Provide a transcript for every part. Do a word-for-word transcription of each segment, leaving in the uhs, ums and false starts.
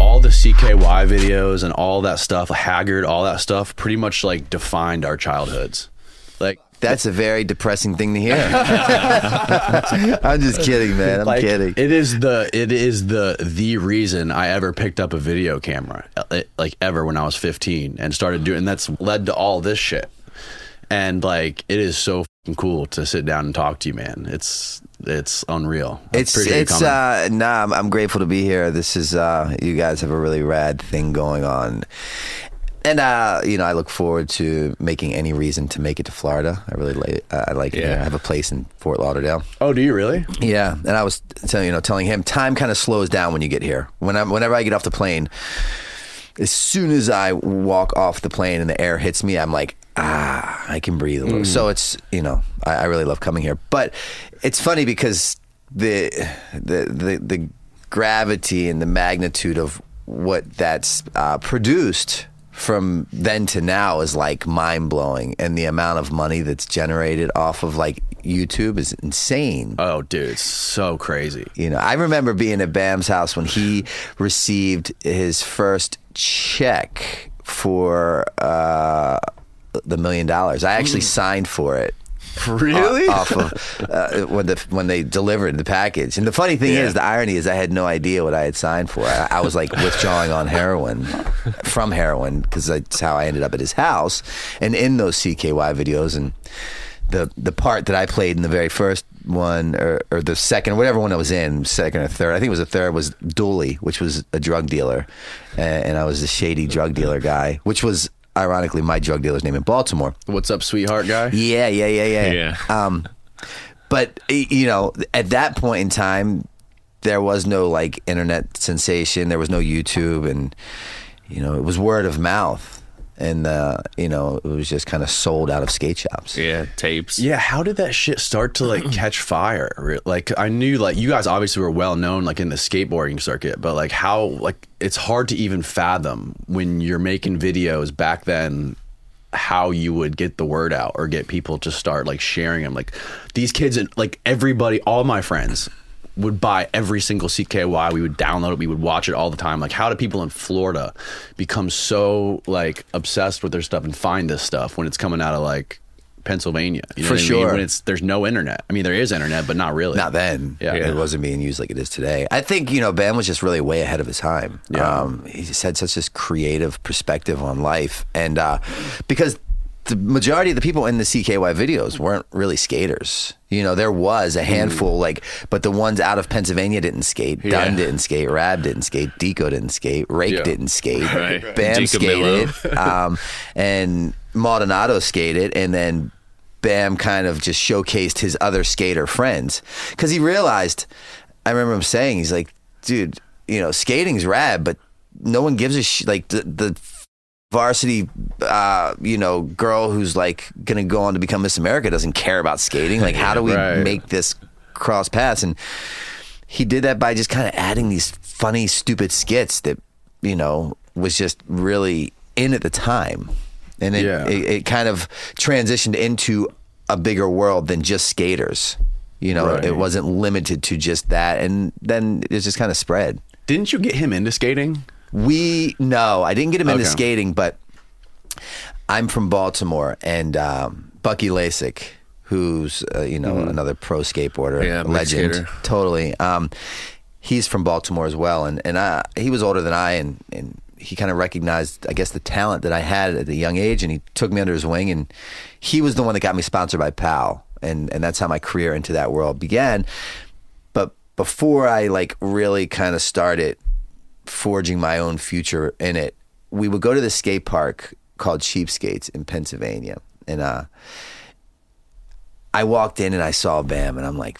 All the C K Y videos and all that stuff, Haggard, all that stuff, pretty much like defined our childhoods. Like, that's a very depressing thing to hear. I'm just kidding, man. I'm like, kidding. It is the it is the the reason I ever picked up a video camera, like ever, when I was fifteen and started doing. And that's led to all this shit. And like, it is so fucking cool to sit down and talk to you, man. It's it's unreal. I'm it's it's uh, nah. I'm, I'm grateful to be here. This is uh, you guys have a really rad thing going on. And, uh, you know, I look forward to making any reason to make it to Florida. I really like, uh, I like, yeah. you know, I have a place in Fort Lauderdale. Oh, do you really? Yeah. And I was telling, you know, telling him time kind of slows down when you get here. When I'm, whenever I get off the plane, as soon as I walk off the plane and the air hits me, I'm like, ah, I can breathe a little. Mm. So it's, you know, I, I really love coming here, but it's funny because the, the, the, the gravity and the magnitude of what that's uh, produced from then to now is like mind blowing, and the amount of money that's generated off of like YouTube is insane. Oh, dude, it's so crazy. You know, I remember being at Bam's house when he received his first check for uh, the million dollars. I actually signed for it. Really? Off of uh, when the when they delivered the package. And the funny thing yeah. is, the irony is, I had no idea what I had signed for. I, I was like withdrawing on heroin from heroin because that's how I ended up at his house. And in those C K Y videos, and the the part that I played in the very first one or, or the second, whatever one I was in, second or third, I think it was the third, was Dooley, which was a drug dealer, and, and I was the shady drug dealer guy, which was. Ironically, my drug dealer's name in Baltimore. What's up, sweetheart guy? Yeah, yeah, yeah, yeah. yeah. Um, but, you know, at that point in time, there was no, like, internet sensation. There was no YouTube. And, you know, it was word of mouth. And, uh, you know, it was just kind of sold out of skate shops. Yeah, tapes. Yeah, how did that shit start to, like, catch fire? Like, I knew, like, you guys obviously were well known, like, in the skateboarding circuit. But, like, how, like, it's hard to even fathom when you're making videos back then how you would get the word out or get people to start, like, sharing them. Like, these kids and, like, everybody, all my friends would buy every single C K Y. We would download it. We would watch it all the time. Like, how do people in Florida become so like obsessed with their stuff and find this stuff when it's coming out of like Pennsylvania? You know For what I sure. mean? When it's, there's no internet. I mean, there is internet, but not really. Not then. Yeah. yeah. It wasn't being used like it is today. I think, you know, Bam was just really way ahead of his time. Yeah. Um, he just had such this creative perspective on life. And uh, because the majority of the people in the C K Y videos weren't really skaters. You know, there was a handful, like, but the ones out of Pennsylvania didn't skate. Yeah. Dunn didn't skate. Rab didn't skate. Deco didn't skate. Rake yeah. didn't skate. Right. Bam Deacon skated. um, and Maldonado skated. And then Bam kind of just showcased his other skater friends. Because he realized, I remember him saying, he's like, dude, you know, skating's rad, but no one gives a shit. Like, the, the varsity uh you know girl who's like gonna go on to become Miss America doesn't care about skating. Like, how do we right. make this cross pass? And he did that by just kind of adding these funny stupid skits that, you know, was just really in at the time. And it, yeah. it, it kind of transitioned into a bigger world than just skaters, you know. Right. It wasn't limited to just that, and then it just kind of spread. Didn't you get him into skating? We, no, I didn't get him into okay. skating, but I'm from Baltimore, and um, Bucky Lasek, who's, uh, you know, mm-hmm. another pro skateboarder, yeah, legend, skater. Totally. Um, he's from Baltimore as well, and, and I, he was older than I, and, and he kind of recognized, I guess, the talent that I had at a young age, and he took me under his wing, and he was the one that got me sponsored by Powell, and, and that's how my career into that world began. But before I, like, really kind of started forging my own future in it, we would go to the skate park called Cheapskates in Pennsylvania, and uh I walked in and I saw Bam, and I'm like,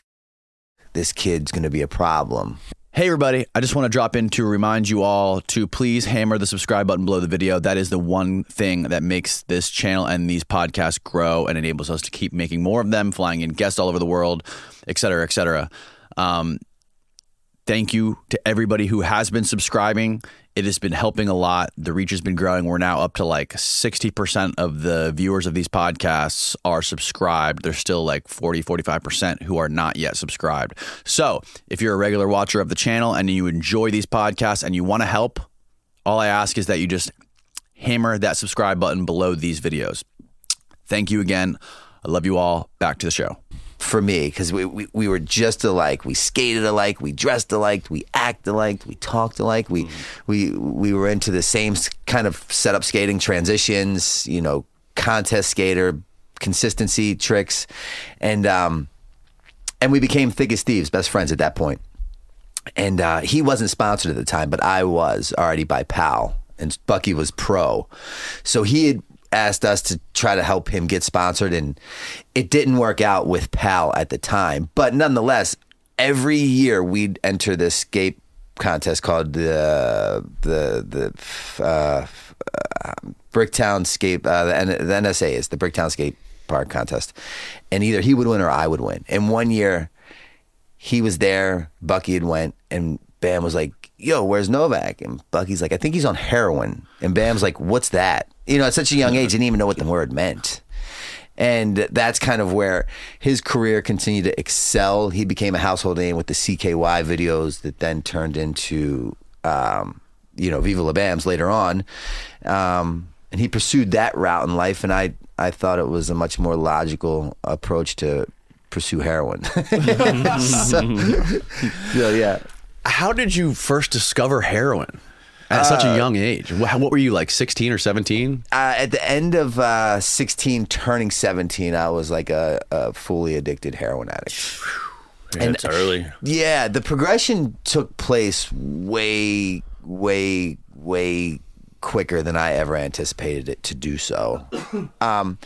this kid's gonna be a problem. Hey everybody, I just want to drop in to remind you all to please hammer the subscribe button below the video. That is the one thing that makes this channel and these podcasts grow and enables us to keep making more of them, flying in guests all over the world, et cetera, et cetera. um Thank you to everybody who has been subscribing. It has been helping a lot. The reach has been growing. We're now up to like sixty percent of the viewers of these podcasts are subscribed. There's still like forty, forty-five percent who are not yet subscribed. So if you're a regular watcher of the channel and you enjoy these podcasts and you want to help, all I ask is that you just hammer that subscribe button below these videos. Thank you again. I love you all. Back to the show. For me, because we, we we were just alike. We skated alike. We dressed alike. We acted alike. We talked alike. We mm. we we were into the same kind of setup skating transitions. You know, contest skater consistency tricks, and um, and we became thick as thieves, best friends at that point. And uh, he wasn't sponsored at the time, but I was already by Powell, and Bucky was pro, so he had asked us to try to help him get sponsored, and it didn't work out with Pal at the time. But nonetheless, every year we'd enter this skate contest called the the the uh, uh, Bricktown Skate. Uh, the, the N S A is the Bricktown Skate Park contest, and either he would win or I would win. And one year, he was there. Bucky had went, and Bam was like, yo, where's Novak? And Bucky's like, I think he's on heroin. And Bam's like, what's that? You know, at such a young age, didn't even know what the word meant. And that's kind of where his career continued to excel. He became a household name with the C K Y videos that then turned into, um, you know, Viva La Bam's later on. Um, and he pursued that route in life. And I, I thought it was a much more logical approach to pursue heroin. so, so, yeah. How did you first discover heroin at uh, such a young age? What were you, like sixteen or seventeen? Uh, at the end of uh, sixteen, turning seventeen, I was like a, a fully addicted heroin addict. Yeah, and, it's early. Yeah, the progression took place way, way, way quicker than I ever anticipated it to do so. um,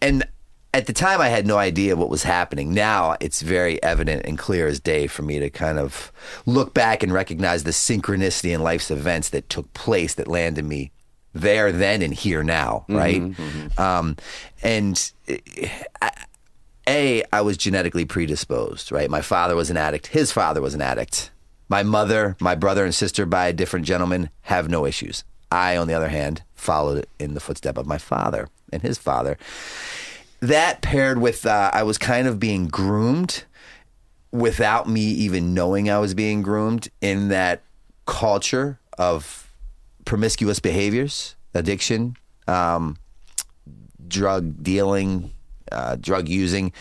and at the time, I had no idea what was happening. Now, it's very evident and clear as day for me to kind of look back and recognize the synchronicity in life's events that took place that landed me there then and here now, right? Mm-hmm, mm-hmm. Um, and I, A, I was genetically predisposed, right? My father was an addict. His father was an addict. My mother, my brother and sister by a different gentleman have no issues. I, on the other hand, followed in the footstep of my father and his father. That paired with uh, I was kind of being groomed without me even knowing I was being groomed in that culture of promiscuous behaviors, addiction, um, drug dealing, uh, drug using.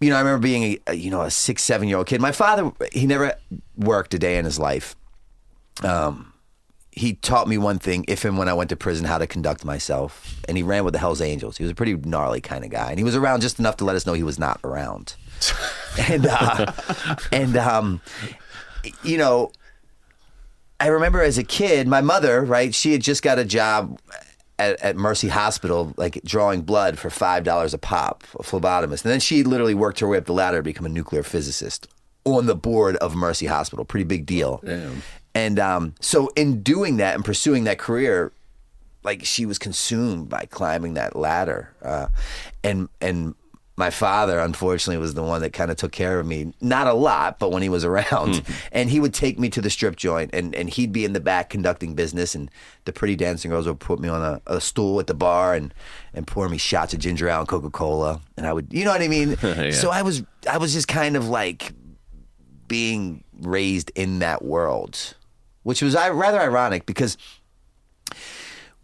You know, I remember being a, a you know a six, seven year old kid. My father, he never worked a day in his life. Um, He taught me one thing, if and when I went to prison, how to conduct myself. And he ran with the Hells Angels. He was a pretty gnarly kind of guy. And he was around just enough to let us know he was not around. and, uh, and um, you know, I remember as a kid, my mother, right, she had just got a job at, at Mercy Hospital, like drawing blood for five dollars a pop, a phlebotomist. And then she literally worked her way up the ladder to become a nuclear physicist on the board of Mercy Hospital. Pretty big deal. Damn. And um, so in doing that and pursuing that career, like she was consumed by climbing that ladder. Uh, and and my father, unfortunately, was the one that kind of took care of me. Not a lot, but when he was around. Mm-hmm. And he would take me to the strip joint and, and he'd be in the back conducting business. And the pretty dancing girls would put me on a, a stool at the bar and, and pour me shots of ginger ale and Coca-Cola. And I would, you know what I mean? Yeah. So I was I was just kind of like being raised in that world. Which was rather ironic because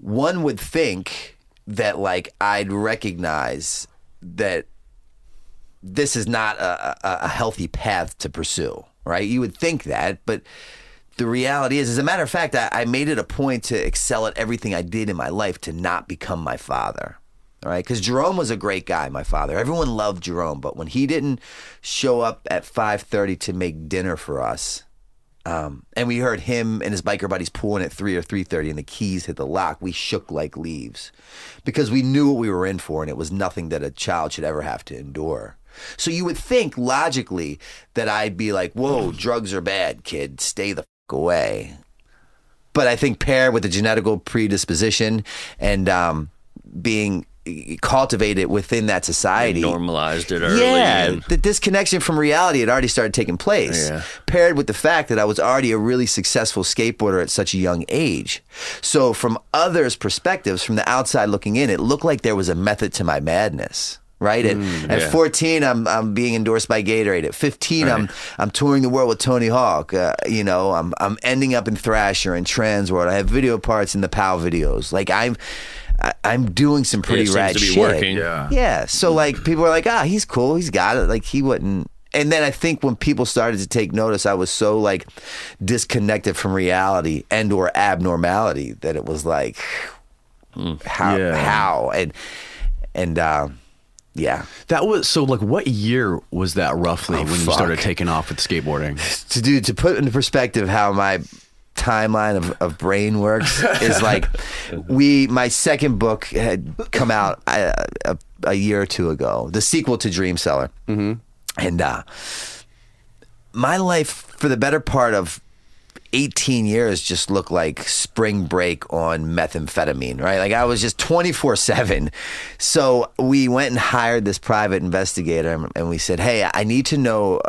one would think that, like, I'd recognize that this is not a, a, a healthy path to pursue, right? You would think that, but the reality is, as a matter of fact, I, I made it a point to excel at everything I did in my life to not become my father, right? Because Jerome was a great guy, my father. Everyone loved Jerome, but when he didn't show up at five thirty to make dinner for us, Um, and we heard him and his biker buddies pulling at three or three thirty and the keys hit the lock, we shook like leaves because we knew what we were in for, and it was nothing that a child should ever have to endure. So you would think logically that I'd be like, whoa, drugs are bad, kid, stay the fuck away. But I think paired with the genetical predisposition and um, being cultivated within that society. They normalized it early. Yeah, and the disconnection from reality had already started taking place, yeah. paired with the fact that I was already a really successful skateboarder at such a young age. So from others' perspectives, from the outside looking in, it looked like there was a method to my madness. Right at, mm, yeah. at fourteen, I'm I'm being endorsed by Gatorade. At fifteen, right. I'm I'm touring the world with Tony Hawk. Uh, you know, I'm I'm ending up in Thrasher and Transworld. I have video parts in the Powell videos. Like I'm I, I'm doing some pretty yeah, it rad seems to be shit. Working. Yeah. yeah. So like people are like, ah, he's cool. He's got it. Like he wouldn't. And then I think when people started to take notice, I was so like disconnected from reality and or abnormality that it was like, mm, how yeah. how and and. Uh, Yeah. That was, so like what year was that roughly oh, when fuck. you started taking off with skateboarding? To do, to put into perspective how my timeline of, of brain works is like we, my second book had come out a, a, a year or two ago, the sequel to Dream Seller. Mm-hmm. And uh, my life for the better part of eighteen years just looked like spring break on methamphetamine, right? Like I was just twenty-four seven. So we went and hired this private investigator and we said, hey, I need to know,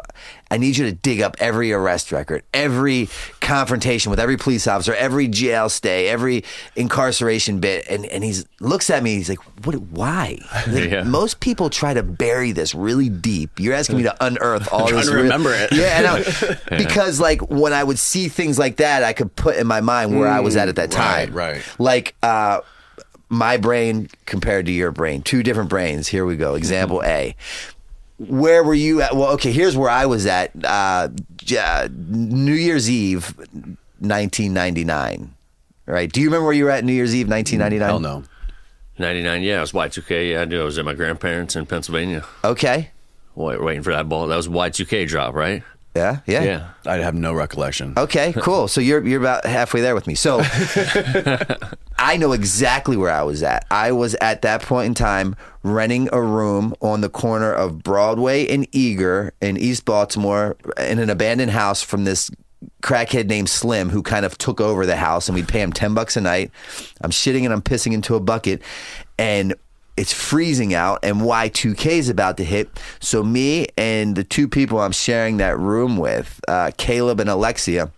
I need you to dig up every arrest record, every confrontation with every police officer, every jail stay, every incarceration bit. And and he looks at me, he's like, what, why? Like, yeah. most people try to bury this really deep. You're asking me to unearth all I'm this. Trying to remember real- it. Yeah, and I, yeah. Because like when I would see things like that, I could put in my mind where mm, I was at at that time. Right, right. Like uh, my brain compared to your brain, two different brains. Here we go. Example A. Where were you at? Well, okay, here's where I was at. Uh, uh, New Year's Eve, nineteen ninety-nine. Right? Do you remember where you were at New Year's Eve, nineteen ninety-nine? Hell no. ninety-nine, yeah. It was Y two K. Yeah, I knew I was at my grandparents in Pennsylvania. Okay. Wait, waiting for that ball. That was Y two K drop, right? Yeah, yeah, yeah. I have no recollection. Okay, cool. So you're you're about halfway there with me. So I know exactly where I was at. I was at that point in time renting a room on the corner of Broadway and Eager in East Baltimore in an abandoned house from this crackhead named Slim, who kind of took over the house, and we'd pay him ten bucks a night. I'm shitting and I'm pissing into a bucket, and it's freezing out, and Y two K is about to hit. So me and the two people I'm sharing that room with, uh, Caleb and Alexia,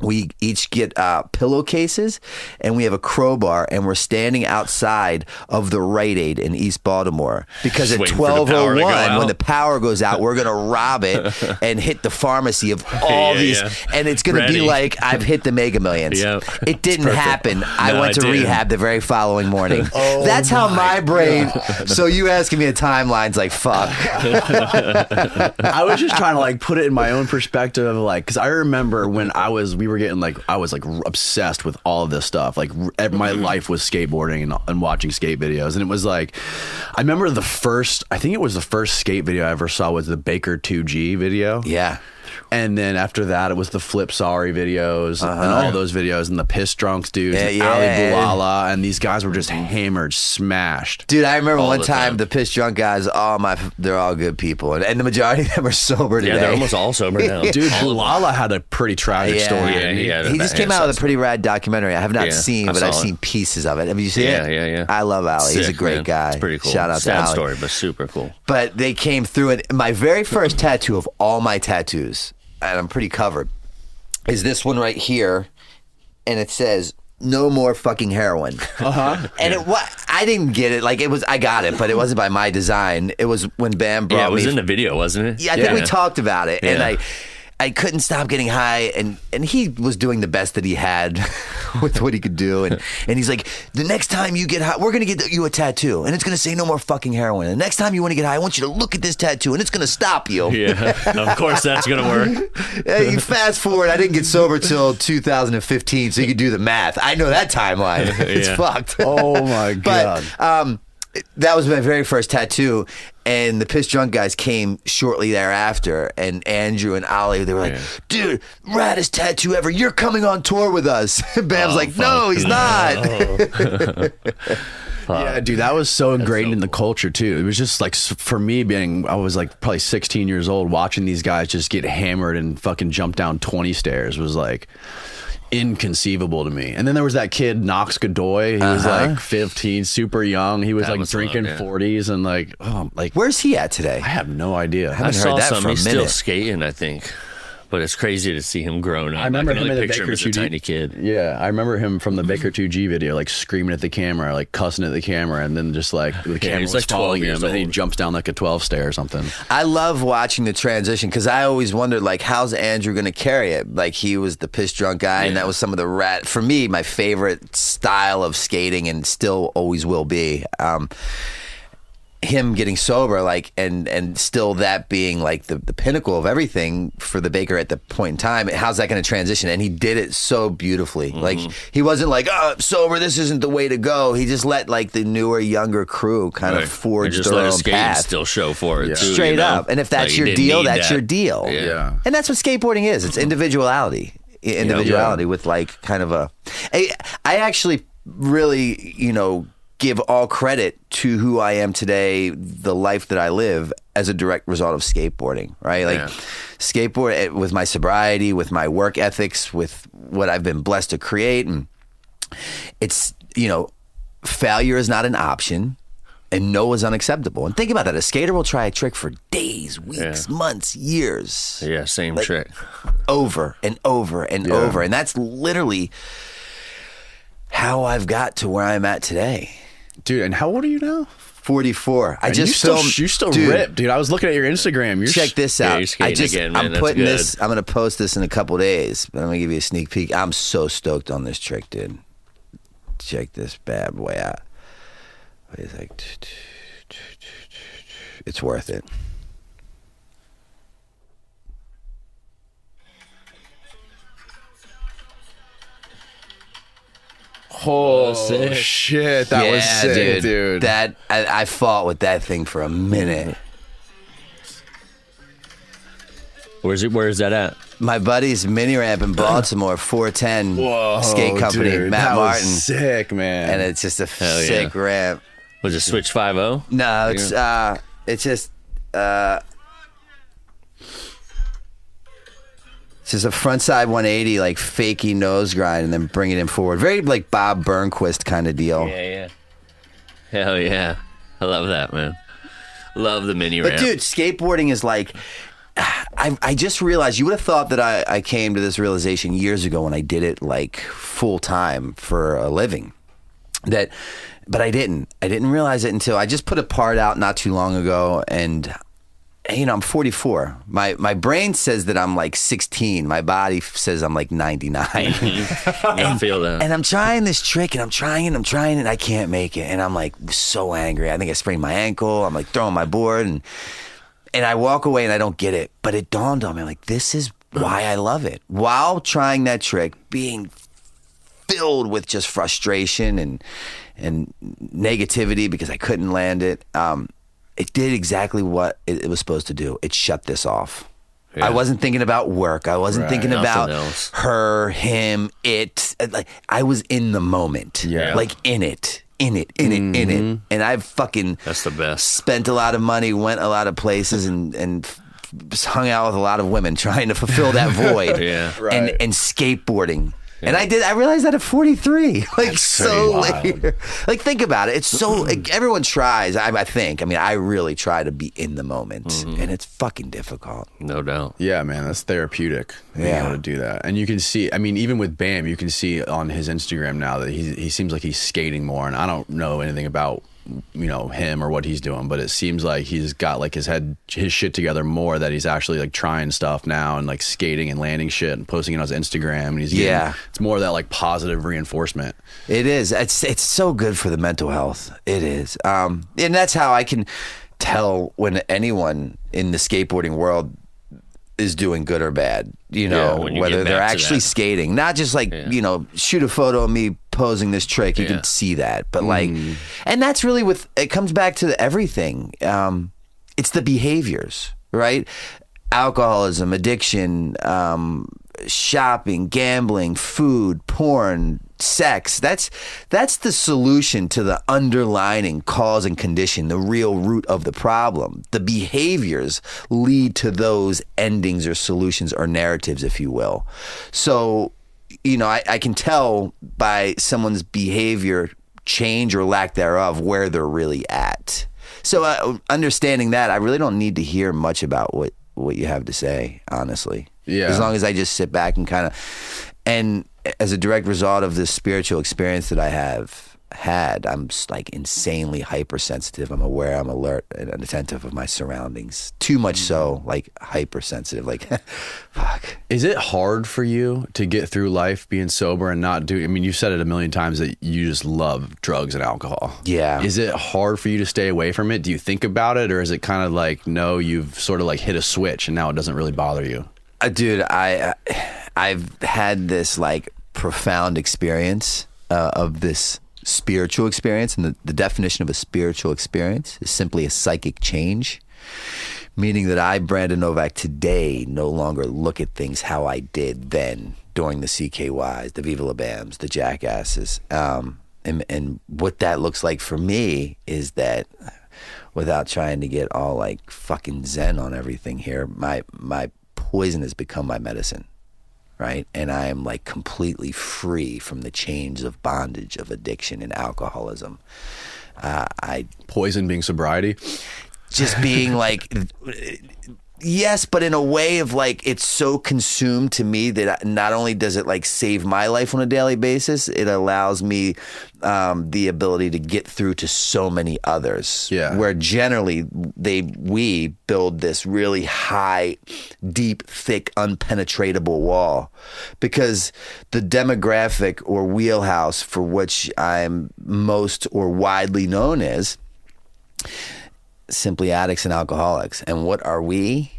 we each get uh, pillowcases, and we have a crowbar, and we're standing outside of the Rite Aid in East Baltimore because at twelve oh one, when the power goes out, we're going to rob it and hit the pharmacy of all yeah, these, yeah. and it's going to be like I've hit the Mega Millions. Yeah. It didn't happen. No, I went I to didn't. rehab the very following morning. oh That's my how my brain, God. So you asking me a timeline's like, fuck. I was just trying to like put it in my own perspective, like, because I remember when I was, we were getting like, I was like obsessed with all of this stuff. Like my life was skateboarding and, and watching skate videos. And it was like, I remember the first, I think it was the first skate video I ever saw was the Baker two G video. Yeah. And then after that, it was the Flip Sorry videos uh-huh. and all those videos and the Piss Drunx dudes yeah, and yeah. Ali Boulala. And these guys were just hammered, smashed. Dude, I remember one the time, time the Piss Drunx guys, all my, they're all good people. And, and the majority of them are sober today. Yeah, they're almost all sober now. Dude, Boulala had a pretty tragic yeah. story. Yeah, he, he, he just came out with a pretty rad documentary I have not yeah, seen, I but I've it. seen pieces of it. Have you seen yeah, it? Yeah, yeah, yeah. I love Ali. Sick, He's a great man. guy. It's pretty cool. Shout out Sad to Ali. Sad story, but super cool. But they came through, and my very first tattoo of all my tattoos, and I'm pretty covered, is this one right here, and it says no more fucking heroin. Uh-huh. And yeah. it what I didn't get it. Like it was, I got it, but it wasn't by my design. It was when Bam brought me. Yeah, it was me. In the video, wasn't it? Yeah, I think yeah. we talked about it, yeah. and I, I couldn't stop getting high, and, and he was doing the best that he had with what he could do, and, and he's like, the next time you get high, we're going to get you a tattoo, and it's going to say no more fucking heroin. The next time you want to get high, I want you to look at this tattoo, and it's going to stop you. Yeah, of course that's going to work. Yeah, you fast forward, I didn't get sober till two thousand fifteen, so you can do the math. I know that timeline. It's yeah. fucked. Oh, my God. But, um... that was my very first tattoo, and the Piss Drunx guys came shortly thereafter, and Andrew and Ollie, they were like, yeah. dude, raddest tattoo ever. You're coming on tour with us. Bam's oh, like, no, he's no. not. Yeah, dude, that was so ingrained so in the culture, too. It was just like, for me being, I was like probably sixteen years old, watching these guys just get hammered and fucking jump down twenty stairs was like... inconceivable to me. And then there was that kid Knox Godoy. He uh-huh. was like fifteen, super young. He was that like was drinking up, yeah. forties and like, oh, like where's he at today? I have no idea. I haven't I heard saw that some. For a He's minute. Still skating, I think. But it's crazy to see him grown up. I remember I him in the Baker two G. Tiny kid. Yeah, I remember him from the Baker two G video, like screaming at the camera, like cussing at the camera, and then just like the yeah, camera was like twelve him, and he jumps down like a twelve stair or something. I love watching the transition because I always wondered, like, how's Andrew gonna carry it? Like, he was the piss drunk guy, yeah. and that was some of the rat. For me, my favorite style of skating, and still always will be. Um, him getting sober, like, and and still that being like the, the pinnacle of everything for the Baker at the point in time, how's that going to transition? And he did it so beautifully. Mm-hmm. Like, he wasn't like, oh, sober, this isn't the way to go. He just let like the newer, younger crew kind right. of forge just their let own path. Still show for it. Yeah. Too, straight you know? Up. And if that's like, your deal, that's that. Your deal. Yeah. yeah. And that's what skateboarding is. It's individuality. Individuality yeah, yeah. with like kind of a... I, I actually really, you know... give all credit to who I am today, the life that I live as a direct result of skateboarding, right? Like yeah. skateboard with my sobriety, with my work ethics, with what I've been blessed to create. And it's, you know, failure is not an option and no is unacceptable. And think about that. A skater will try a trick for days, weeks, yeah. months, years. Yeah, same like, trick. Over and over and yeah. over. And that's literally how I've got to where I'm at today. Dude, and how old are you now? forty-four. I and just you still, filmed. You still dude, ripped, dude. I was looking at your Instagram. You're check this out. Yeah, you're skating I just, again, man. I'm putting good. This. I'm gonna post this in a couple days. But I'm gonna give you a sneak peek. I'm so stoked on this trick, dude. Check this bad boy out. It's like, it's worth it. Oh, oh shit, that yeah, was sick, dude. dude. That I, I fought with that thing for a minute. Where's it? Where is that at? My buddy's mini ramp in Baltimore, four ten Whoa, skate company, dude, Matt that Martin. Was sick, man. And it's just a Hell sick yeah. ramp. Was it Switch five oh? No, it's uh, it's just uh, it's just a frontside one eighty, like fakey nose grind, and then bring it in forward. Very like Bob Burnquist kind of deal. Yeah, yeah. Hell yeah. I love that, man. Love the mini but ramp. But dude, skateboarding is like, I, I just realized, you would have thought that I, I came to this realization years ago when I did it like full time for a living. That, but I didn't. I didn't realize it until I just put a part out not too long ago, and you know, I'm forty-four. My my brain says that I'm like sixteen. My body says I'm like ninety-nine. I feel that. And I'm trying this trick, and I'm trying, and I'm trying, and I can't make it. And I'm like so angry. I think I sprained my ankle. I'm like throwing my board, and and I walk away, and I don't get it. But it dawned on me, like, this is why I love it. While trying that trick, being filled with just frustration and and negativity because I couldn't land it. Um, It did exactly what it was supposed to do. It shut this off. Yeah. I wasn't thinking about work. I wasn't right, thinking about else. her, him, it. Like, I was in the moment. Yeah. Like in it, in it, in mm-hmm. it, in it. And I've fucking That's the best. spent a lot of money, went a lot of places, and, and f- hung out with a lot of women trying to fulfill that void. yeah. Right. And, and skateboarding. And I did. I realized that at forty-three, like so later. Like, think about it. It's so like, everyone tries. I, I think. I mean, I really try to be in the moment, mm-hmm. and it's fucking difficult. No doubt. Yeah, man, that's therapeutic. Being yeah, able to do that, and you can see. I mean, even with Bam, you can see on his Instagram now that he he seems like he's skating more. And I don't know anything about, you know, him or what he's doing, but it seems like he's got like his head his shit together more, that he's actually like trying stuff now and like skating and landing shit and posting it on his Instagram, and he's getting, yeah it's more of that like positive reinforcement. It is. It's it's so good for the mental health. It is. Um and that's how I can tell when anyone in the skateboarding world is doing good or bad, you know, yeah, you whether they're actually skating, not just like, yeah. you know, shoot a photo of me posing this trick. You yeah. can see that, but like, mm. and that's really with, it comes back to everything. Um, it's the behaviors, right? Alcoholism, addiction, um, shopping, gambling, food, porn, sex. That's, that's the solution to the underlying cause and condition, the real root of the problem. The behaviors lead to those endings or solutions or narratives, if you will. So you know, I, I can tell by someone's behavior change or lack thereof where they're really at. So uh, understanding that, I really don't need to hear much about what, what you have to say, honestly. Yeah. As long as I just sit back and kind of, and as a direct result of this spiritual experience that I have had, I'm just like insanely hypersensitive. I'm aware, I'm alert and attentive of my surroundings. Too much so, like hypersensitive, like fuck. Is it hard for you to get through life being sober and not do, I mean, you've said it a million times that you just love drugs and alcohol. Yeah. Is it hard for you to stay away from it? Do you think about it, or is it kind of like, no, you've sort of like hit a switch and now it doesn't really bother you? Uh, dude, I, I've had this like profound experience uh, of this spiritual experience, and the, the definition of a spiritual experience is simply a psychic change, meaning that I, Brandon Novak, today no longer look at things how I did then during the C K Ys, the Viva La Bams, the Jackasses. Um, and, and what that looks like for me is that, without trying to get all like fucking zen on everything here, my my poison has become my medicine. Right? And I am like completely free from the chains of bondage of addiction and alcoholism. Uh, I poison being sobriety, just being like, yes, but in a way of like, it's so consumed to me that not only does it like save my life on a daily basis, it allows me um, the ability to get through to so many others. Yeah. Where generally they we build this really high, deep, thick, unpenetratable wall, because the demographic or wheelhouse for which I'm most or widely known is simply addicts and alcoholics. And what are we?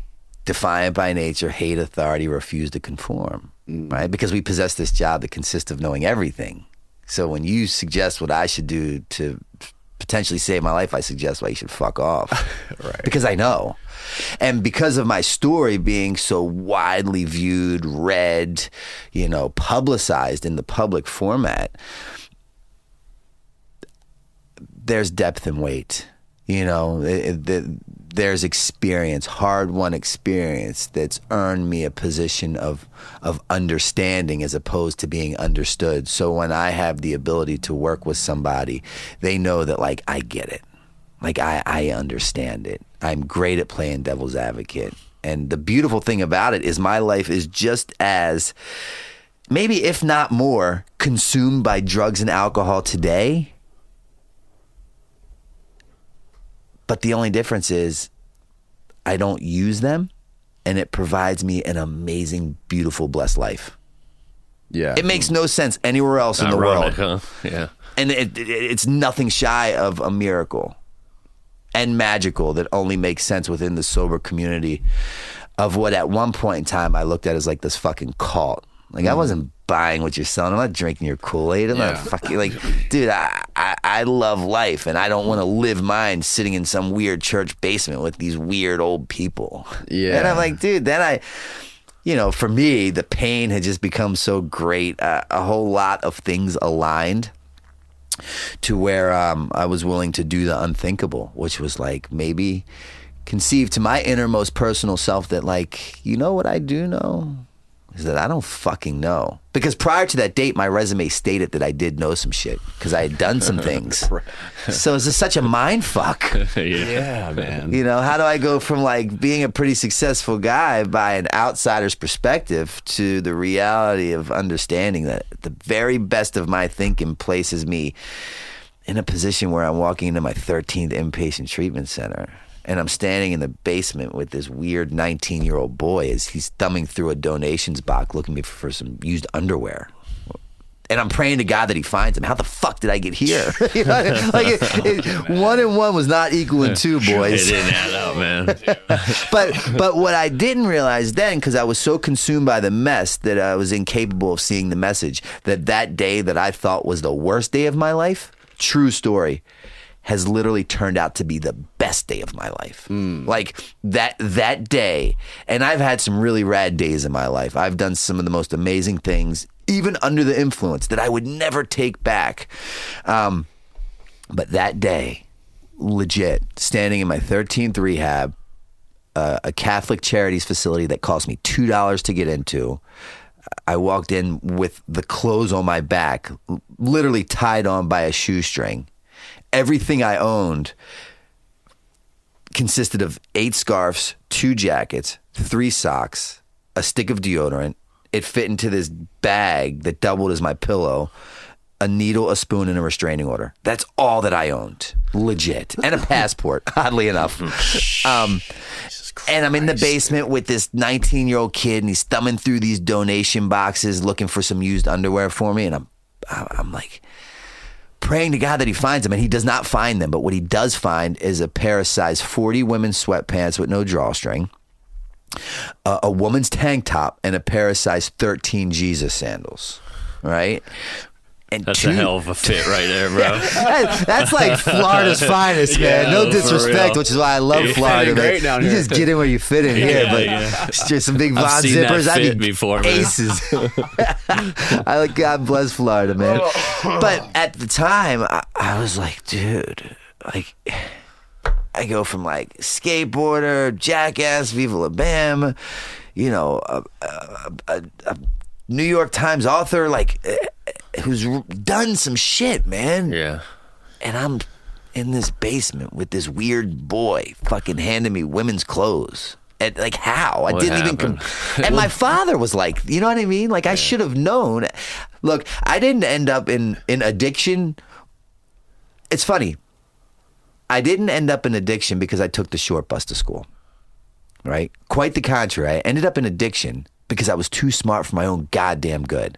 Defiant by nature, hate authority, refuse to conform, mm. right? Because we possess this job that consists of knowing everything. So when you suggest what I should do to potentially save my life, I suggest why you should fuck off. Right. Because I know. And because of my story being so widely viewed, read, you know, publicized in the public format, there's depth and weight. You know, it, it, there's experience, hard-won experience that's earned me a position of of understanding as opposed to being understood. So when I have the ability to work with somebody, they know that, like, I get it. Like, I, I understand it. I'm great at playing devil's advocate. And the beautiful thing about it is my life is just as, maybe if not more, consumed by drugs and alcohol today. But the only difference is I don't use them, and it provides me an amazing, beautiful, blessed life. Yeah. It makes no sense anywhere else in the world. Huh? Yeah. And it, it, it's nothing shy of a miracle and magical that only makes sense within the sober community of what at one point in time I looked at as like this fucking cult. Like, mm. I wasn't buying what you're selling. I'm not drinking your Kool-Aid. I'm yeah. not fucking, like, dude, I, I, I love life, and I don't want to live mine sitting in some weird church basement with these weird old people. Yeah. And I'm like, dude, then I, you know, for me, the pain had just become so great. Uh, a whole lot of things aligned to where um, I was willing to do the unthinkable, which was like maybe conceive to my innermost personal self that, like, you know what I do know? Is that I don't fucking know. Because prior to that date, my resume stated that I did know some shit because I had done some things. So it's just such a mind fuck. yeah. yeah, man. You know, how do I go from like being a pretty successful guy by an outsider's perspective to the reality of understanding that the very best of my thinking places me in a position where I'm walking into my thirteenth inpatient treatment center. And I'm standing in the basement with this weird nineteen-year-old boy as he's thumbing through a donations box looking for some used underwear. And I'm praying to God that he finds him. How the fuck did I get here? You know, like it, it, one and one was not equaling two, boys. It didn't add up, man. but but what I didn't realize then, because I was so consumed by the mess that I was incapable of seeing the message, that that day that I thought was the worst day of my life, true story, has literally turned out to be the best day of my life. Mm. Like that that day, and I've had some really rad days in my life. I've done some of the most amazing things, even under the influence, that I would never take back. Um, but that day, legit, standing in my thirteenth rehab, uh, a Catholic charities facility that cost me two dollars to get into, I walked in with the clothes on my back, literally tied on by a shoestring. Everything I owned consisted of eight scarves, two jackets, three socks, a stick of deodorant. It fit into this bag that doubled as my pillow, a needle, a spoon, and a restraining order. That's all that I owned. Legit. And a passport, oddly enough. Um, and I'm in the basement with this nineteen-year-old kid, and he's thumbing through these donation boxes looking for some used underwear for me. And I'm, I'm like praying to God that he finds them, and he does not find them. But what he does find is a pair of size forty women's sweatpants with no drawstring, uh, a woman's tank top, and a pair of size thirteen Jesus sandals, right? And that's two, a hell of a fit right there, bro. Yeah, that's like Florida's finest, man. Yeah, no disrespect, which is why I love Florida. Yeah, great down here. You just get in where you fit in yeah, here, but yeah. It's just some big Von I've seen zippers. That fit I'd be before, aces. I like God bless Florida, man. But at the time, I, I was like, dude, like I go from like skateboarder, jackass, Viva La Bam, you know, a, a, a, a New York Times author, like. Who's done some shit, man. Yeah. And I'm in this basement with this weird boy fucking handing me women's clothes. And like, how? I what didn't happened? even... Com- and my father was like, you know what I mean? Like, yeah. I should have known. Look, I didn't end up in, in addiction. It's funny. I didn't end up in addiction because I took the short bus to school. Right? Quite the contrary. I ended up in addiction because I was too smart for my own goddamn good.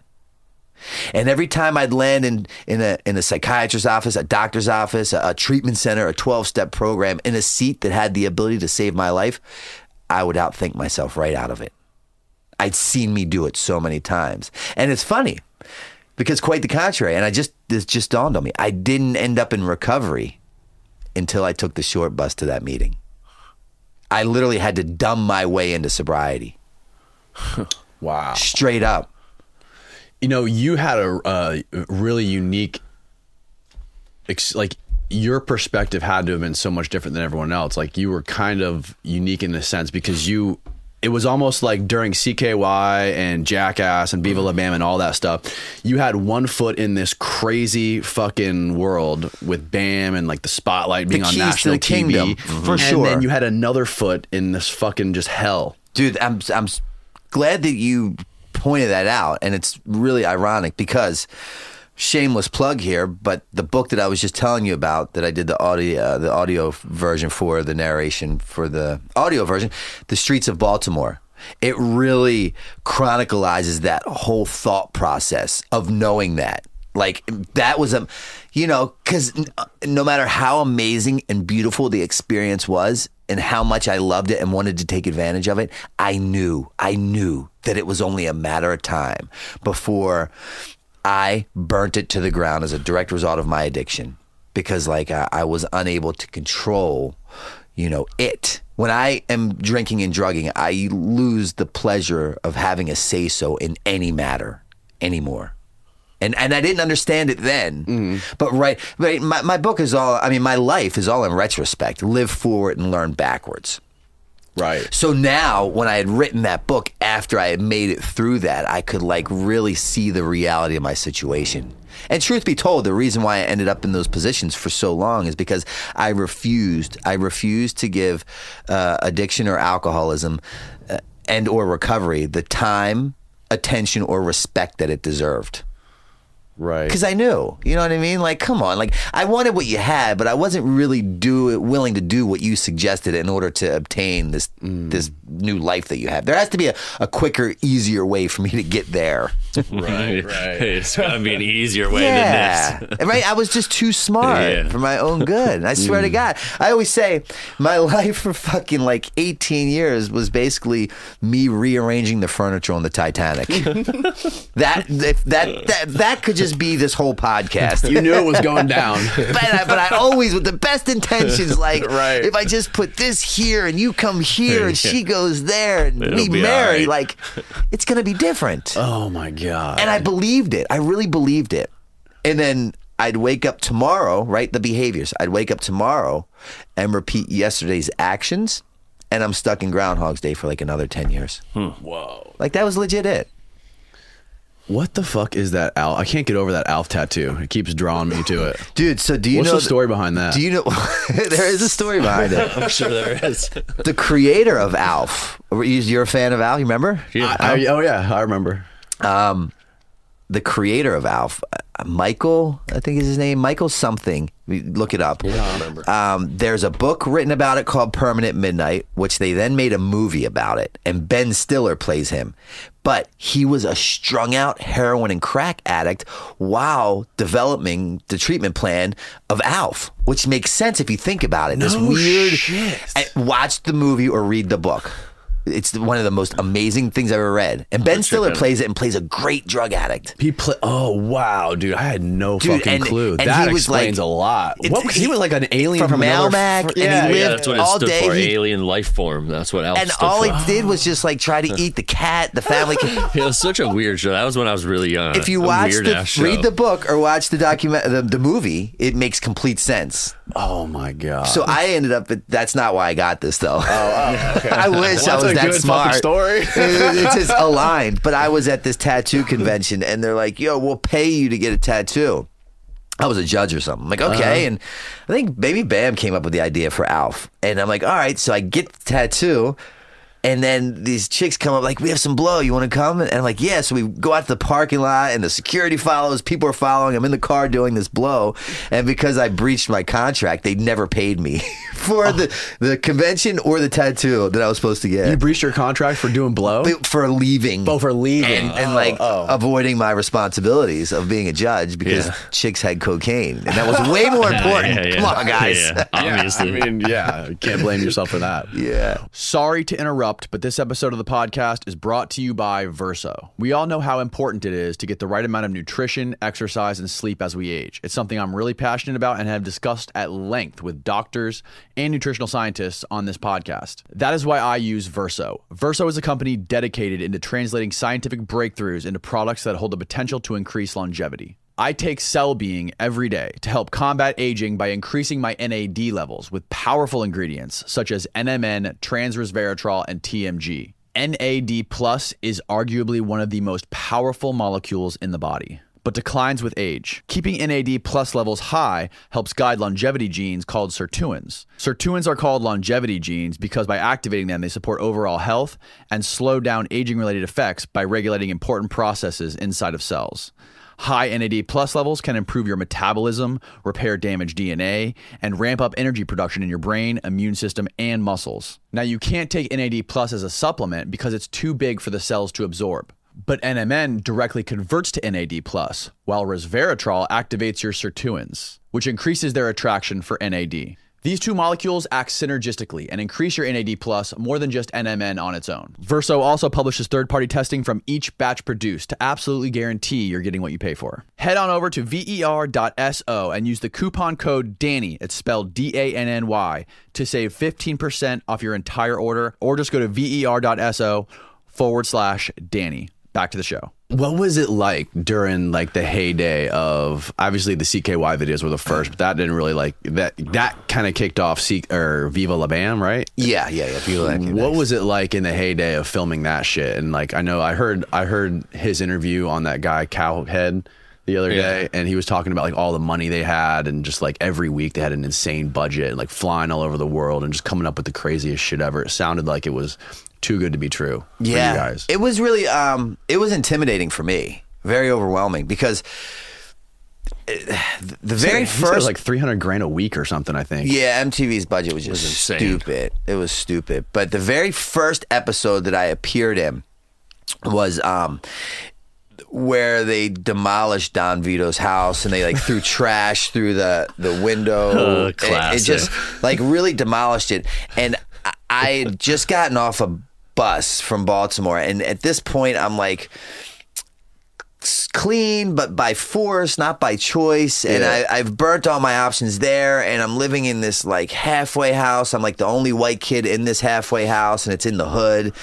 And every time I'd land in, in a in a psychiatrist's office, a doctor's office, a, a treatment center, a twelve-step program, in a seat that had the ability to save my life, I would outthink myself right out of it. I'd seen me do it so many times. And it's funny, because quite the contrary, and I just this just dawned on me, I didn't end up in recovery until I took the short bus to that meeting. I literally had to dumb my way into sobriety. Wow. Straight up. You know, you had a uh, really unique, ex- like your perspective had to have been so much different than everyone else. Like you were kind of unique in a sense because you, it was almost like during C K Y and Jackass and Viva La Bam and all that stuff, you had one foot in this crazy fucking world with Bam and like the spotlight being the on national T V. Kingdom, for and sure. And then you had another foot in this fucking just hell. Dude, I'm I'm glad that you pointed that out, and it's really ironic because shameless plug here, but the book that I was just telling you about that I did the audio uh, the audio version for, the narration for the audio version, The Streets of Baltimore, it really chronicalizes that whole thought process of knowing that like that was a, you know, because no matter how amazing and beautiful the experience was and how much I loved it and wanted to take advantage of it, I knew, I knew that it was only a matter of time before I burnt it to the ground as a direct result of my addiction. Because like I, I was unable to control, you know, it. When I am drinking and drugging, I lose the pleasure of having a say-so in any matter anymore. And and I didn't understand it then, mm. but right, right. My, my book is all, I mean, my life is all in retrospect, live forward and learn backwards. Right. So now when I had written that book, after I had made it through that, I could like really see the reality of my situation. And truth be told, the reason why I ended up in those positions for so long is because I refused, I refused to give uh, addiction or alcoholism uh, and or recovery the time, attention, or respect that it deserved. Right. Because I knew, you know what I mean? Like, come on. Like, I wanted what you had, but I wasn't really do willing to do what you suggested in order to obtain this mm. this new life that you have. There has to be a, a quicker, easier way for me to get there. Right, right. It's got to be an easier way yeah. than this. Right? I was just too smart yeah. for my own good. And I swear mm. to God. I always say my life for fucking like eighteen years was basically me rearranging the furniture on the Titanic. that, that, that, that could just be this whole podcast. You knew it was going down. but, I, but I always, with the best intentions, like, right. if I just put this here and you come here and she goes there and It'll we marry, right. like, it's going to be different. Oh, my God. And I believed it. I really believed it. And then I'd wake up tomorrow, right, the behaviors. I'd wake up tomorrow and repeat yesterday's actions, and I'm stuck in Groundhog's Day for like another ten years. Hmm. Whoa. Like, that was legit it. What the fuck is that Alf? I can't get over that Alf tattoo. It keeps drawing me to it. Dude, so do you What's know... What's the story th- behind that? Do you know... There is a story behind it. I'm sure there is. The creator of Alf. You're a fan of Alf, you remember? Yeah. I, I, oh, yeah, I remember. Um, the creator of Alf, Michael, I think is his name. Michael something. Look it up. Yeah, I remember. Um, there's a book written about it called Permanent Midnight, which they then made a movie about it, and Ben Stiller plays him. But he was a strung out heroin and crack addict while developing the treatment plan of Alf, which makes sense if you think about it. No this weird shit. Watch the movie or read the book. It's one of the most amazing things I've ever read. And Ben Stiller plays it and plays a great drug addict. He play. Oh, wow, dude. I had no dude, fucking and, clue. And that explains like, a lot. What, he, he was like an alien from, from Malbec. F- yeah, and he lived yeah, all day. For, he, alien life form. That's what Alf And all for. he did was just like try to eat the cat, the family cat. It was such a weird show. That was when I was really young. If you watch the, read the book or watch the, document, the, the movie, it makes complete sense. Oh, my God. So I ended up, at, that's not why I got this, though. Oh, oh okay. I wish well, I was that smart. Story. it, it's just aligned. But I was at this tattoo convention, and they're like, yo, we'll pay you to get a tattoo. I was a judge or something. I'm like, okay. Uh-huh. And I think Baby Bam came up with the idea for Alf. And I'm like, all right. So I get the tattoo, and then these chicks come up like, we have some blow. You want to come? And I'm like, yeah. So we go out to the parking lot, and the security follows. People are following. I'm in the car doing this blow. And because I breached my contract, they never paid me for oh. the, the convention or the tattoo that I was supposed to get. You breached your contract for doing blow? For leaving. Oh, for leaving. And, oh, and like oh. avoiding my responsibilities of being a judge because yeah. chicks had cocaine. And that was way more yeah, important. Yeah, yeah. Come on, guys. Yeah, yeah. Obviously. Yeah, I mean, yeah. You can't blame yourself for that. Yeah. Sorry to interrupt, but this episode of the podcast is brought to you by Verso. We all know how important it is to get the right amount of nutrition, exercise, and sleep as we age. It's something I'm really passionate about and have discussed at length with doctors and nutritional scientists on this podcast. That is why I use Verso. Verso is a company dedicated into translating scientific breakthroughs into products that hold the potential to increase longevity. I take Cell Being every day to help combat aging by increasing my N A D levels with powerful ingredients such as N M N, trans resveratrol, and T M G. N A D plus is arguably one of the most powerful molecules in the body, but declines with age. Keeping N A D plus levels high helps guide longevity genes called sirtuins. Sirtuins are called longevity genes because by activating them, they support overall health and slow down aging-related effects by regulating important processes inside of cells. High N A D plus levels can improve your metabolism, repair damaged D N A, and ramp up energy production in your brain, immune system, and muscles. Now, you can't take N A D plus as a supplement because it's too big for the cells to absorb. But N M N directly converts to N A D plus, while resveratrol activates your sirtuins, which increases their attraction for N A D. These two molecules act synergistically and increase your N A D plus, more than just N M N on its own. Verso also publishes third-party testing from each batch produced to absolutely guarantee you're getting what you pay for. Head on over to ver dot so and use the coupon code DANNY, it's spelled D A N N Y, to save fifteen percent off your entire order, or just go to ver.so forward slash DANNY. Back to the show. What was it like during like the heyday of, obviously the C K Y videos were the first, but that didn't really like that that kind of kicked off C or Viva La Bam, right? Yeah, yeah, yeah. Viva La Bam. What was it like in the heyday of filming that shit? And like I know I heard I heard his interview on that guy Cowhead the other yeah. day, and he was talking about like all the money they had and just like every week they had an insane budget and like flying all over the world and just coming up with the craziest shit ever. It sounded like it was too good to be true for yeah. you guys. It was really, um, it was intimidating for me. Very overwhelming because the very so, first... It was like three hundred grand a week or something, I think. Yeah, M T V's budget was just it was stupid. It was stupid. But the very first episode that I appeared in was... Um, where they demolished Don Vito's house and they like threw trash through the, the window. Uh, classic. It just like really demolished it. And I, I had just gotten off a bus from Baltimore. And at this point I'm like clean, but by force, not by choice. And yeah. I, I've burnt all my options there. And I'm living in this like halfway house. I'm like the only white kid in this halfway house and it's in the hood.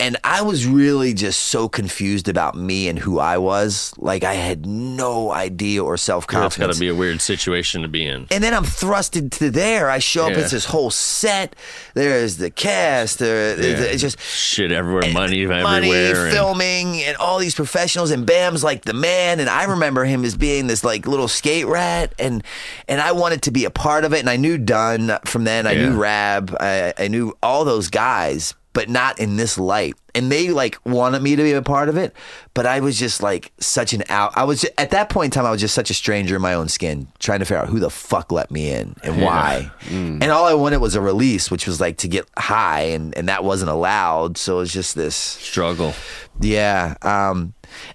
And I was really just so confused about me and who I was. Like, I had no idea or self-confidence. That's got to be a weird situation to be in. And then I'm thrusted to there. I show up. Yeah. It's this whole set. There's the cast. There, yeah. There's just shit everywhere. Money everywhere. Money, filming, and... and all these professionals. And Bam's like the man. And I remember him as being this like little skate rat. And and I wanted to be a part of it. And I knew Dunn from then. I yeah. knew Rab. I, I knew all those guys. But not in this light. And they like wanted me to be a part of it, but I was just like such an out. I was just, at that point in time, I was just such a stranger in my own skin, trying to figure out who the fuck let me in and why. Yeah. Mm. And all I wanted was a release, which was like to get high, and, and that wasn't allowed. So it was just this struggle. Yeah. Um,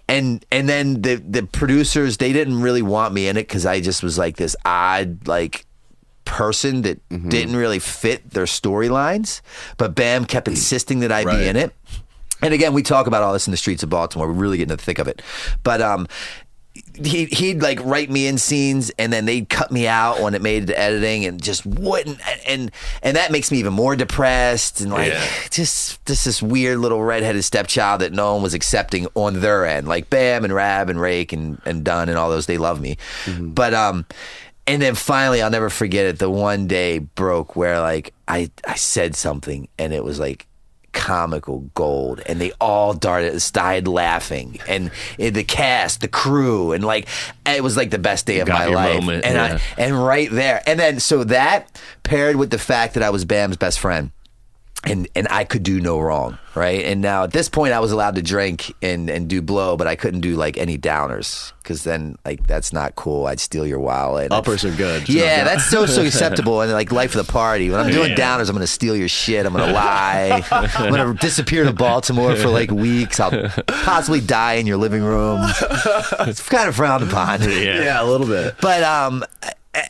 and and then the the producers, they didn't really want me in it because I just was like this odd like. person that mm-hmm. didn't really fit their storylines, but Bam kept insisting that I right. be in it. And again, we talk about all this in the streets of Baltimore. We're really getting in the thick of it. But um, he he'd like write me in scenes, and then they'd cut me out when it made it to editing, and just wouldn't. And and that makes me even more depressed, and like yeah. just just this weird little redheaded stepchild that no one was accepting on their end. Like Bam and Rab and Rake and and Dunn and all those, they love me, mm-hmm. but um. And then finally, I'll never forget it, the one day broke where like I, I said something and it was like comical gold, and they all darted died laughing, and, and the cast, the crew, and like it was like the best day of my life. Moment, and yeah. I, and right there. And then so that paired with the fact that I was Bam's best friend. And and I could do no wrong, right? And now at this point, I was allowed to drink and, and do blow, but I couldn't do like any downers because then like that's not cool. I'd steal your wallet. Uppers are good. Yeah, that's so so acceptable and like life of the party. When I'm doing yeah. downers, I'm gonna steal your shit. I'm gonna lie. I'm gonna disappear to Baltimore for like weeks. I'll possibly die in your living room. It's kind of frowned upon. Yeah, yeah a little bit. But um.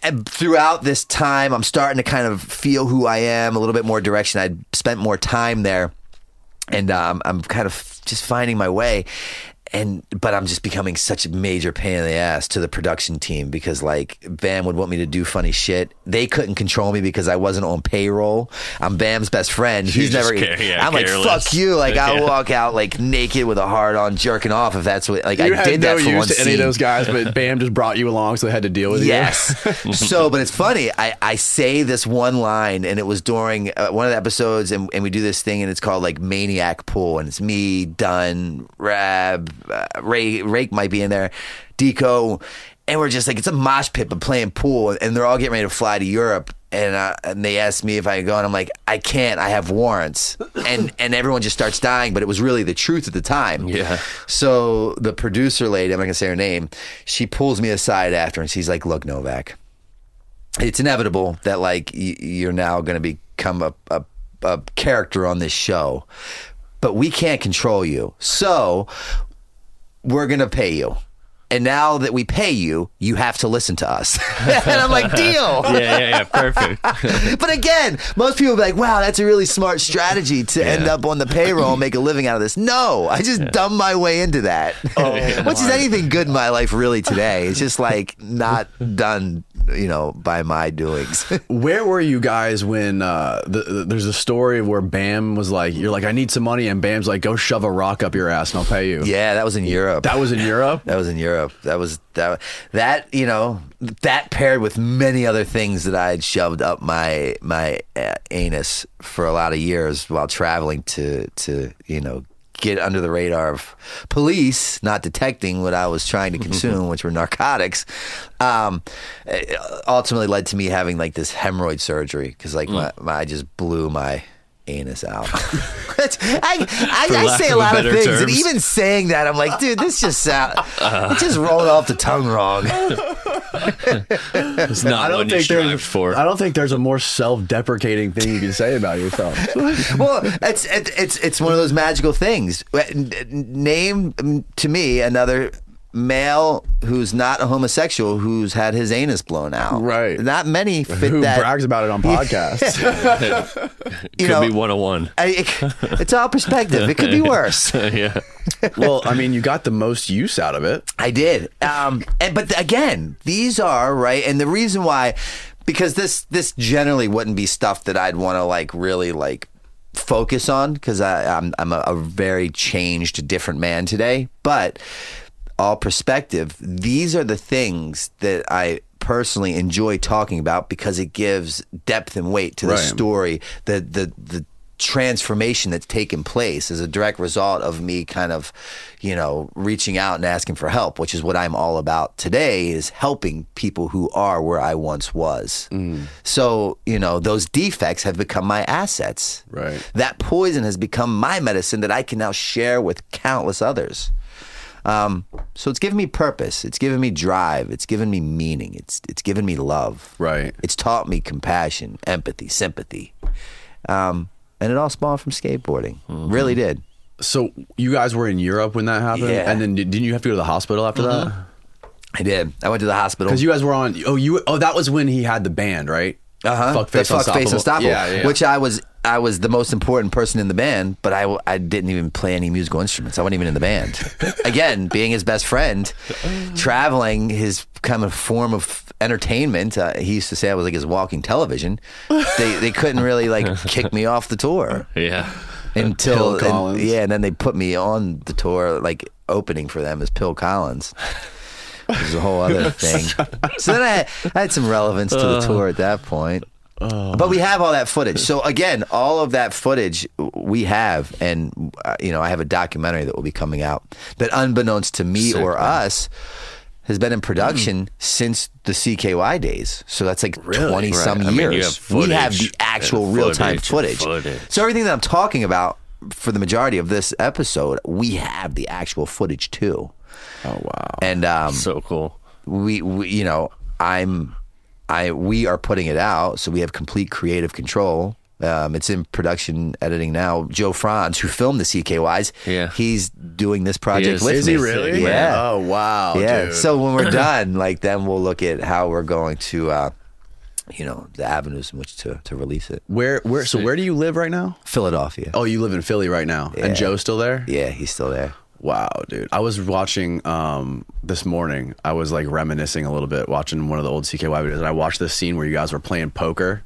And throughout this time, I'm starting to kind of feel who I am, a little bit more direction. I'd spent more time there, and um, I'm kind of just finding my way. And but I'm just becoming such a major pain in the ass to the production team because like Bam would want me to do funny shit. They couldn't control me because I wasn't on payroll. I'm Bam's best friend. He's you never. Care, yeah, I'm careless. Like fuck you. Like I'll yeah. walk out like naked with a hard on, jerking off if that's what. Like you I did no that for use one to scene. Any of those guys, but Bam just brought you along, so they had to deal with yes. you. Yes. So, but it's funny. I, I say this one line, and it was during uh, one of the episodes, and, and we do this thing, and it's called like Maniac Pool, and it's me, Dunn, Rab. Uh, Ray, Rake might be in there, Deco, and we're just like it's a mosh pit but playing pool, and they're all getting ready to fly to Europe, and uh, and they asked me if I could go, and I'm like I can't, I have warrants, and and everyone just starts dying, but it was really the truth at the time. Yeah. So the producer lady, I'm not gonna say her name, she pulls me aside after, and she's like, look, Novak, it's inevitable that like y- you're now gonna become a, a a character on this show, but we can't control you, so we're going to pay you. And now that we pay you, you have to listen to us. And I'm like, deal. Yeah, yeah, yeah, perfect. But again, most people be like, wow, that's a really smart strategy to yeah. end up on the payroll and make a living out of this. No, I just yeah. dumbed my way into that. Oh, yeah. Which is anything good in my life really today. It's just like not done, you know, by my doings. Where were you guys when uh, the, the, there's a story where Bam was like, you're like, I need some money. And Bam's like, go shove a rock up your ass and I'll pay you. Yeah, that was in Europe. That was in Europe? That was in Europe. That was that, that, you know, that paired with many other things that I had shoved up my my anus for a lot of years while traveling to, to you know, get under the radar of police not detecting what I was trying to consume, which were narcotics, um, ultimately led to me having like this hemorrhoid surgery because like mm. my, my, I just blew my anus out. I, I, I say a lot of, of things, terms. And even saying that, I'm like, dude, this just sound, uh, it just rolled off the tongue wrong. It's not I don't one think you strived for. I don't think there's a more self-deprecating thing you can say about yourself. Well, it's it's it's one of those magical things. Name to me another male who's not a homosexual who's had his anus blown out. Right. Not many fit Who that. Who brags about it on podcasts. It could know, be one oh one. I, it, it's all perspective. It could be worse. Yeah. Well, I mean, you got the most use out of it. I did. Um, and, but again, these are, right, and the reason why, because this this generally wouldn't be stuff that I'd want to like really like focus on, because I'm I'm a, a very changed, different man today. But all perspective, these are the things that I personally enjoy talking about, because it gives depth and weight to the right. story, the the the transformation that's taken place as a direct result of me kind of, you know, reaching out and asking for help, which is what I'm all about today, is helping people who are where I once was. Mm. So, you know, those defects have become my assets. Right. That poison has become my medicine that I can now share with countless others. Um, so it's given me purpose. It's given me drive. It's given me meaning. It's it's given me love. Right. It's taught me compassion, empathy, sympathy. Um, and it all spawned from skateboarding. Mm-hmm. Really did. So you guys were in Europe when that happened? Yeah. And then didn't you have to go to the hospital after mm-hmm. that? I did. I went to the hospital. Because you guys were on, oh, you oh that was when he had the band, right? Uh-huh. Fuck Face Unstoppable. Fuck Face Unstoppable. Yeah, yeah, yeah. Which I was... I was the most important person in the band, but I, I didn't even play any musical instruments. I wasn't even in the band. Again, being his best friend, traveling, his kind of form of entertainment. Uh, he used to say I was like his walking television. They they couldn't really like kick me off the tour. Yeah. Until and, yeah, and then they put me on the tour, like opening for them as Phil Collins. Which is a whole other thing. So then I had, I had some relevance to the tour at that point. Oh. But we have all that footage. So again, all of that footage we have, and uh, you know, I have a documentary that will be coming out that, unbeknownst to me Sick, or man. us, has been in production mm. since the C K Y days. So that's like really? twenty right. some I years. Mean, you have footage, we have the actual real time footage. footage. So everything that I'm talking about for the majority of this episode, we have the actual footage too. Oh wow! And um, so cool. We, we you know, I'm. I, we are putting it out, so we have complete creative control. Um, it's in production editing now. Joe Franz, who filmed the C K Ys, yeah. he's doing this project with me. Is he really? Yeah. Oh, wow, yeah. Dude. So when we're done, like, then we'll look at how we're going to, uh, you know, the avenues in which to, to release it. Where, where? So where do you live right now? Philadelphia. Oh, you live in Philly right now. Yeah. And Joe's still there? Yeah, he's still there. Wow, dude. I was watching um, this morning. I was like reminiscing a little bit, watching one of the old C K Y videos, and I watched this scene where you guys were playing poker.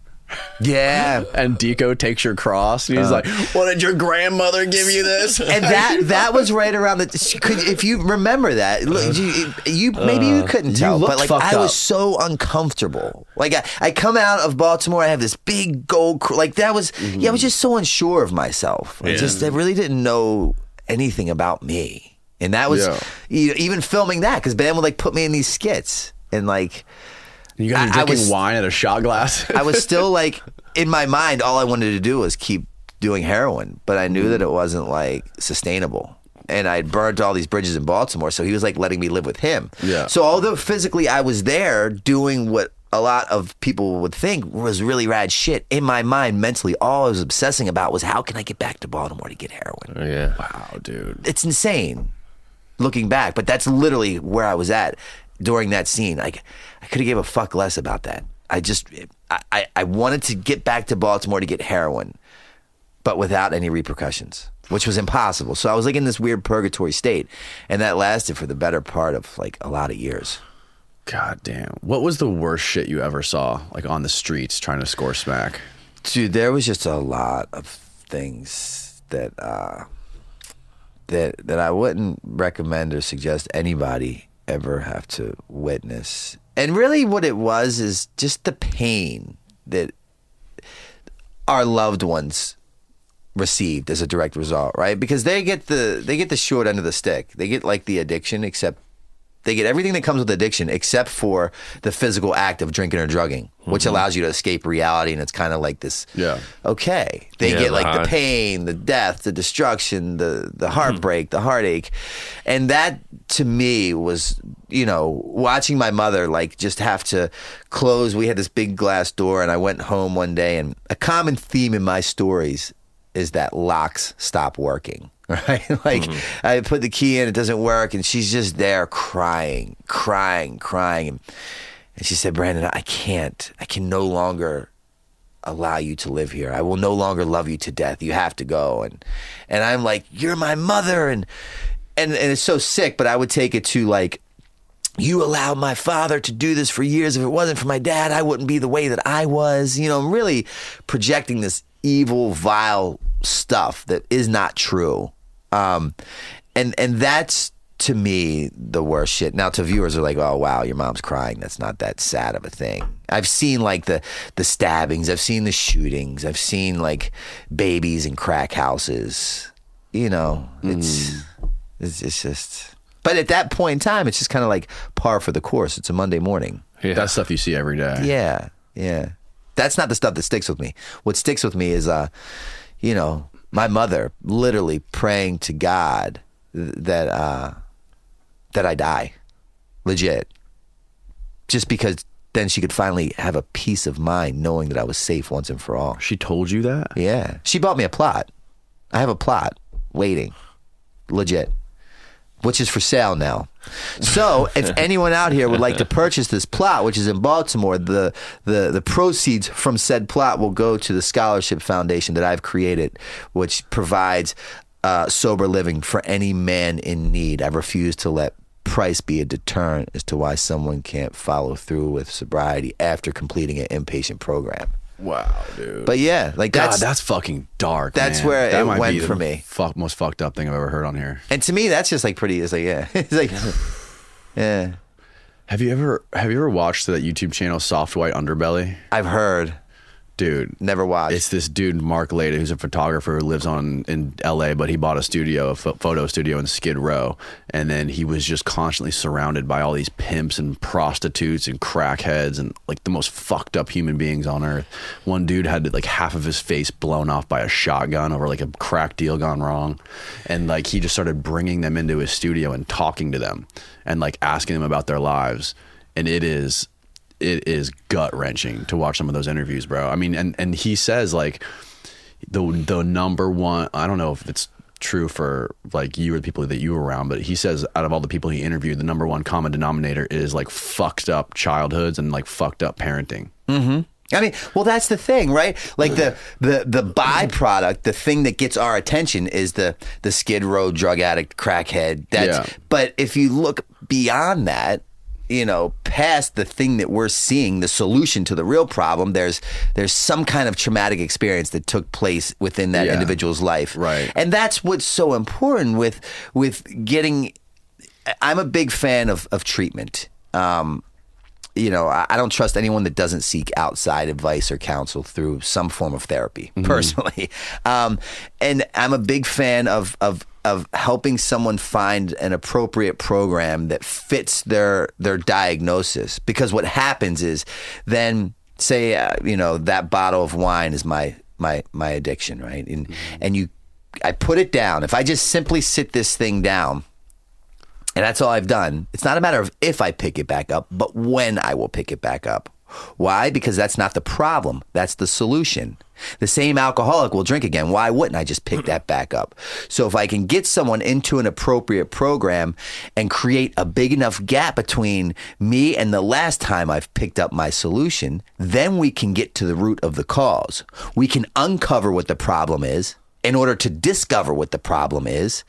Yeah. And Deco takes your cross, and he's uh, like, well, did your grandmother give you this? And that that was right around the... Could, if you remember that, you, you maybe you couldn't tell, you but like I was up. so uncomfortable. Like I, I come out of Baltimore, I have this big gold... Cr- like that was... Mm-hmm. Yeah, I was just so unsure of myself. I yeah. just I really didn't know... anything about me, and that was yeah. you know, even filming that, because Bam would like put me in these skits, and like you guys I, are drinking I was, wine at a shot glass. I was still like, in my mind, all I wanted to do was keep doing heroin, but I knew that it wasn't like sustainable, and I'd burned all these bridges in Baltimore, so he was like letting me live with him. Yeah. So although physically I was there doing what a lot of people would think was really rad shit, in my mind, mentally, all I was obsessing about was how can I get back to Baltimore to get heroin? Yeah. Wow, dude. It's insane looking back, but that's literally where I was at during that scene. Like, I could have gave a fuck less about that. I just, I, I, I wanted to get back to Baltimore to get heroin, but without any repercussions, which was impossible. So I was like in this weird purgatory state, and that lasted for the better part of like a lot of years. God damn. What was the worst shit you ever saw, like on the streets trying to score smack? Dude, there was just a lot of things that uh, that that I wouldn't recommend or suggest anybody ever have to witness. And really what it was is just the pain that our loved ones received as a direct result, right? Because they get the they get the short end of the stick. They get like the addiction, except they get everything that comes with addiction except for the physical act of drinking or drugging, which mm-hmm. allows you to escape reality. And it's kind of like this, yeah. okay. They yeah, get like the, the pain, the death, the destruction, the, the heartbreak, mm-hmm. the heartache. And that to me was, you know, watching my mother like just have to close. We had this big glass door, and I went home one day, and a common theme in my stories is that locks stop working. Right? Like mm-hmm. I put the key in, it doesn't work, and she's just there crying, crying, crying. And, and she said, Brandon, I can't, I can no longer allow you to live here. I will no longer love you to death. You have to go. And and I'm like, you're my mother. And, and, and it's so sick, but I would take it to like, you allowed my father to do this for years. If it wasn't for my dad, I wouldn't be the way that I was. You know, I'm really projecting this evil, vile stuff that is not true. Um, and and that's, to me, the worst shit. Now, to viewers, are like, oh, wow, your mom's crying. That's not that sad of a thing. I've seen, like, the, the stabbings. I've seen the shootings. I've seen, like, babies in crack houses. You know, it's, mm. it's, it's just... But at that point in time, it's just kind of like par for the course. It's a Monday morning. Yeah, that's stuff you see every day. Yeah, yeah. That's not the stuff that sticks with me. What sticks with me is, uh, you know, my mother literally praying to God that... Uh, that I die, legit, just because then she could finally have a peace of mind knowing that I was safe once and for all. She told you that? Yeah. She bought me a plot. I have a plot waiting, legit, which is for sale now. So if anyone out here would like to purchase this plot, which is in Baltimore, the, the, the proceeds from said plot will go to the scholarship foundation that I've created, which provides uh, sober living for any man in need. I refuse to let price be a deterrent as to why someone can't follow through with sobriety after completing an inpatient program. Wow, dude. But yeah, like God, that's that's fucking dark. That's man. Where that it went for me. Fuck, most fucked up thing I've ever heard on here. And to me, that's just like pretty. It's like yeah, it's like yeah. Have you ever have you ever watched that YouTube channel Soft White Underbelly? I've heard. Dude, never watched. It's this dude Mark Leda, who's a photographer who lives on in L A, but he bought a studio, a pho- photo studio in Skid Row, and then he was just constantly surrounded by all these pimps and prostitutes and crackheads and like the most fucked up human beings on earth. One dude had like half of his face blown off by a shotgun over like a crack deal gone wrong, and like he just started bringing them into his studio and talking to them and like asking them about their lives, and it is. It is gut-wrenching to watch some of those interviews, bro. I mean, and, and he says, like, the the number one... I don't know if it's true for, like, you or the people that you were around, but he says out of all the people he interviewed, the number one common denominator is, like, fucked up childhoods and, like, fucked up parenting. Mm-hmm. I mean, well, that's the thing, right? Like, the, the, the byproduct, the thing that gets our attention is the, the Skid Row drug addict, crackhead. That's, yeah. But if you look beyond that, you know, past the thing that we're seeing, the solution to the real problem, there's there's some kind of traumatic experience that took place within that yeah. individual's life. Right. And that's what's so important with with getting... I'm a big fan of, of treatment. Um, you know, I, I don't trust anyone that doesn't seek outside advice or counsel through some form of therapy, mm-hmm. personally. Um, and I'm a big fan of... of Of helping someone find an appropriate program that fits their their diagnosis, because what happens is, then say uh, you know that bottle of wine is my my my addiction, right? And mm-hmm. and you, I put it down. If I just simply sit this thing down, and that's all I've done. It's not a matter of if I pick it back up, but when I will pick it back up. Why? Because that's not the problem. That's the solution. The same alcoholic will drink again. Why wouldn't I just pick that back up? So if I can get someone into an appropriate program and create a big enough gap between me and the last time I've picked up my solution, then we can get to the root of the cause. We can uncover what the problem is in order to discover what the problem is,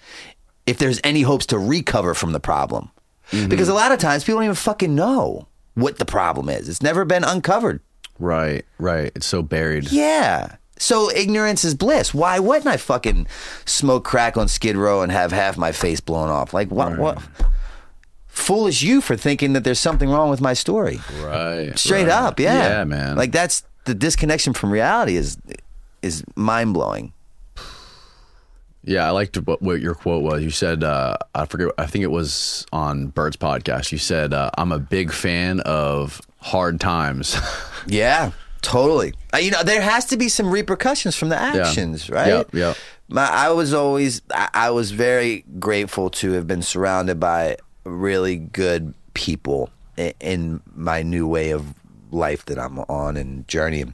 if there's any hopes to recover from the problem. Mm-hmm. Because a lot of times people don't even fucking know what the problem is. It's never been uncovered. Right, right. It's so buried. Yeah. So ignorance is bliss. Why wouldn't I fucking smoke crack on Skid Row and have half my face blown off? Like, what? Right. What? Foolish you for thinking that there's something wrong with my story. Right. Straight right. up, yeah. Yeah, man. Like, that's the disconnection from reality is is mind blowing. Yeah, I liked what, what your quote was. You said, uh, I forget, I think it was on Bert's podcast. You said, uh, I'm a big fan of hard times. Yeah, totally. Uh, you know, there has to be some repercussions from the actions, yeah. right? Yep, yep. My, I was always, I, I was very grateful to have been surrounded by really good people in, in my new way of life that I'm on and journeying.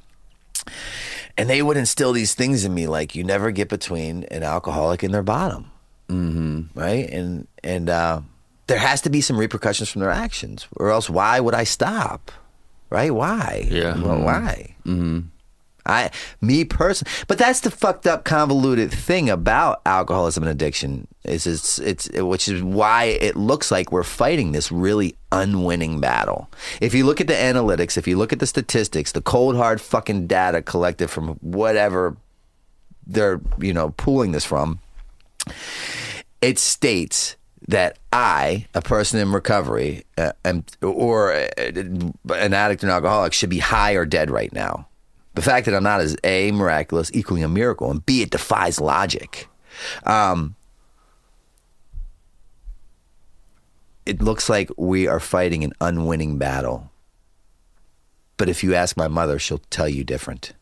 And they would instill these things in me, like you never get between an alcoholic and their bottom, mm-hmm. right? And and uh, there has to be some repercussions from their actions, or else why would I stop, right? Why? Yeah. Well, mm-hmm. Why? Mm-hmm. I, me personally, but that's the fucked up, convoluted thing about alcoholism and addiction is it's it's which is why it looks like we're fighting this really unwinning battle. If you look at the analytics, if you look at the statistics, the cold hard fucking data collected from whatever they're, you know, pooling this from, it states that I, a person in recovery, uh, am, or uh, an addict and alcoholic, should be high or dead right now. The fact that I'm not is A, miraculous, equally a miracle, and B, it defies logic. Um, it looks like we are fighting an unwinning battle. But if you ask my mother, she'll tell you different.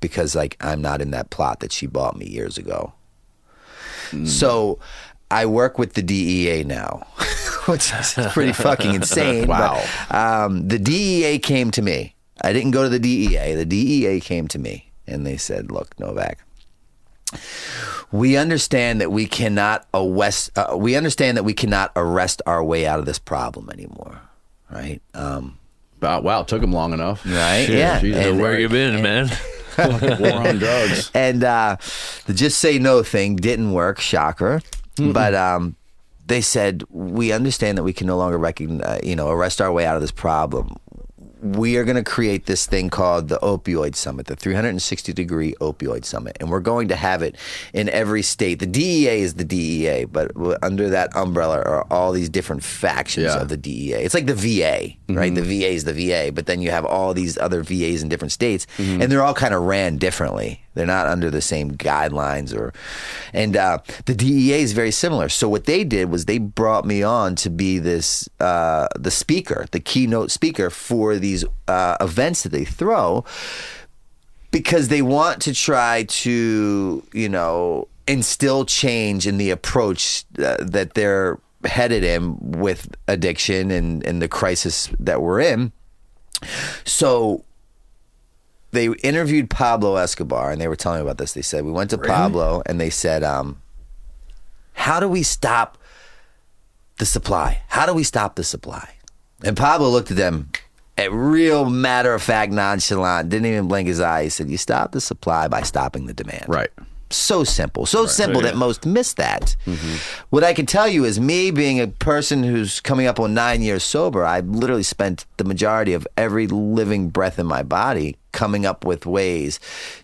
Because, like, I'm not in that plot that she bought me years ago. Mm. So I work with the D E A now, which is pretty fucking insane. Wow. But, um, the D E A came to me. I didn't go to the D E A. The D E A came to me, and they said, look, Novak, we understand that we cannot arrest, uh, we understand that we cannot arrest our way out of this problem anymore, right? Um, wow, wow, it took them long enough. Right? Sure, yeah. Geez, and, where you been, and, man? War on drugs. And uh, the just say no thing didn't work, shocker. Mm-hmm. But um, they said, we understand that we can no longer recognize, you know, arrest our way out of this problem. We are going to create this thing called the Opioid Summit, the three sixty degree Opioid Summit, and we're going to have it in every state. The D E A is the D E A, but under that umbrella are all these different factions yeah. of the D E A. It's like the V A, right? Mm-hmm. The V A is the V A, but then you have all these other V As in different states, mm-hmm. and they're all kind of ran differently. They're not under the same guidelines, or, and uh, the D E A is very similar. So what they did was they brought me on to be this uh, the speaker, the keynote speaker for these uh, events that they throw, because they want to try to, you know, instill change in the approach uh, that they're headed in with addiction and, and the crisis that we're in. So they interviewed Pablo Escobar, and they were telling me about this. They said, we went to really? Pablo, and they said, um, how do we stop the supply? How do we stop the supply? And Pablo looked at them, at real matter-of-fact, nonchalant, didn't even blink his eye. He said, you stop the supply by stopping the demand. Right. So simple. So right. simple yeah. that most miss that. Mm-hmm. What I can tell you is, me being a person who's coming up on nine years sober, I literally spent the majority of every living breath in my body coming up with ways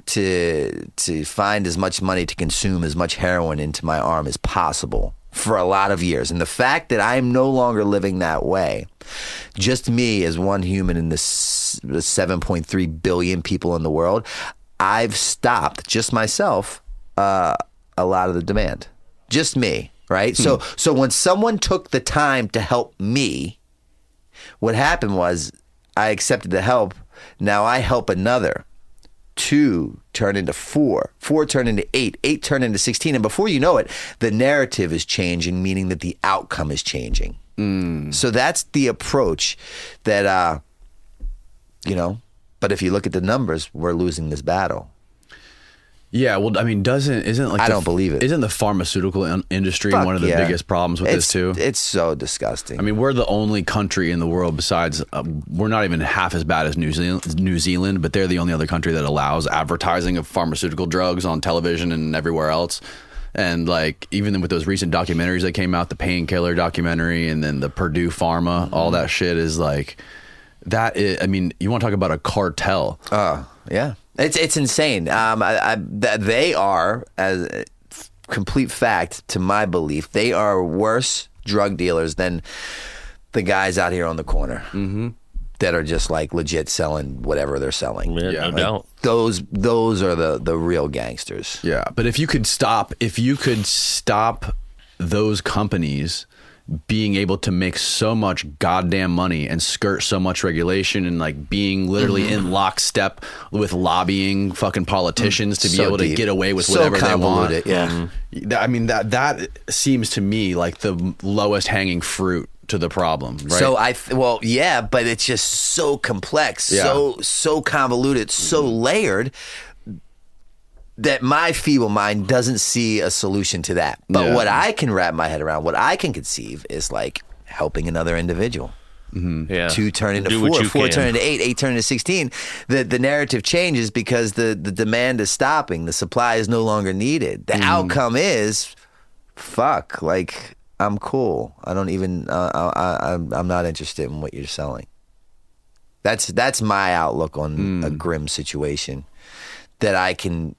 to to find as much money to consume as much heroin into my arm as possible for a lot of years. And the fact that I'm no longer living that way, just me as one human in the seven point three billion people in the world, I've stopped, just myself, uh, a lot of the demand. Just me, right? Hmm. So, so when someone took the time to help me, what happened was I accepted the help. Now I help another. Two turn into four. Four turn into eight. Eight turn into sixteen. And before you know it, the narrative is changing, meaning that the outcome is changing. Mm. So that's the approach that, uh, you know, but if you look at the numbers, we're losing this battle. Yeah, well, I mean, doesn't isn't like I the, don't believe it. Isn't the pharmaceutical in- industry Fuck one of the yeah. biggest problems with it's, this too? It's so disgusting. I mean, we're the only country in the world besides uh, we're not even half as bad as New Zealand, New Zealand, but they're the only other country that allows advertising of pharmaceutical drugs on television and everywhere else. And like, even with those recent documentaries that came out, the painkiller documentary, and then the Purdue Pharma, mm-hmm. all that shit is like that. Is, I mean, you want to talk about a cartel? Oh, uh, yeah. It's it's insane. Um, I, I, they are, as a complete fact to my belief, they are worse drug dealers than the guys out here on the corner mm-hmm. that are just like legit selling whatever they're selling. Yeah, yeah. No like, doubt. Those those are the, the real gangsters. Yeah, but if you could stop, if you could stop those companies being able to make so much goddamn money and skirt so much regulation and like being literally mm-hmm. in lockstep with lobbying fucking politicians mm-hmm. to be so able deep. to get away with so whatever they want. Yeah. Mm-hmm. I mean, that that seems to me like the lowest hanging fruit to the problem, right? So I, th- well, yeah, but it's just so complex, yeah. so so convoluted, so layered that my feeble mind doesn't see a solution to that. But yeah. what I can wrap my head around, what I can conceive is like helping another individual. Mm-hmm. Yeah. Two turn into Do four, four can. turn into eight, eight turn into sixteen. The, the narrative changes because the, the demand is stopping. The supply is no longer needed. The mm-hmm. outcome is, fuck, like I'm cool. I don't even, uh, I, I, I'm not interested in what you're selling. That's, that's my outlook on mm. a grim situation that I can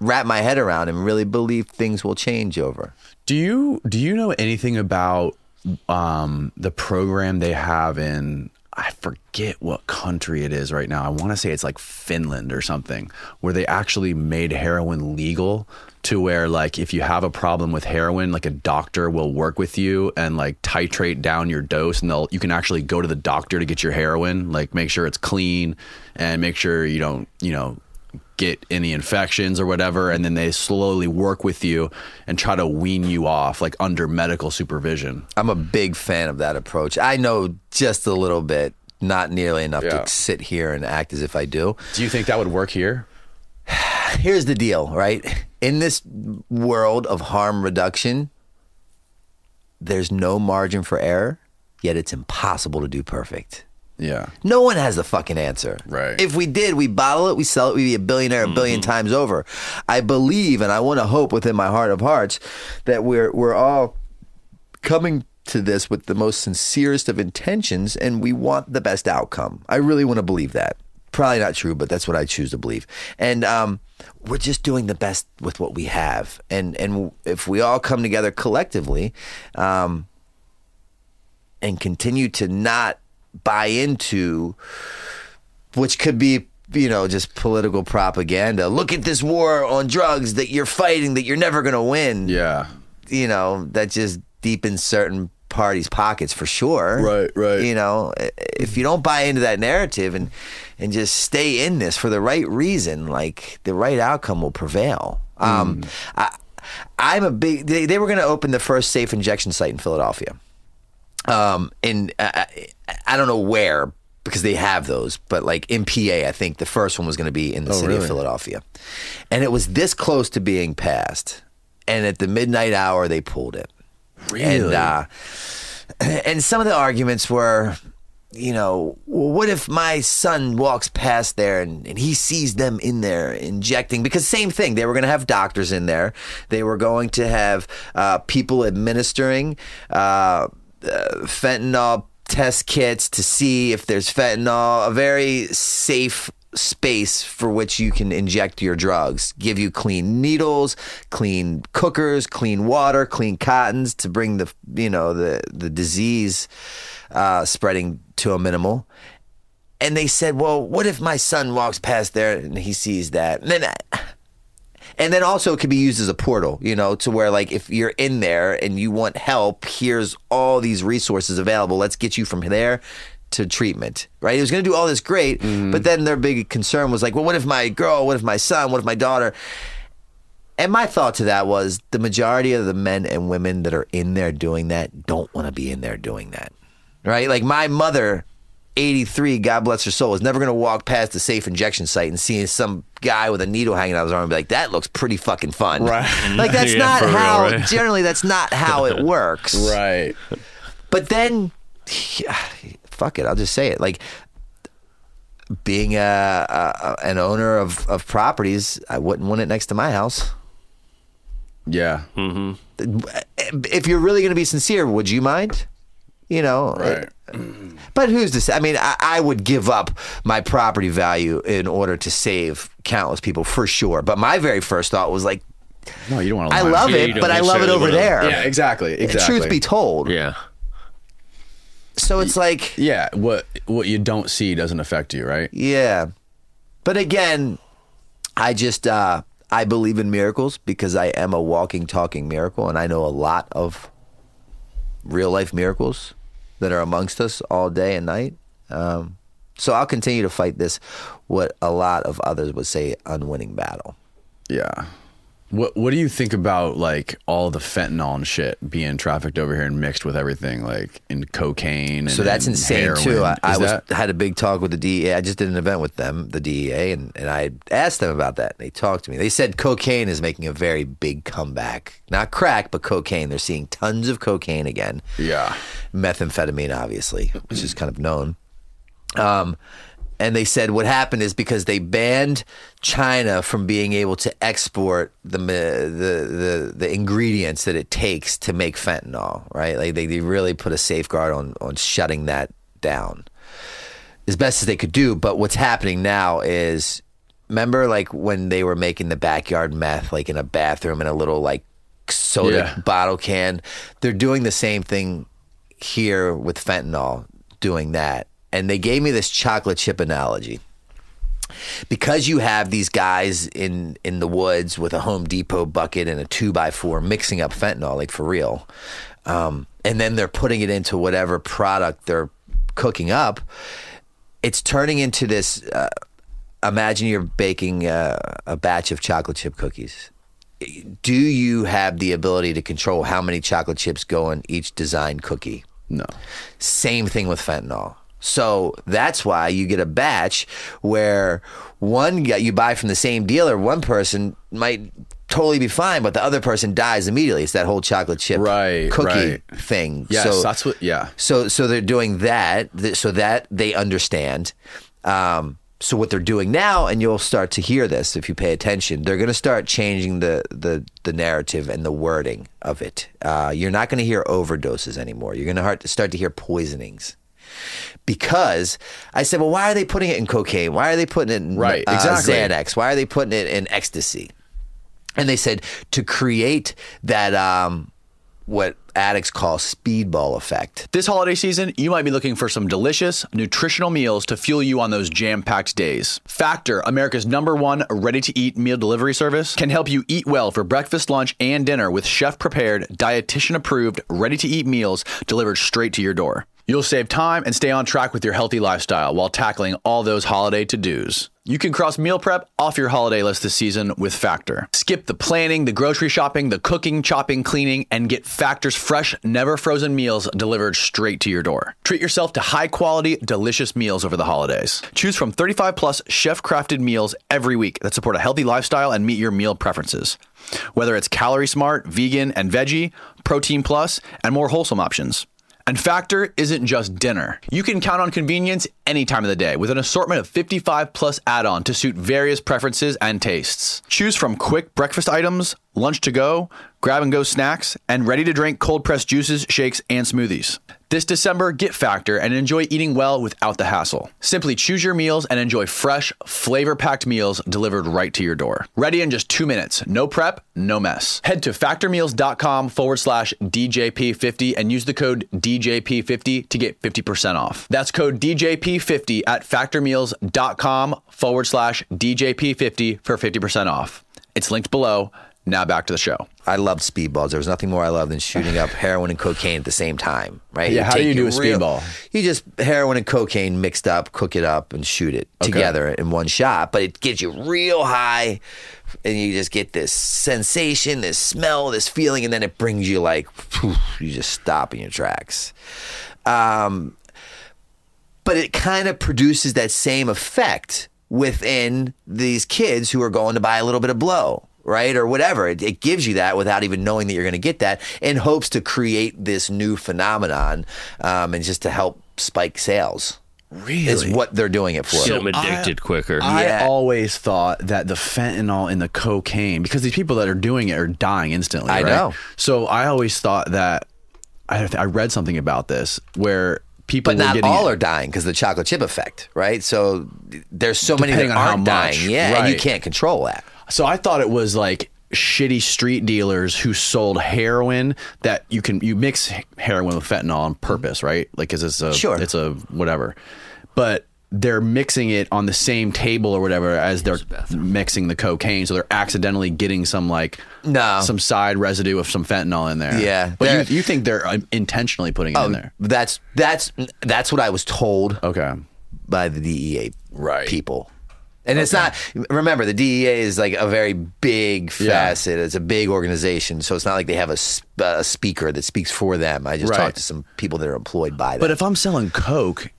wrap my head around and really believe things will change over. Do you do you know anything about um, the program they have in, I forget what country it is right now. I want to say it's like Finland or something, where they actually made heroin legal, to where like if you have a problem with heroin, like a doctor will work with you and like titrate down your dose, and they'll you can actually go to the doctor to get your heroin, like make sure it's clean and make sure you don't, you know, get any infections or whatever. And then they slowly work with you and try to wean you off, like under medical supervision. I'm a big fan of that approach. I know just a little bit, not nearly enough yeah. to sit here and act as if I do. Do you think that would work here? Here's the deal, right? In this world of harm reduction, there's no margin for error, yet it's impossible to do perfect. Yeah. No one has the fucking answer. Right. If we did, we bottle it, we sell it, we'd be a billionaire a billion mm-hmm. times over. I believe, and I want to hope within my heart of hearts, that we're we're all coming to this with the most sincerest of intentions, and we want the best outcome. I really want to believe that. Probably not true, but that's what I choose to believe. And um, we're just doing the best with what we have. And and if we all come together collectively, um, and continue to not buy into, which could be, you know, just political propaganda. Look at this war on drugs that you're fighting that you're never going to win. Yeah. You know, that just deepens certain parties' pockets for sure. Right, right. You know, if you don't buy into that narrative and, and just stay in this for the right reason, like the right outcome will prevail. Mm. Um, I, I'm a big, they, they were going to open the first safe injection site in Philadelphia. Um, and I, I don't know where, because they have those, but like in P A, I think the first one was going to be in the oh, city really? of Philadelphia. And it was this close to being passed. And at the midnight hour, they pulled it. Really? And, uh, and some of the arguments were, you know, well, what if my son walks past there and, and he sees them in there injecting? Because same thing, they were going to have doctors in there. They were going to have uh, people administering uh Uh, fentanyl test kits to see if there's fentanyl, a very safe space for which you can inject your drugs, give you clean needles, clean cookers, clean water, clean cottons to bring the, you know, the, the disease uh, spreading to a minimal. And they said, well, what if my son walks past there and he sees that? And then I, And then also it could be used as a portal, you know, to where like if you're in there and you want help, here's all these resources available. Let's get you from there to treatment, right? It was going to do all this great, mm. but then their big concern was like, well, what if my girl, what if my son, what if my daughter? And my thought to that was the majority of the men and women that are in there doing that don't want to be in there doing that, right? Like my mother, eighty-three, God bless her soul, is never going to walk past the safe injection site and see some guy with a needle hanging out of his arm and be like, that looks pretty fucking fun. Right. Like, that's yeah, not how, real, right? Generally, that's not how it works. Right. But then, yeah, fuck it, I'll just say it. Like, being a, a an owner of, of properties, I wouldn't want it next to my house. Yeah. Mm-hmm. If you're really going to be sincere, would you mind? You know, right. It, but who's to say? I mean, I, I would give up my property value in order to save countless people for sure. But my very first thought was like, no, you don't want to. I love it, but I love it over there. Yeah, exactly. Exactly. Truth be told, yeah. So it's like, yeah, what what you don't see doesn't affect you, right? Yeah, but again, I just uh, I believe in miracles because I am a walking, talking miracle, and I know a lot of real life miracles that are amongst us all day and night. Um, so I'll continue to fight this, what a lot of others would say, unwinning battle. Yeah. What What do you think about like all the fentanyl and shit being trafficked over here and mixed with everything, like in cocaine? And, so that's and insane heroin. Too. I, I was that? had a big talk with the D E A. I just did an event with them, the D E A, and, and I asked them about that. They talked to me. They said cocaine is making a very big comeback. Not crack, but cocaine. They're seeing tons of cocaine again. Yeah. Methamphetamine, obviously, which is kind of known. Um. And they said what happened is because they banned China from being able to export the the the, the ingredients that it takes to make fentanyl, right? Like they, they really put a safeguard on, on shutting that down as best as they could do. But what's happening now is remember like when they were making the backyard meth, like in a bathroom in a little like soda yeah. bottle can? They're doing the same thing here with fentanyl, doing that. And they gave me this chocolate chip analogy. Because you have these guys in, in the woods with a Home Depot bucket and a two by four mixing up fentanyl, like for real. Um, and then they're putting it into whatever product they're cooking up. It's turning into this, uh, imagine you're baking uh, a batch of chocolate chip cookies. Do you have the ability to control how many chocolate chips go in each designed cookie? No. Same thing with fentanyl. So that's why you get a batch where one guy you buy from the same dealer, one person might totally be fine, but the other person dies immediately. It's that whole chocolate chip right, cookie right. thing. Yes, so, that's what, yeah. So, so they're doing that so that they understand. Um, so what they're doing now, and you'll start to hear this if you pay attention, they're going to start changing the, the, the narrative and the wording of it. Uh, you're not going to hear overdoses anymore. You're going to start to hear poisonings. Because I said, well, why are they putting it in cocaine? Why are they putting it in right, uh, exactly. Xanax? Why are they putting it in ecstasy? And they said to create that um, what addicts call speedball effect. This holiday season, you might be looking for some delicious, nutritional meals to fuel you on those jam-packed days. Factor, America's number one ready-to-eat meal delivery service, can help you eat well for breakfast, lunch, and dinner with chef-prepared, dietitian-approved, ready-to-eat meals delivered straight to your door. You'll save time and stay on track with your healthy lifestyle while tackling all those holiday to-dos. You can cross meal prep off your holiday list this season with Factor. Skip the planning, the grocery shopping, the cooking, chopping, cleaning, and get Factor's fresh, never-frozen meals delivered straight to your door. Treat yourself to high-quality, delicious meals over the holidays. Choose from thirty-five plus chef-crafted meals every week that support a healthy lifestyle and meet your meal preferences. Whether it's calorie smart, vegan and veggie, protein plus, and more wholesome options. And Factor isn't just dinner. You can count on convenience any time of the day with an assortment of fifty-five plus add-on to suit various preferences and tastes. Choose from quick breakfast items, lunch to go, grab-and-go snacks, and ready-to-drink cold-pressed juices, shakes, and smoothies. This December, get Factor and enjoy eating well without the hassle. Simply choose your meals and enjoy fresh, flavor-packed meals delivered right to your door. Ready in just two minutes. No prep, no mess. Head to factormeals.com forward slash D J P fifty and use the code D J P fifty to get fifty percent off. That's code D J P fifty at factormeals.com forward slash D J P fifty for fifty percent off. It's linked below. Now back to the show. I loved speedballs. There was nothing more I loved than shooting up heroin and cocaine at the same time, right? Yeah, you how do you do a real, speedball? You just heroin and cocaine mixed up, cook it up, and shoot it okay. together in one shot. But it gets you real high, and you just get this sensation, this smell, this feeling, and then it brings you like, whew, you just stop in your tracks. Um, but it kind of produces that same effect within these kids who are going to buy a little bit of blow. Right? Or whatever. It, it gives you that without even knowing that you're going to get that in hopes to create this new phenomenon um, and just to help spike sales. Really? Is what they're doing it for. So I'm addicted I, quicker. I yeah. always thought that the fentanyl and the cocaine, because these people that are doing it are dying instantly. I right? know. So I always thought that, I, I read something about this where people but not all it. Are dying because of the chocolate chip effect, right? So there's so Depending many that aren't dying. Yeah, right. And you can't control that. So I thought it was like shitty street dealers who sold heroin that you can, you mix heroin with fentanyl on purpose, right? Like, cause it's a, sure. it's a whatever, but they're mixing it on the same table or whatever as they're mixing the cocaine. So they're accidentally getting some like no. some side residue of some fentanyl in there. Yeah. But you, you think they're intentionally putting it oh, in there. That's, that's, that's what I was told okay. by the D E A right. people. And okay. it's not, remember, the D E A is like a very big facet. Yeah. It's a big organization. So it's not like they have a, a speaker that speaks for them. I just right. talked to some people that are employed by them. But if I'm selling Coke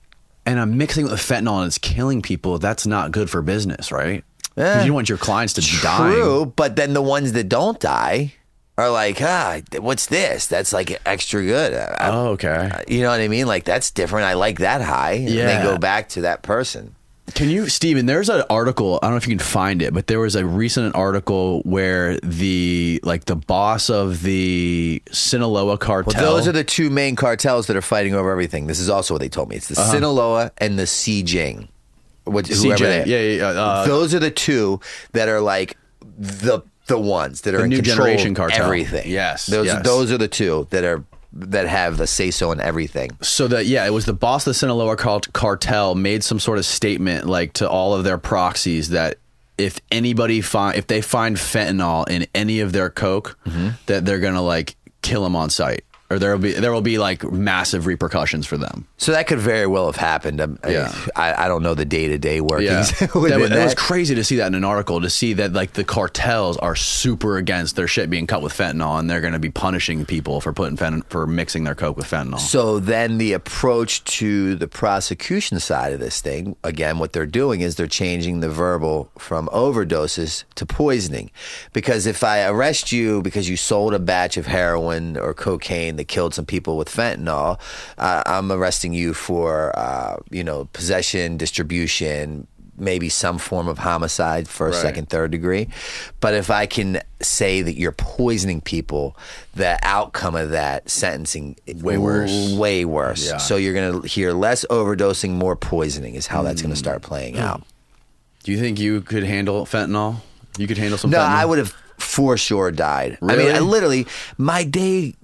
and I'm mixing it with fentanyl and it's killing people, that's not good for business, right? Eh, you don't want your clients to true, die. True, but then the ones that don't die are like, ah, what's this? That's like extra good. I, oh, okay. You know what I mean? Like, that's different. I like that high. And yeah. they go back to that person. Can you, Steven, there's an article, I don't know if you can find it, but there was a recent article where the, like the boss of the Sinaloa cartel. Well, those are the two main cartels that are fighting over everything. This is also what they told me. It's the uh-huh. Sinaloa and the C J N G, what, whoever C J, they yeah, yeah, uh, those are the two that are like the the ones that are the in new control generation cartel. Everything. Yes, those yes. those are the two that are. That have a say-so in everything. So that, yeah, it was the boss of the Sinaloa cartel made some sort of statement like to all of their proxies that if anybody find, if they find fentanyl in any of their coke, mm-hmm. that they're going to like kill them on sight. Or there will be there will be like massive repercussions for them. So that could very well have happened. I'm, yeah, I, I don't know the day to day workings. Yeah. That, that. It was crazy to see that in an article, to see that like the cartels are super against their shit being cut with fentanyl, and they're going to be punishing people for putting fent- for mixing their coke with fentanyl. So then the approach to the prosecution side of this thing, again, what they're doing is they're changing the verbal from overdoses to poisoning, because if I arrest you because you sold a batch of heroin or cocaine that killed some people with fentanyl, uh, I'm arresting you for, uh, you know, possession, distribution, maybe some form of homicide for a right. second, third degree. But if I can say that you're poisoning people, the outcome of that sentencing way worse. Way worse. Yeah. So you're going to hear less overdosing, more poisoning is how mm. that's going to start playing mm. out. Do you think you could handle fentanyl? You could handle some no, fentanyl? No, I would have for sure died. Really? I mean, I literally, my day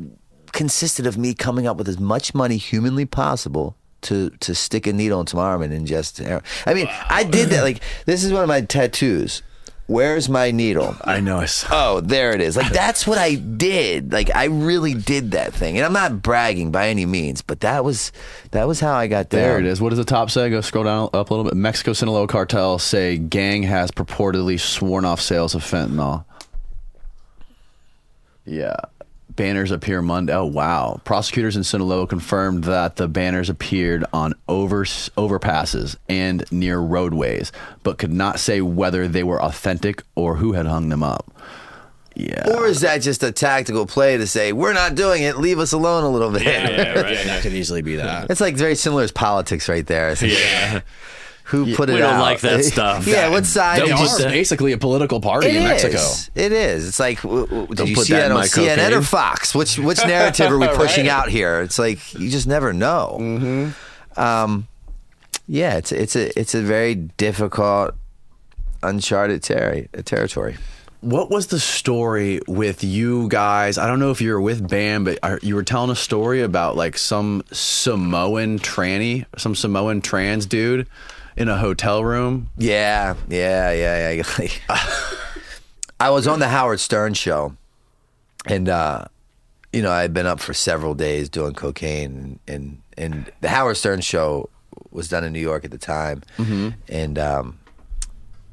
consisted of me coming up with as much money humanly possible to to stick a needle into my arm and ingest heroin. I mean, wow. I did that. Like, this is one of my tattoos. Where's my needle? I know. I saw. Oh, there it is. Like, that's what I did. Like, I really did that thing. And I'm not bragging by any means, but that was that was how I got there. There it is. What does the top say? Go scroll down up a little bit. Mexico Sinaloa cartel say gang has purportedly sworn off sales of fentanyl. Yeah. Banners appear Monday. Oh, wow. Prosecutors in Sinaloa confirmed that the banners appeared on over, overpasses and near roadways, but could not say whether they were authentic or who had hung them up. Yeah. Or is that just a tactical play to say, we're not doing it, leave us alone a little bit? Yeah, yeah, right. Yeah, that could easily be that. It's like very similar as politics right there. Yeah. Who put yeah, it out? We don't out. like that stuff. Yeah, what side? It's just are. basically a political party it in is. Mexico. It is. It's like, w- w- did you see that, that on C N N cocaine? Or Fox? Which which narrative are we pushing right. out here? It's like, you just never know. Mm-hmm. Um, yeah, it's it's a it's a very difficult, uncharted ter- territory. What was the story with you guys? I don't know if you were with Bam, but you were telling a story about like some Samoan tranny, some Samoan trans dude. In a hotel room? Yeah, yeah, yeah, yeah. I was on the Howard Stern show, and uh, you know, I had been up for several days doing cocaine, and and the Howard Stern show was done in New York at the time, mm-hmm. and um,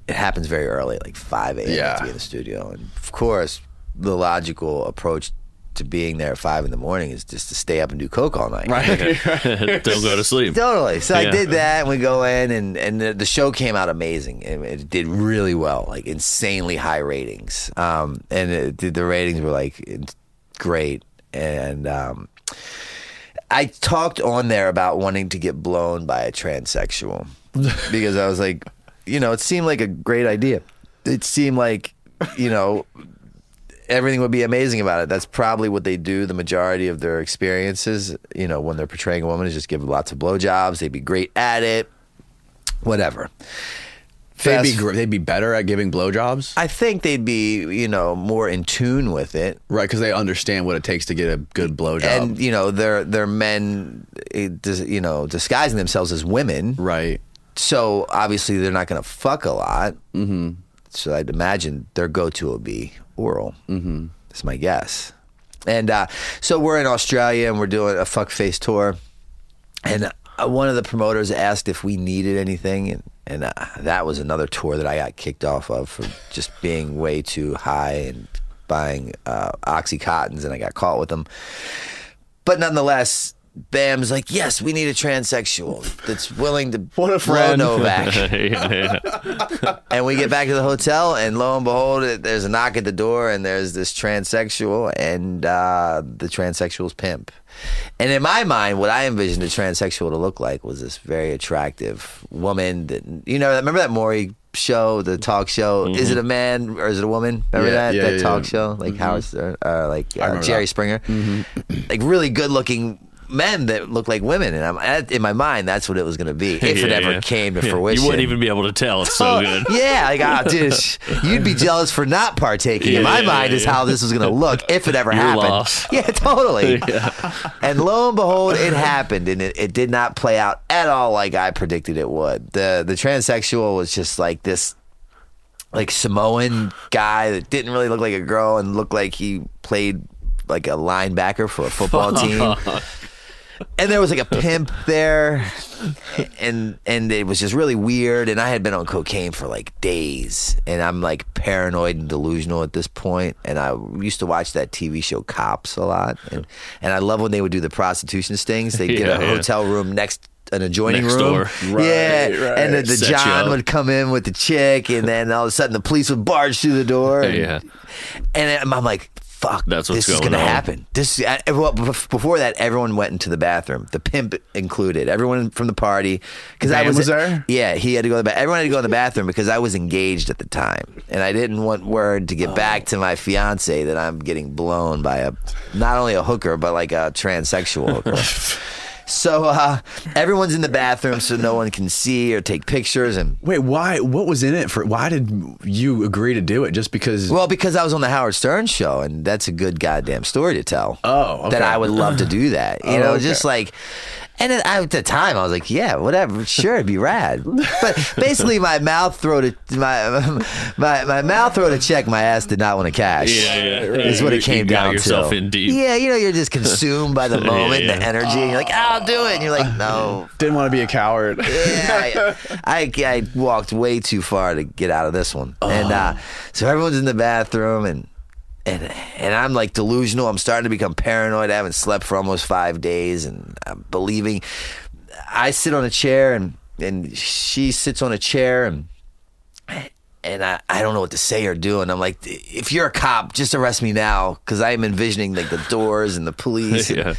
it happens very early, like five a.m. yeah. to be in the studio, and of course, the logical approach to being there at five in the morning is just to stay up and do coke all night. Right. Don't go to sleep. Totally. So yeah. I did that, and we go in, and, and the, the show came out amazing. It, it did really well, like insanely high ratings. Um, and it, the ratings were like great. And um, I talked on there about wanting to get blown by a transsexual because I was like, you know, it seemed like a great idea. It seemed like, you know, everything would be amazing about it. That's probably what they do the majority of their experiences, you know, when they're portraying a woman, is just give lots of blowjobs. They'd be great at it, whatever. Fast, they'd, be, they'd be better at giving blowjobs? I think they'd be, you know, more in tune with it. Right, because they understand what it takes to get a good blowjob. And, you know, they're, they're men, you know, disguising themselves as women. Right. So, obviously, they're not going to fuck a lot. Mm-hmm. So, I'd imagine their go-to will be oral. Mm-hmm. That's my guess. And uh, so we're in Australia and we're doing a fuckface tour. And uh, one of the promoters asked if we needed anything. And, and uh, that was another tour that I got kicked off of for just being way too high and buying uh, Oxycontins. And I got caught with them. But nonetheless, Bam's like, yes, we need a transsexual that's willing to what a friend. blow Novak. yeah, yeah. And we get back to the hotel, and lo and behold, there's a knock at the door, and there's this transsexual, and uh, the transsexual's pimp. And in my mind, what I envisioned a transsexual to look like was this very attractive woman that, you know, remember that Maury show, the talk show, mm-hmm. Is It a Man or Is It a Woman? Remember yeah, that yeah, that yeah, talk yeah. show? Like mm-hmm. Howard Stern, or like uh, Jerry that. Springer. Mm-hmm. Like really good looking men that look like women, and I'm in my mind that's what it was going to be if yeah, it ever yeah. came to yeah. fruition. You wouldn't even be able to tell. It's so good. Yeah, like oh, dude, you'd be jealous for not partaking. Yeah, in my yeah, mind yeah, is yeah. how this was going to look if it ever Your happened. Loss. Yeah, totally. yeah. And lo and behold, it happened, and it, it did not play out at all like I predicted it would. The the transsexual was just like this. Like Samoan guy that didn't really look like a girl and looked like he played like a linebacker for a football team. And there was like a pimp there, and and it was just really weird. And I had been on cocaine for like days, and I'm like paranoid and delusional at this point. And I used to watch that T V show Cops a lot, and and I love when they would do the prostitution stings. They yeah, get a yeah. hotel room next. An adjoining Next room, right, yeah, right. and the, the John would come in with the chick, and then all of a sudden the police would barge through the door, and, yeah. and I'm like, "Fuck, that's what's this going is going to happen." This, I, well, before that, everyone went into the bathroom, the pimp included, everyone from the party, because I was, was there. Yeah, he had to go to the bathroom. Everyone had to go in the bathroom because I was engaged at the time, and I didn't want word to get oh. back to my fiance that I'm getting blown by a not only a hooker but like a transsexual hooker. So uh, everyone's in the bathroom, so no one can see or take pictures. And wait, why? What was in it for? Why did you agree to do it? Just because? Well, because I was on the Howard Stern show, and that's a good goddamn story to tell. Oh, okay. That I would love to do that. You oh, know, okay. just like. And at the time, I was like, "Yeah, whatever, sure, it'd be rad." But basically, my mouth throat, a, my my my mouth throat a check. My ass did not want to cash. Yeah, yeah, yeah. Is what you, it came you down got yourself to. In deep. Yeah, you know, you're just consumed by the moment, yeah, yeah. the energy. Oh. And you're like, "I'll do it," and you're like, "No." Didn't want to be a coward. Yeah, I, I I walked way too far to get out of this one, oh. and uh, so everyone's in the bathroom and. And and I'm like delusional. I'm starting to become paranoid. I haven't slept for almost five days, and I'm believing. I sit on a chair, and, and she sits on a chair, and and I, I don't know what to say or do. And I'm like, if you're a cop, just arrest me now, because I am envisioning like the doors and the police. yeah. And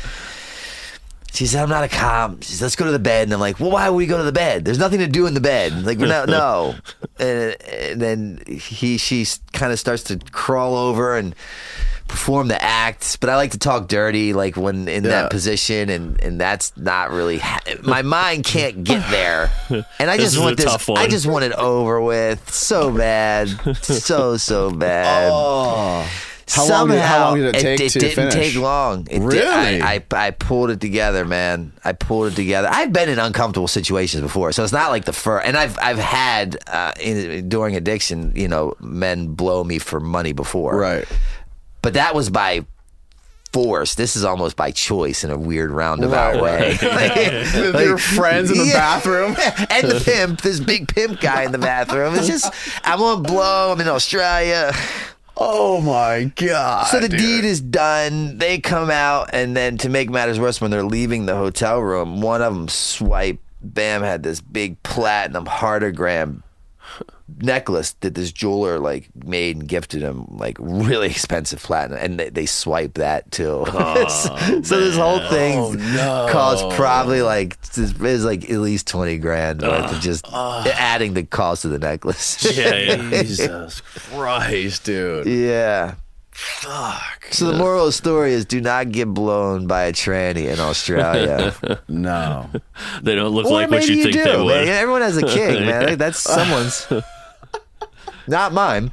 she said, I'm not a cop. She said, let's go to the bed. And I'm like, well, why would we go to the bed? There's nothing to do in the bed. Like, we're not, no. And, and then he, she kind of starts to crawl over and perform the act. But I like to talk dirty, like when in yeah. that position. And, and that's not really, ha- my mind can't get there. And I just want this, I just want it over with so bad. So, so bad. Oh. How Somehow, long did, how long did it take it, it to didn't finish? Take long. It really? Did, I, I, I pulled it together, man. I pulled it together. I've been in uncomfortable situations before, so it's not like the first. And I've I've had uh, in, during addiction, you know, men blow me for money before, right? But that was by force. This is almost by choice in a weird roundabout right. way. like, yeah. like, your friends in the yeah. bathroom and the pimp, this big pimp guy in the bathroom. It's just I'm on blow. I'm in Australia. Oh my God. So the dude. deed is done. They come out, and then to make matters worse, when they're leaving the hotel room, one of them swipe. Bam had this big platinum heartogram necklace that this jeweler like made and gifted him, like really expensive platinum, and they, they swipe that too. Oh, so man. This whole thing oh, no. cost probably like it was like at least twenty grand worth uh, of just uh, adding the cost of the necklace. Yeah, Jesus Christ, dude. Yeah. Fuck. So the moral of the story is do not get blown by a tranny in Australia. No. They don't look or like what you, you think do, they would. Man. Everyone has a king, man. Like, that's someone's. Not mine.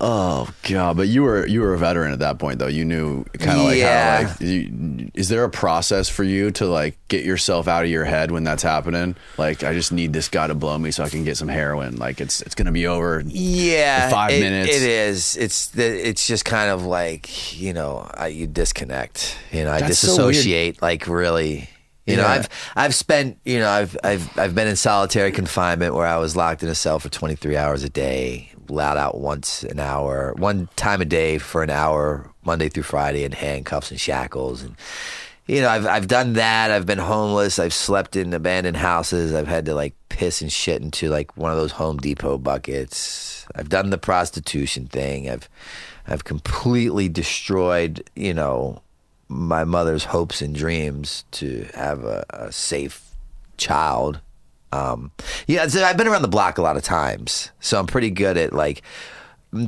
Oh God! But you were you were a veteran at that point, though. You knew kind of like yeah. how. Like, you, is there a process for you to like get yourself out of your head when that's happening? Like, I just need this guy to blow me so I can get some heroin. Like, it's it's gonna be over. Yeah, in five it, minutes. It is. It's it's just kind of like you know I, you disconnect. You know, I that's disassociate. So like really. You yeah. know, I've I've spent you know I've I've I've been in solitary confinement where I was locked in a cell for twenty-three hours a day, allowed out once an hour, one time a day for an hour, Monday through Friday, in handcuffs and shackles. And you know, I've I've done that. I've been homeless. I've slept in abandoned houses. I've had to like piss and shit into like one of those Home Depot buckets. I've done the prostitution thing. I've I've completely destroyed you know. my mother's hopes and dreams to have a, a safe child. Um, yeah, so I've been around the block a lot of times, so I'm pretty good at like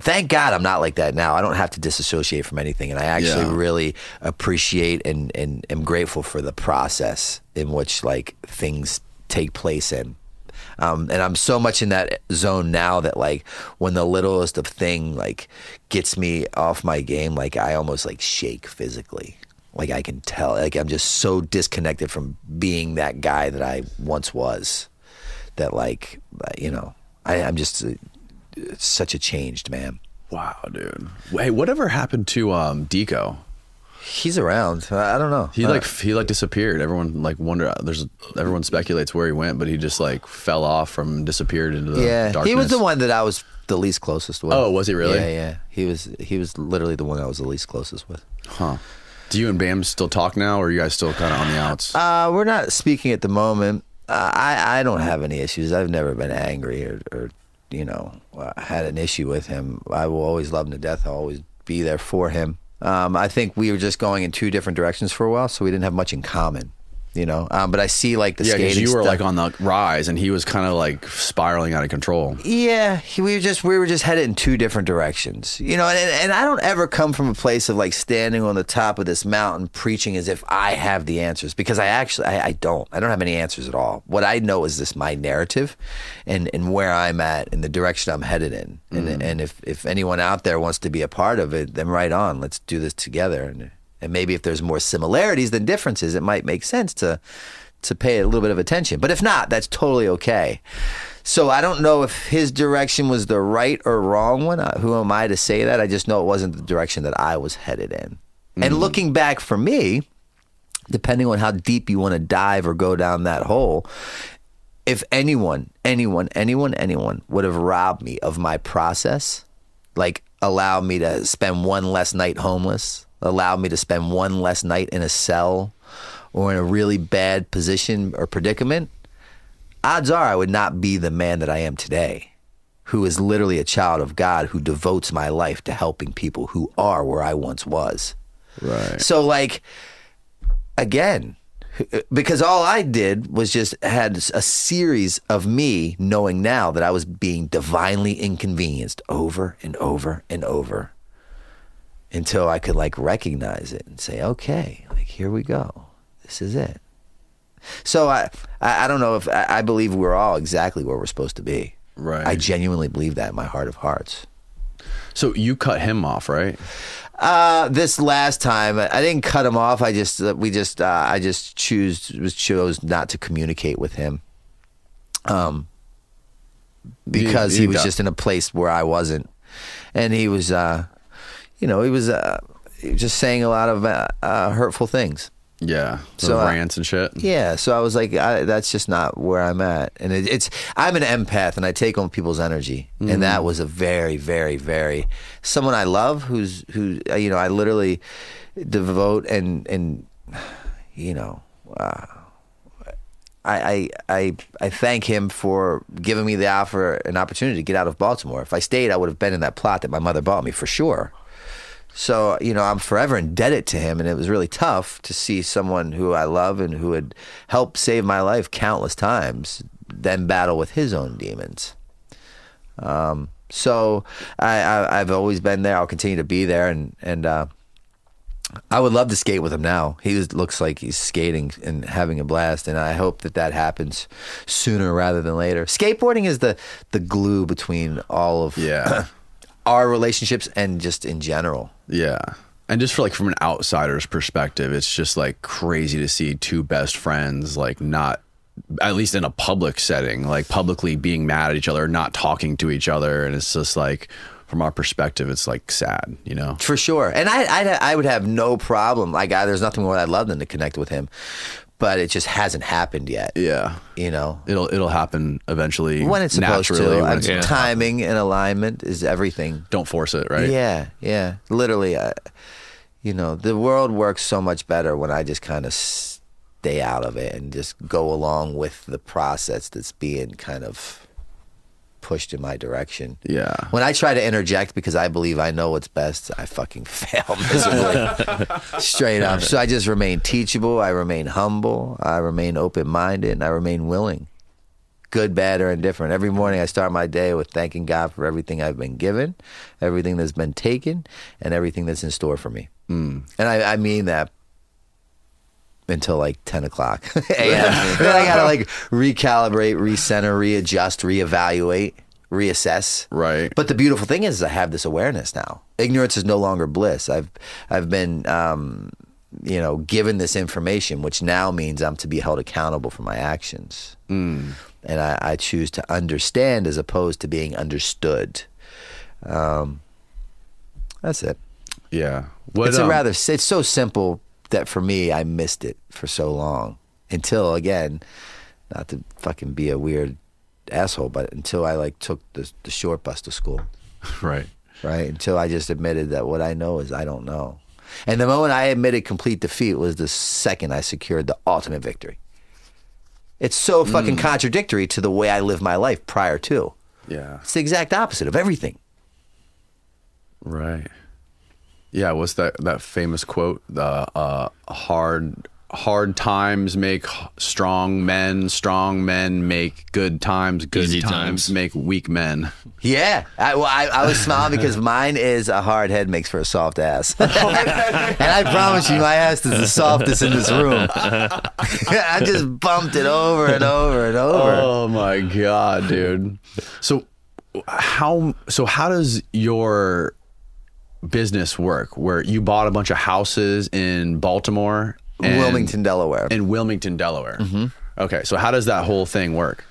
thank God I'm not like that now. I don't have to disassociate from anything. And I actually yeah. really appreciate and, and am grateful for the process in which like things take place in. Um, and I'm so much in that zone now that like when the littlest of thing like gets me off my game, like I almost like shake physically. Like I can tell, like I'm just so disconnected from being that guy that I once was that like, you know, I, I'm just uh, such a changed man. Wow, dude. Hey, whatever happened to um, Deco? He's around. I don't know. He like uh, he like disappeared. Everyone like wonder. There's everyone speculates where he went, but he just like fell off from disappeared into the yeah. darkness. He was the one that I was the least closest with. Oh, was he really? Yeah, yeah. He was. He was literally the one I was the least closest with. Huh. Do you and Bam still talk now, or are you guys still kind of on the outs? Uh, we're not speaking at the moment. Uh, I I don't have any issues. I've never been angry or, or you know uh, had an issue with him. I will always love him to death. I'll always be there for him. Um, I think we were just going in two different directions for a while, so we didn't have much in common, you know. Um, but I see like the yeah, skating you were stuff. Like on the rise, and he was kind of like spiraling out of control. Yeah, he, we were just we were just headed in two different directions, you know. And, and I don't ever come from a place of like standing on the top of this mountain preaching as if I have the answers, because I actually I, I don't I don't have any answers at all. What I know is this my narrative, and and where I'm at and the direction I'm headed in. And, mm. and if, if anyone out there wants to be a part of it, then right on. Let's do this together. And and maybe if there's more similarities than differences, it might make sense to to pay a little bit of attention. But if not, that's totally okay. So I don't know if his direction was the right or wrong one. Who am I to say that? I just know it wasn't the direction that I was headed in. Mm. And looking back for me, depending on how deep you want to dive or go down that hole, if anyone, anyone, anyone, anyone would have robbed me of my process, like allowed me to spend one less night homeless, allowed me to spend one less night in a cell or in a really bad position or predicament, odds are I would not be the man that I am today, who is literally a child of God who devotes my life to helping people who are where I once was. Right. So like, again, because all I did was just had a series of me knowing now that I was being divinely inconvenienced over and over and over until I could like recognize it and say, okay, like here we go. This is it. So I, I, I don't know if I, I believe we're all exactly where we're supposed to be. Right. I genuinely believe that in my heart of hearts. So you cut him off, right? Uh, this last time, I didn't cut him off. I just, we just, uh, I just choose, was chose not to communicate with him. Um, because he, he, he was got- just in a place where I wasn't. And he was, uh, you know, he was uh, just saying a lot of uh, uh, hurtful things. Yeah, so rants I, and shit. Yeah, so I was like, I, that's just not where I'm at. And it, it's, I'm an empath, and I take on people's energy. Mm-hmm. And that was a very, very, very someone I love, who's who. You know, I literally devote and and you know, uh, I, I I I thank him for giving me the offer, an opportunity to get out of Baltimore. If I stayed, I would have been in that plot that my mother bought me for sure. So, you know, I'm forever indebted to him, and it was really tough to see someone who I love and who had helped save my life countless times then battle with his own demons. Um, so I, I, I've always been there. I'll continue to be there, and and uh, I would love to skate with him now. He was, looks like he's skating and having a blast, and I hope that that happens sooner rather than later. Skateboarding is the, the glue between all of... yeah. our relationships and just in general. Yeah. And just for like from an outsider's perspective, it's just like crazy to see two best friends like not, at least in a public setting, like publicly being mad at each other, not talking to each other. And it's just like, from our perspective, it's like sad, you know? For sure. And I I, I would have no problem. Like I, there's nothing more I'd love than to connect with him. But it just hasn't happened yet. Yeah, you know, it'll it'll happen eventually when it's supposed to. When it's yeah. Timing and alignment is everything. Don't force it, right? Yeah, yeah. Literally, uh, you know, the world works so much better when I just kind of stay out of it and just go along with the process that's being kind of pushed in my direction. Yeah. When I try to interject because I believe I know what's best, I fucking fail miserably. Straight up. So I just remain teachable. I remain humble. I remain open-minded, and I remain willing. good, bad, or indifferent. Every morning I start my day with thanking God for everything I've been given, everything that's been taken, and everything that's in store for me. Mm. And I, I mean that until like ten o'clock a m Then I gotta like recalibrate, recenter, readjust, reevaluate, reassess. Right. But the beautiful thing is I have this awareness now. Ignorance is no longer bliss. I've I've been um, you know, given this information, which now means I'm to be held accountable for my actions. Mm. And I, I choose to understand as opposed to being understood. Um, that's it. Yeah. What, it's a um, rather, it's so simple that for me, I missed it for so long. Until, again, not to fucking be a weird asshole, but until I like took the, the short bus to school. Right. Right. Until I just admitted that what I know is I don't know. And the moment I admitted complete defeat was the second I secured the ultimate victory. It's so fucking mm. contradictory to the way I lived my life prior to. Yeah. It's the exact opposite of everything. Right. Yeah, what's that that famous quote? The uh, uh, hard hard times make strong men. Strong men make good times. Good times, times make weak men. Yeah, I, well, I, I was smiling because mine is a hard head makes for a soft ass, and I promise you, my ass is the softest in this room. I just bumped it over and over and over. Oh my God, dude. So how so how does your business work, where you bought a bunch of houses in Baltimore and Wilmington, Delaware. In Wilmington, Delaware. Mm-hmm. Okay, so how does that whole thing work?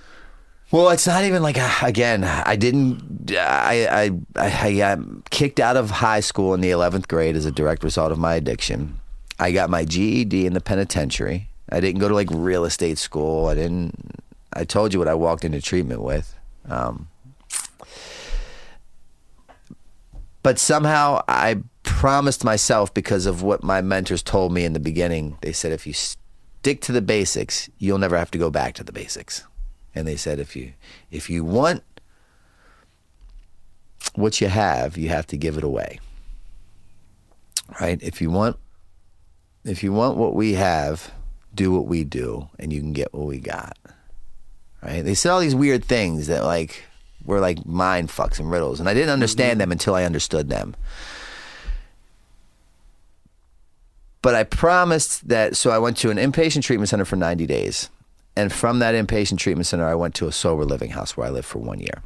Well, it's not even like, again, I didn't, I, I, I, I got kicked out of high school in the eleventh grade as a direct result of my addiction. I got my G E D in the penitentiary. I didn't go to like real estate school. I didn't, I told you what I walked into treatment with. Um, But somehow I promised myself, because of what my mentors told me in the beginning, they said, if you stick to the basics, you'll never have to go back to the basics. And they said, if you if you want what you have, you have to give it away. Right? If you want, if you want what we have, do what we do, and you can get what we got. Right? They said all these weird things that like were like mind fucks and riddles. And I didn't understand them until I understood them. But I promised that, so I went to an inpatient treatment center for ninety days. And from that inpatient treatment center, I went to a sober living house where I lived for one year.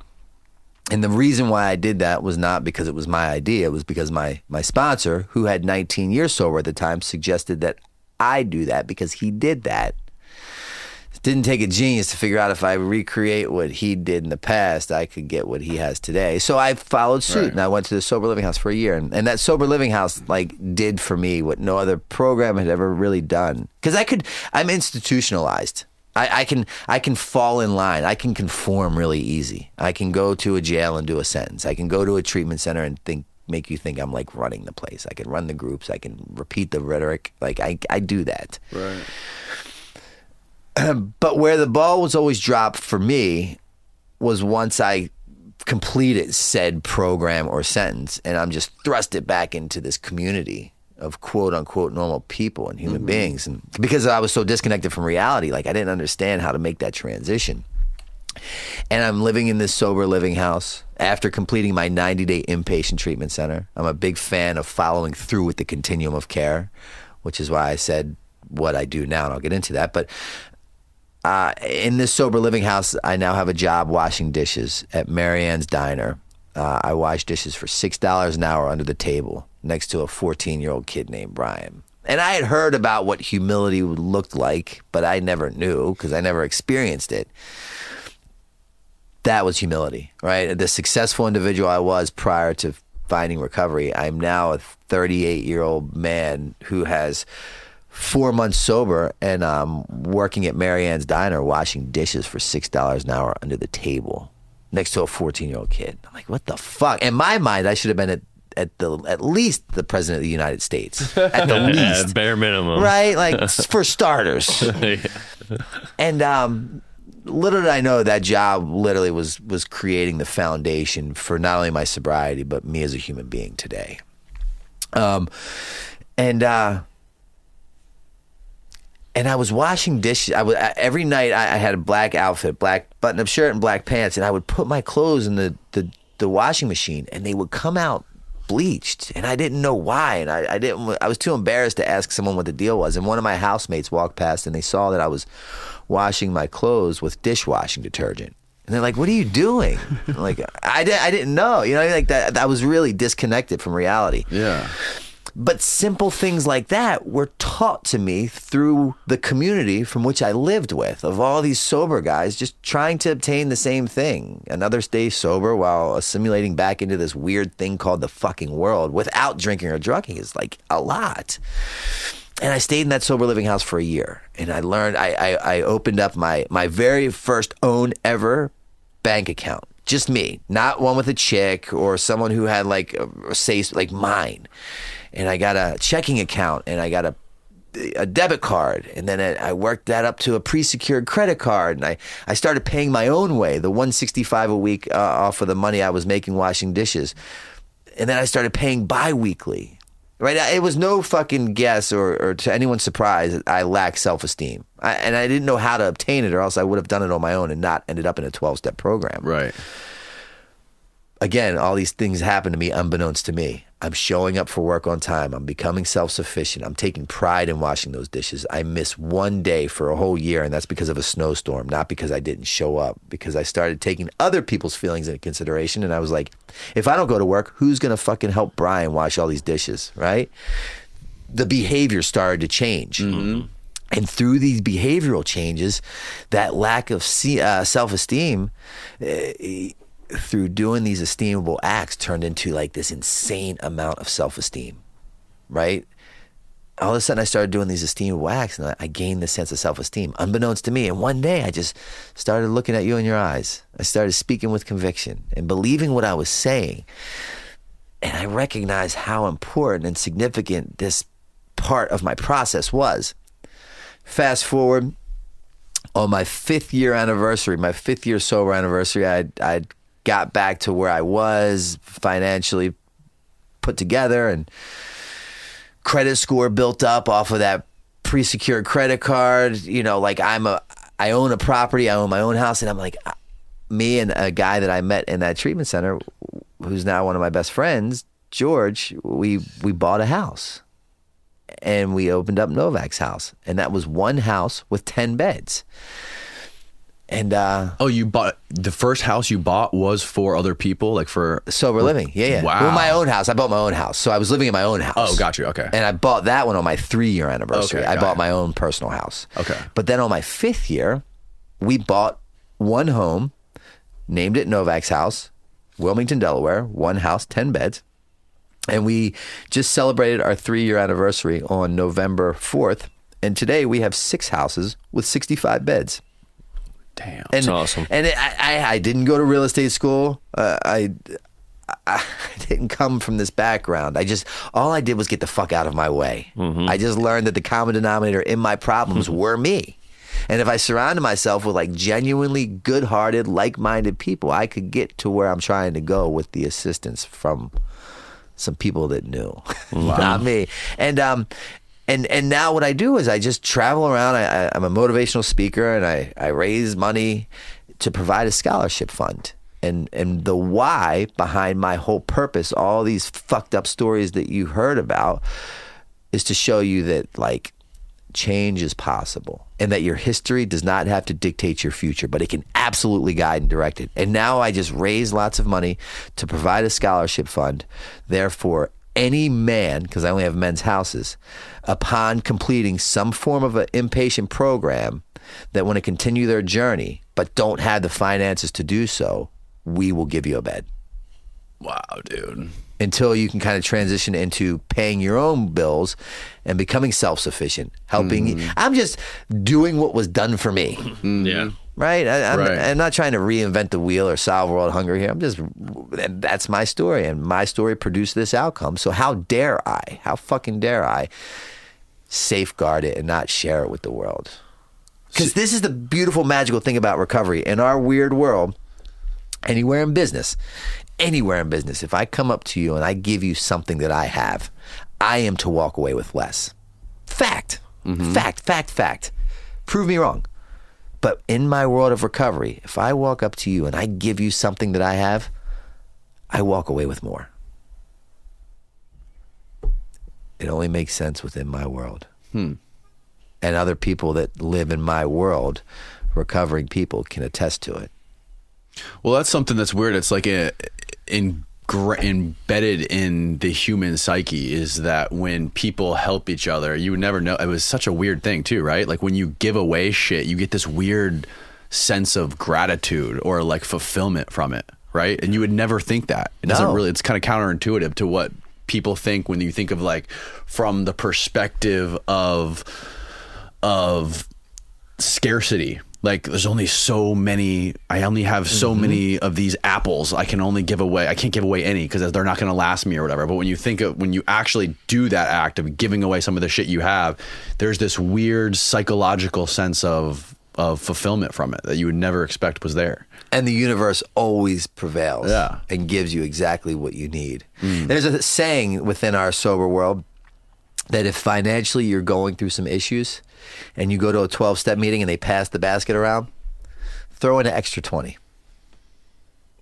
And the reason why I did that was not because it was my idea. It was because my, my sponsor, who had nineteen years sober at the time, suggested that I do that because he did that. Didn't take a genius to figure out if I recreate what he did in the past, I could get what he has today. So I followed suit, right. And I went to the sober living house for a year. And, and that sober living house like did for me what no other program had ever really done. Because I could, I'm institutionalized. I, I can I can fall in line. I can conform really easy. I can go to a jail and do a sentence. I can go to a treatment center and think, make you think I'm like running the place. I can run the groups. I can repeat the rhetoric. Like I, I do that. Right. But where the ball was always dropped for me was once I completed said program or sentence, and I'm just thrusted back into this community of quote unquote normal people and human mm-hmm. beings. And because I was so disconnected from reality, like I didn't understand how to make that transition. And I'm living in this sober living house after completing my ninety-day inpatient treatment center. I'm a big fan of following through with the continuum of care, which is why I said what I do now, and I'll get into that. But Uh, in this sober living house, I now have a job washing dishes at Marianne's Diner. Uh, I wash dishes for six dollars an hour under the table next to a fourteen-year-old kid named Brian. And I had heard about what humility looked like, but I never knew because I never experienced it. That was humility, right? The successful individual I was prior to finding recovery, I'm now a thirty-eight-year-old man who has four months sober, and um, working at Marianne's Diner, washing dishes for six dollars an hour under the table next to a fourteen-year-old kid. I'm like, what the fuck? In my mind, I should have been at, at the at least the president of the United States. At the least. Yeah, bare minimum. Right? Like, for starters. Yeah. And um, little did I know that job literally was was creating the foundation for not only my sobriety, but me as a human being today. Um, And... uh And I was washing dishes. I was I, every night. I, I had a black outfit, black button-up shirt, and black pants. And I would put my clothes in the the, the washing machine, and they would come out bleached. And I didn't know why. And I, I didn't. I was too embarrassed to ask someone what the deal was. And one of my housemates walked past, and they saw that I was washing my clothes with dishwashing detergent. And they're like, "What are you doing?" I'm like, I didn't. I didn't know. You know, like that. I was really disconnected from reality. Yeah. But simple things like that were taught to me through the community from which I lived with, of all these sober guys just trying to obtain the same thing. Another stay sober while assimilating back into this weird thing called the fucking world without drinking or drugging is like a lot. And I stayed in that sober living house for a year. And I learned, I, I, I opened up my, my very first own ever bank account. Just me, not one with a chick or someone who had like, a, say, like mine. And I got a checking account, and I got a a debit card, and then I worked that up to a pre-secured credit card, and I, I started paying my own way, the one hundred sixty-five dollars a week uh, off of the money I was making washing dishes. And then I started paying bi-weekly. Right? It was no fucking guess or, or to anyone's surprise, I lacked self-esteem. I, and I didn't know how to obtain it, or else I would have done it on my own and not ended up in a twelve-step program. Right. Again, all these things happened to me unbeknownst to me. I'm showing up for work on time. I'm becoming self-sufficient. I'm taking pride in washing those dishes. I miss one day for a whole year, and that's because of a snowstorm, not because I didn't show up, because I started taking other people's feelings into consideration, and I was like, if I don't go to work, who's going to fucking help Brian wash all these dishes, right? The behavior started to change. Mm-hmm. And through these behavioral changes, that lack of se- uh, self-esteem uh, through doing these esteemable acts turned into like this insane amount of self-esteem, right? All of a sudden I started doing these esteemable acts, and I gained this sense of self-esteem unbeknownst to me. And one day I just started looking at you in your eyes. I started speaking with conviction and believing what I was saying. And I recognized how important and significant this part of my process was. Fast forward, on my fifth year anniversary, my fifth year sober anniversary, I I'd got back to where I was financially put together, and credit score built up off of that pre-secured credit card. You know, like I'm a, I own a property, I own my own house. And I'm like, me and a guy that I met in that treatment center, who's now one of my best friends, George, we, we bought a house, and we opened up Novak's house. And that was one house with ten beds. And uh, oh, you bought the first house you bought was for other people, like for sober living. Yeah, yeah. Wow. Well, my own house. I bought my own house, so I was living in my own house. Oh, got you. Okay. And I bought that one on my three-year anniversary. Okay, I bought it. My own personal house. Okay. But then on my fifth year, we bought one home, named it Novak's House, Wilmington, Delaware. One house, ten beds, and we just celebrated our three-year anniversary on November fourth. And today we have six houses with sixty-five beds. Damn, that's and, awesome. And it, I, I didn't go to real estate school. Uh, I, I didn't come from this background. I just, all I did was get the fuck out of my way. Mm-hmm. I just learned that the common denominator in my problems were me. And if I surrounded myself with like genuinely good-hearted, like-minded people, I could get to where I'm trying to go with the assistance from some people that knew, wow. Not me. And um. And and now what I do is I just travel around. I, I, I'm a motivational speaker, and I, I raise money to provide a scholarship fund. And and the why behind my whole purpose, all these fucked up stories that you heard about, is to show you that like change is possible, and that your history does not have to dictate your future, but it can absolutely guide and direct it. And now I just raise lots of money to provide a scholarship fund. Therefore, any man, because I only have men's houses, upon completing some form of an inpatient program that want to continue their journey but don't have the finances to do so, we will give you a bed. Wow, dude. Until you can kind of transition into paying your own bills and becoming self-sufficient, helping. Mm. I'm just doing what was done for me. Yeah. Right? I, I'm, right? I'm not trying to reinvent the wheel or solve world hunger here. I'm just, that's my story, and my story produced this outcome. So how dare I, how fucking dare I safeguard it and not share it with the world? Because this is the beautiful, magical thing about recovery. In our weird world, anywhere in business, Anywhere in business, if I come up to you and I give you something that I have, I am to walk away with less. Fact. Mm-hmm. Fact, fact, fact. Prove me wrong. But in my world of recovery, if I walk up to you and I give you something that I have, I walk away with more. It only makes sense within my world. Hmm. And other people that live in my world, recovering people, can attest to it. Well, that's something that's weird. It's like a, in, embedded in the human psyche is that when people help each other, you would never know. It was such a weird thing too, right? Like when you give away shit, you get this weird sense of gratitude or like fulfillment from it, right? And you would never think that. It doesn't no. really, it's kind of counterintuitive to what people think when you think of like from the perspective of of scarcity. Like there's only so many, I only have so mm-hmm. many of these apples. I can only give away, I can't give away any because they're not going to last me or whatever. But when you think of, when you actually do that act of giving away some of the shit you have, there's this weird psychological sense of, of fulfillment from it that you would never expect was there. And the universe always prevails yeah. and gives you exactly what you need. Mm. There's a saying within our sober world that if financially you're going through some issues and you go to a twelve-step meeting and they pass the basket around, throw in an extra twenty.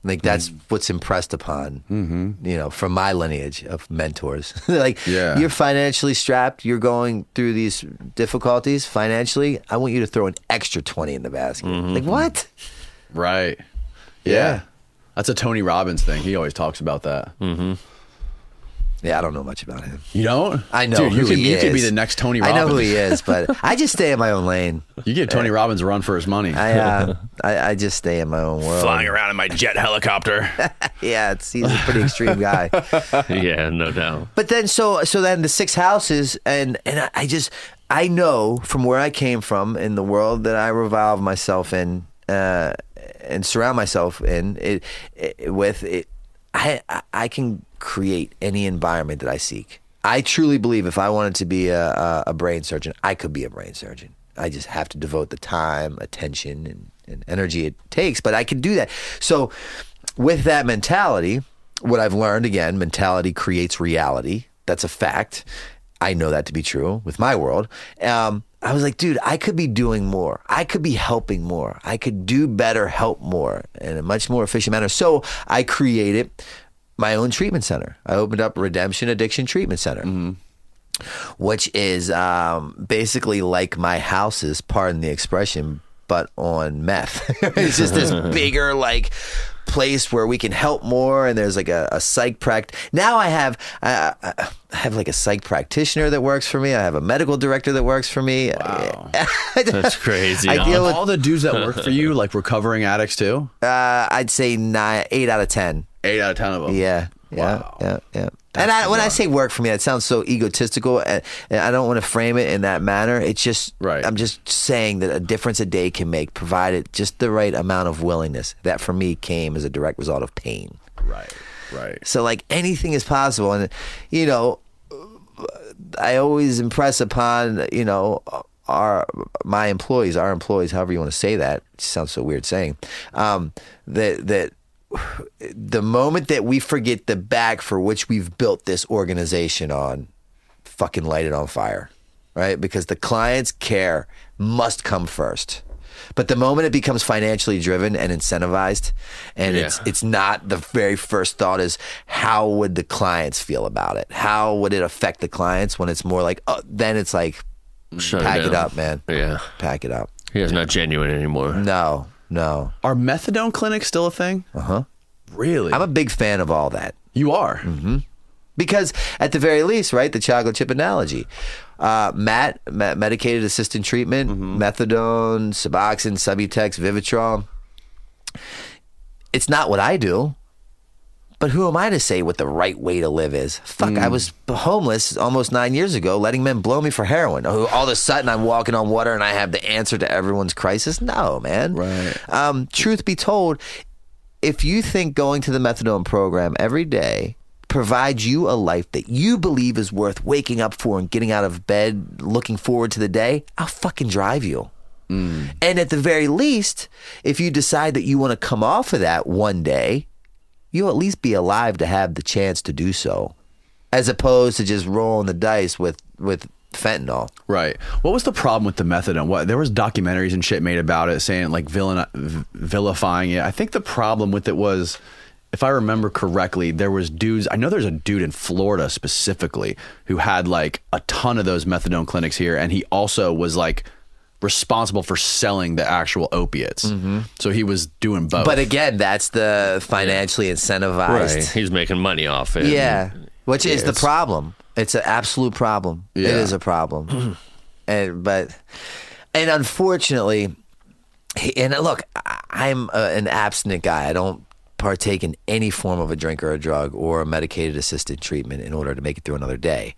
Like that's mm. what's impressed upon, mm-hmm. you know, from my lineage of mentors. Like yeah. you're financially strapped, you're going through these difficulties financially, I want you to throw an extra twenty in the basket. Mm-hmm. Like what? Right. Yeah. yeah. That's a Tony Robbins thing. He always talks about that. Mm-hmm. Yeah, I don't know much about him. You don't? I know Dude, who you can, he you is. You could be the next Tony Robbins. I know who he is, but I just stay in my own lane. You give Tony Robbins a run for his money. I, uh, I I just stay in my own world. Flying around in my jet helicopter. Yeah, it's, he's a pretty extreme guy. Yeah, no doubt. But then, so so then the six houses, and, and I just, I know from where I came from in the world that I revolve myself in uh, and surround myself in it, it with it. I I can create any environment that I seek. I truly believe if I wanted to be a, a brain surgeon, I could be a brain surgeon. I just have to devote the time, attention, and, and energy it takes, but I can do that. So with that mentality, what I've learned, again, mentality creates reality. That's a fact. I know that to be true with my world. Um, I was like, dude, I could be doing more. I could be helping more. I could do better, help more in a much more efficient manner. So I created my own treatment center. I opened up Redemption Addiction Treatment Center, mm-hmm. which is um, basically like my houses, pardon the expression, but on meth. It's just this bigger like place where we can help more, and there's like a, a psych pract. Now I have uh, I have like a psych practitioner that works for me. I have a medical director that works for me. Wow, that's crazy. I huh? deal with all the dudes that work for you, like recovering addicts too. Uh, I'd say nine, eight out of ten. Eight out of ten of them. Yeah, yeah, wow. yeah, yeah. That's and I, when I say work for me, that sounds so egotistical, and, and I don't want to frame it in that manner. It's just, right. I'm just saying that a difference a day can make, provided just the right amount of willingness. That for me came as a direct result of pain. Right, right. So like anything is possible, and you know, I always impress upon you know our my employees, our employees, however you want to say that. It sounds so weird saying um, that that. The moment that we forget the back for which we've built this organization on, fucking light it on fire, right? Because the client's care must come first. But the moment it becomes financially driven and incentivized, and yeah. it's it's not, the very first thought is, how would the clients feel about it? How would it affect the clients? When it's more like, oh, then it's like, Shut pack it, it up, man. Yeah. Pack it up. Yeah, it's not genuine anymore. No. No. Are methadone clinics still a thing? Uh-huh. Really? I'm a big fan of all that. You are? Mm-hmm. Because at the very least, right, the chocolate chip analogy. Uh, MAT, medicated assisted treatment, mm-hmm. methadone, Suboxone, Subutex, Vivitrol. It's not what I do. But who am I to say what the right way to live is? Fuck, mm. I was homeless almost nine years ago, letting men blow me for heroin. All of a sudden, I'm walking on water and I have the answer to everyone's crisis? No, man. Right. Um, truth be told, if you think going to the methadone program every day provides you a life that you believe is worth waking up for and getting out of bed, looking forward to the day, I'll fucking drive you. Mm. And at the very least, if you decide that you want to come off of that one day, you'll at least be alive to have the chance to do so, as opposed to just rolling the dice with, with fentanyl. Right. What was the problem with the methadone? What, there was documentaries and shit made about it saying like villain, vilifying it. I think the problem with it was, if I remember correctly, there was dudes, I know there's a dude in Florida specifically who had like a ton of those methadone clinics here. And he also was like responsible for selling the actual opiates. Mm-hmm. So he was doing both. But again, that's the financially incentivized. Right. He's making money off it. Yeah. Which is the problem. It's an absolute problem. Yeah. It is a problem. and but and unfortunately, and look, I'm a, an abstinent guy. I don't partake in any form of a drink or a drug or a medicated assisted treatment in order to make it through another day.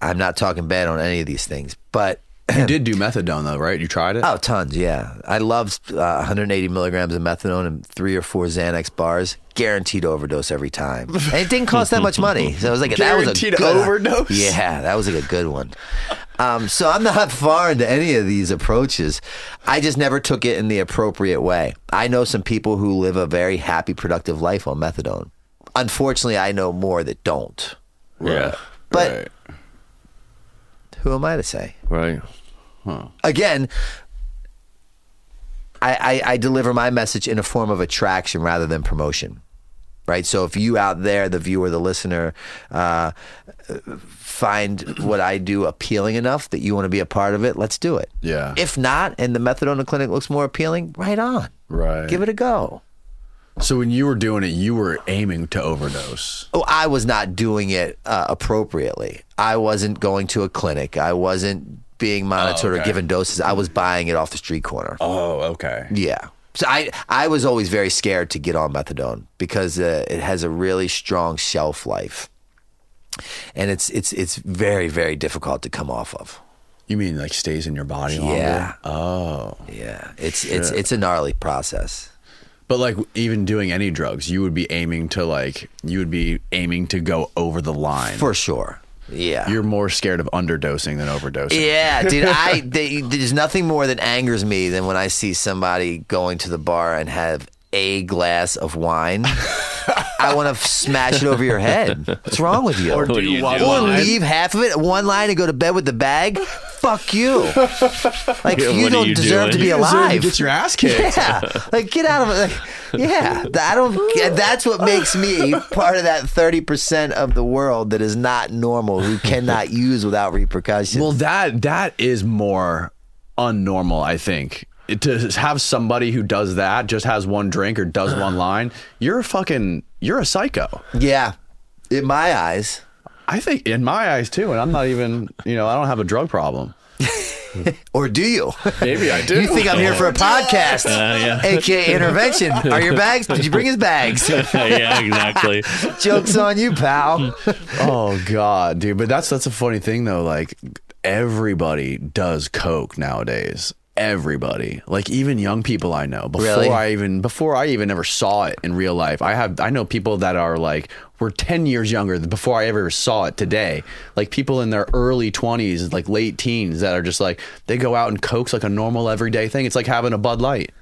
I'm not talking bad on any of these things, but you did do methadone though, right? You tried it? Oh, tons. Yeah. I loved uh, one hundred eighty milligrams of methadone and three or four Xanax bars. Guaranteed overdose every time. And it didn't cost that much money. So I was like, that was a good overdose. Yeah. That was like a good one. Um, so I'm not foreign to any of these approaches. I just never took it in the appropriate way. I know some people who live a very happy, productive life on methadone. Unfortunately, I know more that don't. Yeah. Right. But right. Who am I to say? Right. Huh. Again, I, I, I deliver my message in a form of attraction rather than promotion, right? So if you out there, the viewer, the listener, uh, find what I do appealing enough that you want to be a part of it, let's do it. Yeah. If not, and the methadone clinic looks more appealing, right on. Right. Give it a go. So when you were doing it, you were aiming to overdose. Oh, I was not doing it uh, appropriately. I wasn't going to a clinic. I wasn't being monitored oh, okay. or given doses. I was buying it off the street corner. Oh, okay. Yeah. So I, I was always very scared to get on methadone because uh, it has a really strong shelf life. And it's it's it's very, very difficult to come off of. You mean like stays in your body longer? Yeah. Oh. Yeah. It's shit. it's it's a gnarly process. But like even doing any drugs, you would be aiming to like, you would be aiming to go over the line. For sure. Yeah. You're more scared of underdosing than overdosing. Yeah, dude, I, they, there's nothing more that angers me than when I see somebody going to the bar and have a glass of wine. I want to smash it over your head. What's wrong with you? Or, do you or leave half of it, one line, and go to bed with the bag. Fuck you! Like yeah, you don't you deserve doing? to be you alive. Get your ass kicked. Yeah, like get out of it. Like, yeah, I don't. That's what makes me part of that thirty percent of the world that is not normal, who cannot use without repercussions. Well, that that is more unnormal, I think. It, to have somebody who does that, just has one drink or does one line, you're a fucking, you're a psycho. Yeah, in my eyes. I think in my eyes too, and I'm not even, you know, I don't have a drug problem. Or do you? Maybe I do. You think I'm here for a podcast, uh, yeah. A K A intervention. Are your bags? Did you bring his bags? Yeah, exactly. Joke's on you, pal. Oh God, dude. But that's, that's a funny thing though. Like everybody does coke nowadays. Everybody, like even young people I know before really? I even before I even ever saw it in real life. I have I know people that are like were ten years younger than before I ever saw it today. Like people in their early twenties, like late teens that are just like they go out and coke's like a normal everyday thing. It's like having a Bud Light.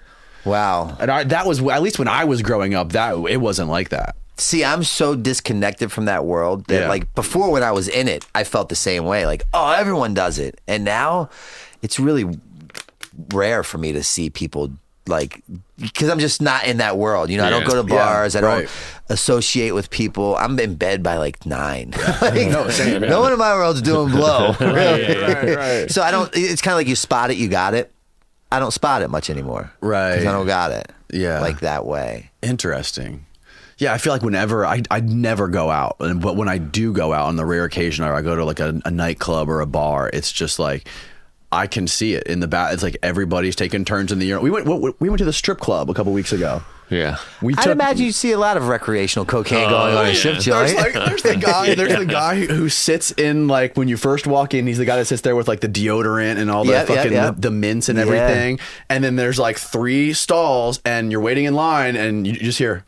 Wow. And I, that was at least when I was growing up that it wasn't like that. See, I'm so disconnected from that world that yeah. like before when I was in it, I felt the same way. Like, oh, everyone does it. And now it's really rare for me to see people like, because I'm just not in that world, you know. Yeah, I don't go to bars. Yeah, I don't right. associate with people. I'm in bed by like nine. Yeah. Like, no, same, yeah. no one in my world's doing blow. Really. Right, right, right. So I don't. It's kind of like you spot it, you got it. I don't spot it much anymore. Right. Because I don't got it. Yeah. Like that way. Interesting. Yeah, I feel like whenever I I never go out, but when I do go out on the rare occasion, or I go to like a, a nightclub or a bar, it's just like, I can see it in the back. It's like everybody's taking turns in the year. We went we went to the strip club a couple weeks ago. Yeah. We took, I'd imagine you see a lot of recreational cocaine uh, going on yeah. a strip joint. There's, like, there's the guy there's yeah. the guy who sits in, like, when you first walk in, he's the guy that sits there with, like, the deodorant and all the yep, fucking yep, yep. The, the mints and everything. Yeah. And then there's, like, three stalls, and you're waiting in line, and you just hear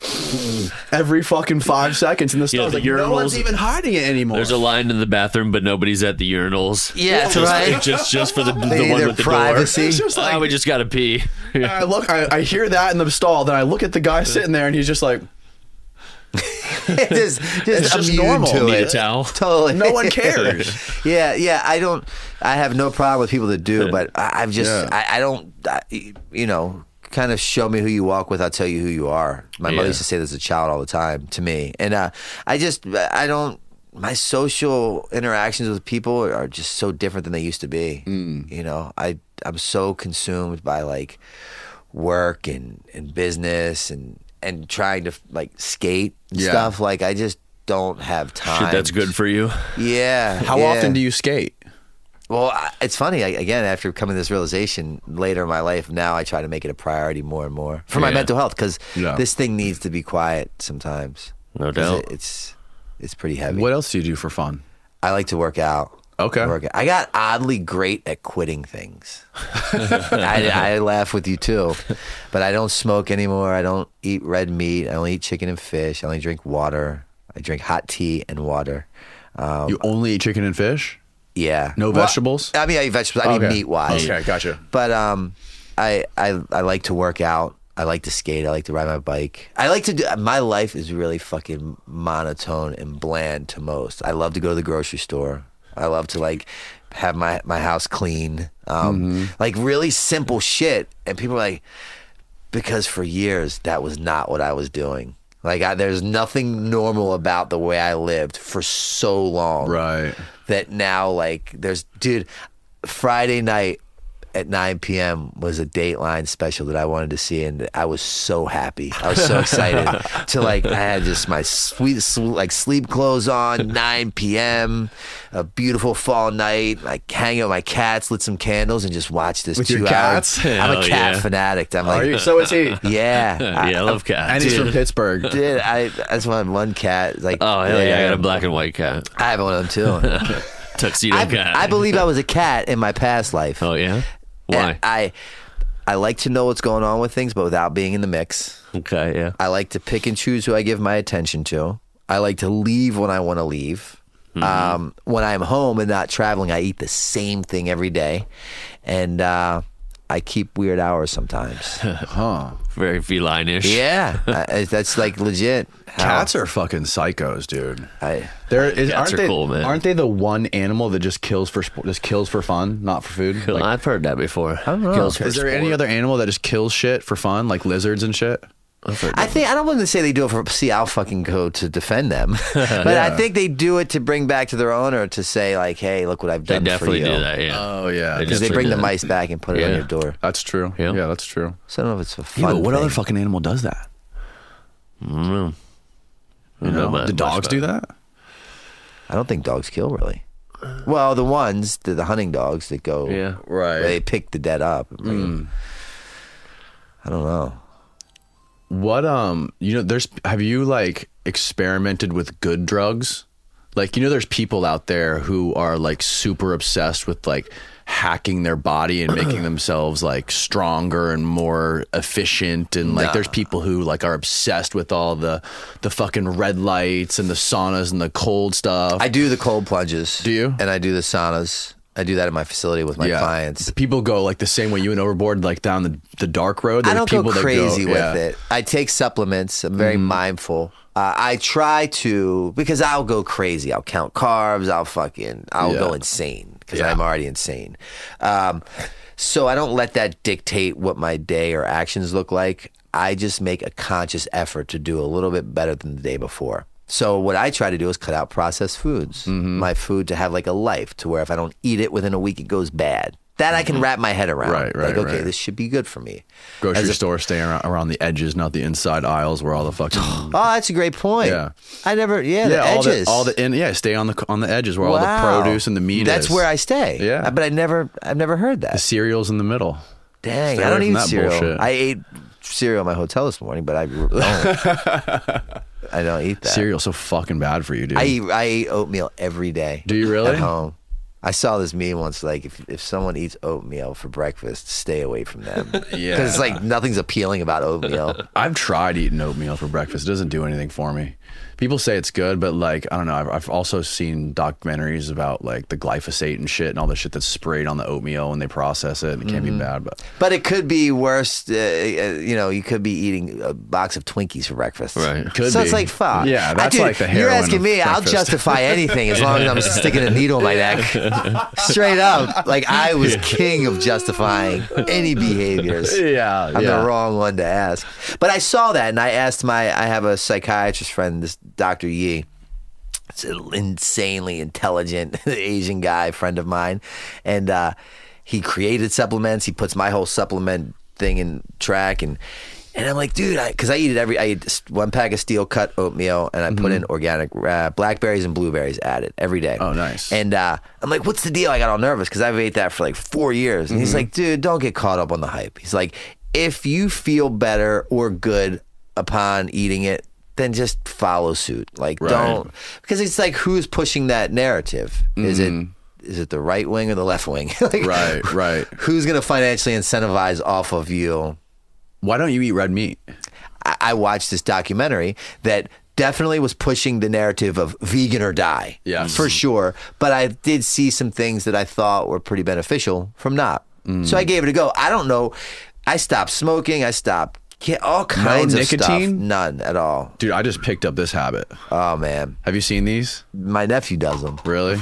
every fucking five seconds in the stalls. Yeah, the like, urinals, no one's even hiding it anymore. There's a line in the bathroom, but nobody's at the urinals. Yeah, that's just, right. Just, just for the, the one with the privacy. Door. It's just like, oh, we just got to pee. Yeah. I, look, I, I hear that in the stall, then I look at the guy sitting there and he's just like it is, just it's just normal to it. Need a towel. Totally. No one cares. yeah yeah I don't I have no problem with people that do, but I, I've just, yeah. I, I don't, I, you know, kind of show me who you walk with, I'll tell you who you are. My yeah. mother used to say this as a child all the time to me. And uh, I just, I don't, my social interactions with people are just so different than they used to be. Mm. You know, I, I'm so consumed by like work and, and business and, and trying to like skate and yeah. stuff. Like I just don't have time. Shit, that's good for you. Yeah. How yeah. often do you skate? Well, it's funny, I, again, after coming to this realization later in my life, now I try to make it a priority more and more for my yeah. mental health, because yeah. this thing needs to be quiet sometimes. No doubt. It, it's it's pretty heavy. What else do you do for fun? I like to work out. Okay. I, work out. I got oddly great at quitting things. I, I laugh with you too, but I don't smoke anymore. I don't eat red meat. I only eat chicken and fish. I only drink water. I drink hot tea and water. Um, you only eat chicken and fish? Yeah. No vegetables? Well, I mean, I eat vegetables. I okay. mean, meat-wise. Okay, gotcha. But um, I, I I like to work out. I like to skate. I like to ride my bike. I like to do... My life is really fucking monotone and bland to most. I love to go to the grocery store. I love to, like, have my, my house clean. Um, mm-hmm. Like, really simple shit. And people are like... Because for years, that was not what I was doing. Like, I, there's nothing normal about the way I lived for so long. Right. That now, like, there's, dude, Friday night at nine p.m. was a Dateline special that I wanted to see, and I was so happy. I was so excited to, like, I had just my sweet, like, sleep clothes on, nine p.m., a beautiful fall night, like, hang out with my cats, lit some candles, and just watch this with two your cats? Hours. Hell, I'm a cat yeah. fanatic. I'm like, are you? So is he. Yeah. I, yeah, I love cats. And he's from Pittsburgh. Dude, I, that's my one cat. Like, oh, hell yeah, yeah, I got a black and white cat. I have one of them, too. Tuxedo I, cat. I believe I was a cat in my past life. Oh, yeah? Why? And I I like to know what's going on with things, but without being in the mix. Okay, yeah. I like to pick and choose who I give my attention to. I like to leave when I want to leave. Mm-hmm. Um, when I'm home and not traveling, I eat the same thing every day. And uh, I keep weird hours sometimes. Huh. Very feline-ish. Yeah. I, that's like legit. How? Cats are fucking psychos, dude. I, there is, cats aren't are they, cool, man. Aren't they the one animal that just kills for just kills for fun, not for food? Like, I've heard that before. I don't know. Kills is there sport. Any other animal that just kills shit for fun, like lizards and shit? I've heard I think I don't want to say they do it for. See, I'll fucking go to defend them, but yeah. I think they do it to bring back to their owner to say like, "Hey, look what I've done." They definitely for you. Do that. Yeah. Oh yeah. Because they, they bring the mice back and put it yeah. on your door. That's true. Yeah. yeah, that's true. So I don't know if it's a fun. Yeah, but what thing. Other fucking animal does that? I don't know. You know, know, do dogs do that? I don't think dogs kill, really. Well, the ones, the, the hunting dogs that go, yeah, right. They pick the dead up. Mm. I don't know. What, um, you know, there's, have you, like, experimented with good drugs? Like, you know, there's people out there who are, like, super obsessed with, like, hacking their body and making themselves like stronger and more efficient and like nah. There's people who like are obsessed with all the the fucking red lights and the saunas and the cold stuff. I do the cold plunges. Do you? And I do the saunas. I do that in my facility with my yeah. clients. People go like the same way you and Overboard, like down the, the dark road. There I don't people go crazy go, with yeah. it. I take supplements. I'm very mm. mindful. Uh, I try to, because I'll go crazy. I'll count carbs. I'll fucking, I'll yeah. go insane because yeah. I'm already insane. Um, so I don't let that dictate what my day or actions look like. I just make a conscious effort to do a little bit better than the day before. So what I try to do is cut out processed foods. Mm-hmm. My food to have like a life to where if I don't eat it within a week, it goes bad. That mm-hmm. I can wrap my head around. Right, right, like, okay, right. This should be good for me. Grocery a, store, staying around, around the edges, not the inside aisles where all the fucking... Oh, that's a great point. Yeah. I never... Yeah, yeah the all edges. The, all the in, yeah, stay on the on the edges where wow. all the produce and the meat that's is. That's where I stay. Yeah. But I never, I've never heard that. The cereal's in the middle. Dang, stay I don't eat cereal. Bullshit. I ate cereal in my hotel this morning, but I don't. I don't eat that. Cereal's so fucking bad for you, dude. I eat, I eat oatmeal every day. Do you really? At home. I saw this meme once, like, if, if someone eats oatmeal for breakfast, stay away from them. Yeah. Because it's like nothing's appealing about oatmeal. I've tried eating oatmeal for breakfast. It doesn't do anything for me. People say it's good, but, like, I don't know. I've, I've also seen documentaries about, like, the glyphosate and shit and all the shit that's sprayed on the oatmeal when they process it. It mm-hmm. can't be bad. But but it could be worse. Uh, you know, you could be eating a box of Twinkies for breakfast. Right. Could so be. It's like, fuck. Yeah, that's I, dude, like the heroin. You're asking me. Breakfast. I'll justify anything as long as I'm sticking a needle in my neck. Straight up. Like, I was yeah. king of justifying any behaviors. Yeah. I'm yeah. the wrong one to ask. But I saw that, and I asked my, I have a psychiatrist friend, this Doctor Yi. It's an insanely intelligent Asian guy, friend of mine. And uh, he created supplements. He puts my whole supplement thing in track. And and I'm like, dude, because I, I eat it every, I eat one pack of steel cut oatmeal, and I mm-hmm. put in organic uh, blackberries and blueberries added every day. Oh, nice. And uh, I'm like, what's the deal? I got all nervous because I've ate that for like four years. And mm-hmm. he's like, dude, don't get caught up on the hype. He's like, if you feel better or good upon eating it, then just follow suit. Like, right. don't, because it's like, who's pushing that narrative? Mm-hmm. Is it is it the right wing or the left wing? like, right, right. Who's going to financially incentivize off of you? Why don't you eat red meat? I, I watched this documentary that definitely was pushing the narrative of vegan or die, yes. for sure. But I did see some things that I thought were pretty beneficial from not. Mm. So I gave it a go. I don't know. I stopped smoking. I stopped. Yeah, all kinds no of nicotine? Stuff. None at all. Dude, I just picked up this habit. Oh, man. Have you seen these? My nephew does them. Really?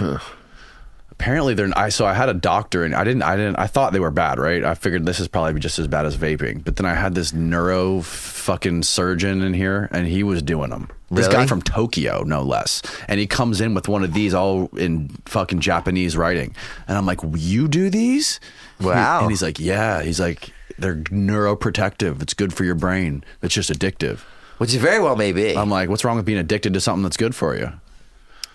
Apparently they're I so I had a doctor and I didn't I didn't I thought they were bad, right? I figured this is probably just as bad as vaping. But then I had this neuro fucking surgeon in here and he was doing them. Really? This guy from Tokyo, no less. And he comes in with one of these all in fucking Japanese writing. And I'm like, "You do these?" Wow. And he's like, "Yeah." He's like, "They're neuroprotective. It's good for your brain. It's just addictive." Which it very well may be. I'm like, what's wrong with being addicted to something that's good for you?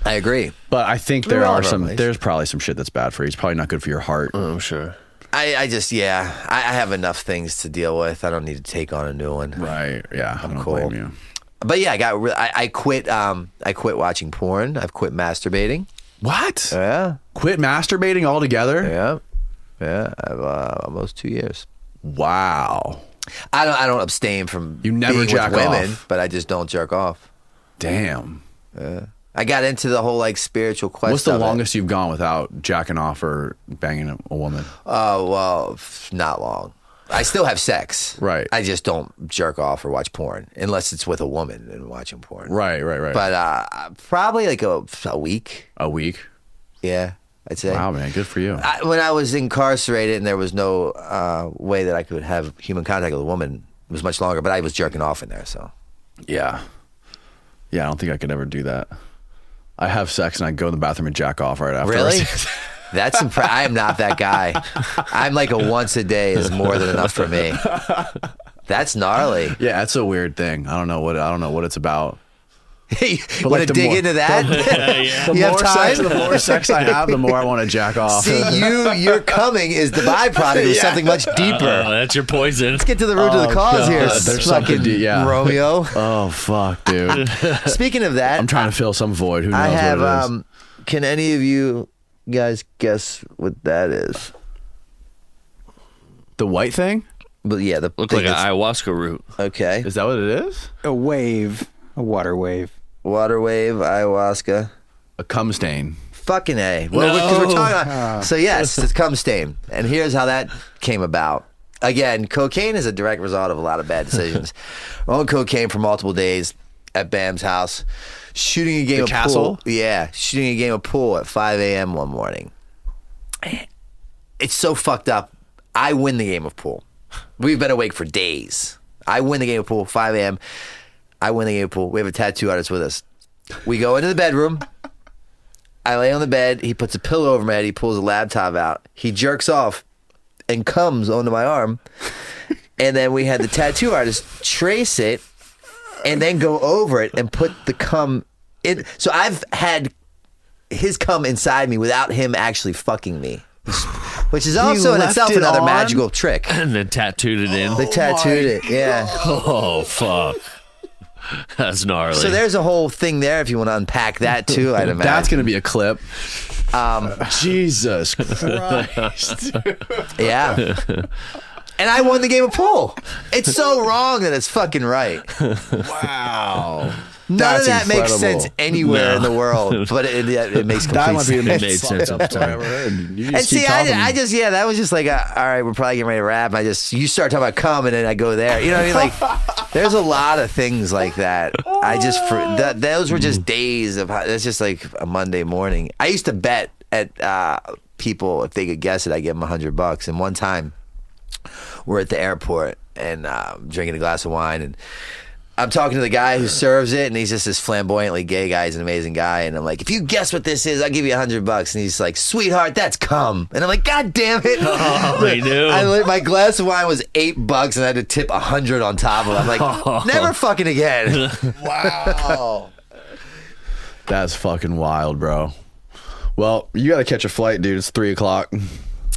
I agree. But I think there are some, there's probably some shit that's bad for you. It's probably not good for your heart. Oh, sure. I, I just, yeah, I, I have enough things to deal with. I don't need to take on a new one. Right, yeah. I'm I don't cool. blame you. But yeah, I got, re- I, I quit, um, I quit watching porn. I've quit masturbating. What? Yeah. Quit masturbating altogether? Yeah. Yeah, I've uh, almost two years. Wow. I don't I don't abstain from you never being jack with women, off. But I just don't jerk off. Damn. Yeah. I got into the whole like spiritual quest. What's the of longest it. You've gone without jacking off or banging a woman? Oh, uh, well, not long. I still have sex. Right. I just don't jerk off or watch porn unless it's with a woman and watching porn. Right, right, right. But uh, probably like a, a week. A week? Yeah. I'd say. Wow, man, good for you. I, when I was incarcerated and there was no uh, way that I could have human contact with a woman, it was much longer, but I was jerking off in there, so. Yeah. Yeah, I don't think I could ever do that. I have sex and I go in the bathroom and jack off right after. Really? That's impressive. I am not that guy. I'm like a once a day is more than enough for me. That's gnarly. Yeah, that's a weird thing. I don't know what I don't know what it's about. You want like to dig more, into that? The, yeah. the, you more have time? Sex, the more sex I have, the more I want to jack off. See, you, your coming is the byproduct yeah. of something much deeper. Uh, that's your poison. Let's get to the root oh, of the cause God. Here, There's fucking de- yeah. Romeo. Oh, fuck, dude. Speaking of that. I'm trying to fill some void. Who knows I have, what it is? Um, can any of you guys guess what that is? The white thing? But yeah, the Looks like an ayahuasca root. Okay. Is that what it is? A wave. A water wave. Water wave, ayahuasca. A cum stain. Fucking A. Well, no. we're, we're talking about, so yes, it's cum stain. And here's how that came about. Again, cocaine is a direct result of a lot of bad decisions. On cocaine for multiple days at Bam's house, shooting a game the of castle? pool. Yeah, shooting a game of pool at five a.m. one morning. It's so fucked up. I win the game of pool. We've been awake for days. I win the game of pool at five a.m. I win the game of pool. We have a tattoo artist with us. We go into the bedroom. I lay on the bed. He puts a pillow over my head. He pulls a laptop out. He jerks off and comes onto my arm. And then we had the tattoo artist trace it and then go over it and put the cum in. So I've had his cum inside me without him actually fucking me. Which is also in itself it another on? magical trick. And then tattooed it in. Oh, they tattooed it, yeah. God. Oh, fuck. That's gnarly. So there's a whole thing there if you want to unpack that too, I'd imagine. That's going to be a clip. Um, Jesus Christ. Yeah. And I won the game of pool. It's so wrong that it's fucking right. Wow. None That's of that incredible. makes sense anywhere no. in the world, but it, it, it makes complete that might be sense. It made sense all the time. And, and see, I, I just, yeah, that was just like, a, all right, we're probably getting ready to wrap. And I just, you start talking about cum, and then I go there. You know what I mean? Like, there's a lot of things like that. I just, for, that, those were just days of, that's just like a Monday morning. I used to bet at uh, people if they could guess it. I give them a hundred bucks. And one time, we're at the airport and uh, drinking a glass of wine, and I'm talking to the guy who serves it, and he's just this flamboyantly gay guy. He's an amazing guy. And I'm like, if you guess what this is, I'll give you a hundred bucks. And he's like, sweetheart, that's cum. And I'm like, God damn it. Oh, they knew. I, my glass of wine was eight bucks, and I had to tip a hundred on top of it. I'm like, oh. Never fucking again. Wow. That's fucking wild, bro. Well, you got to catch a flight, dude. It's three o'clock.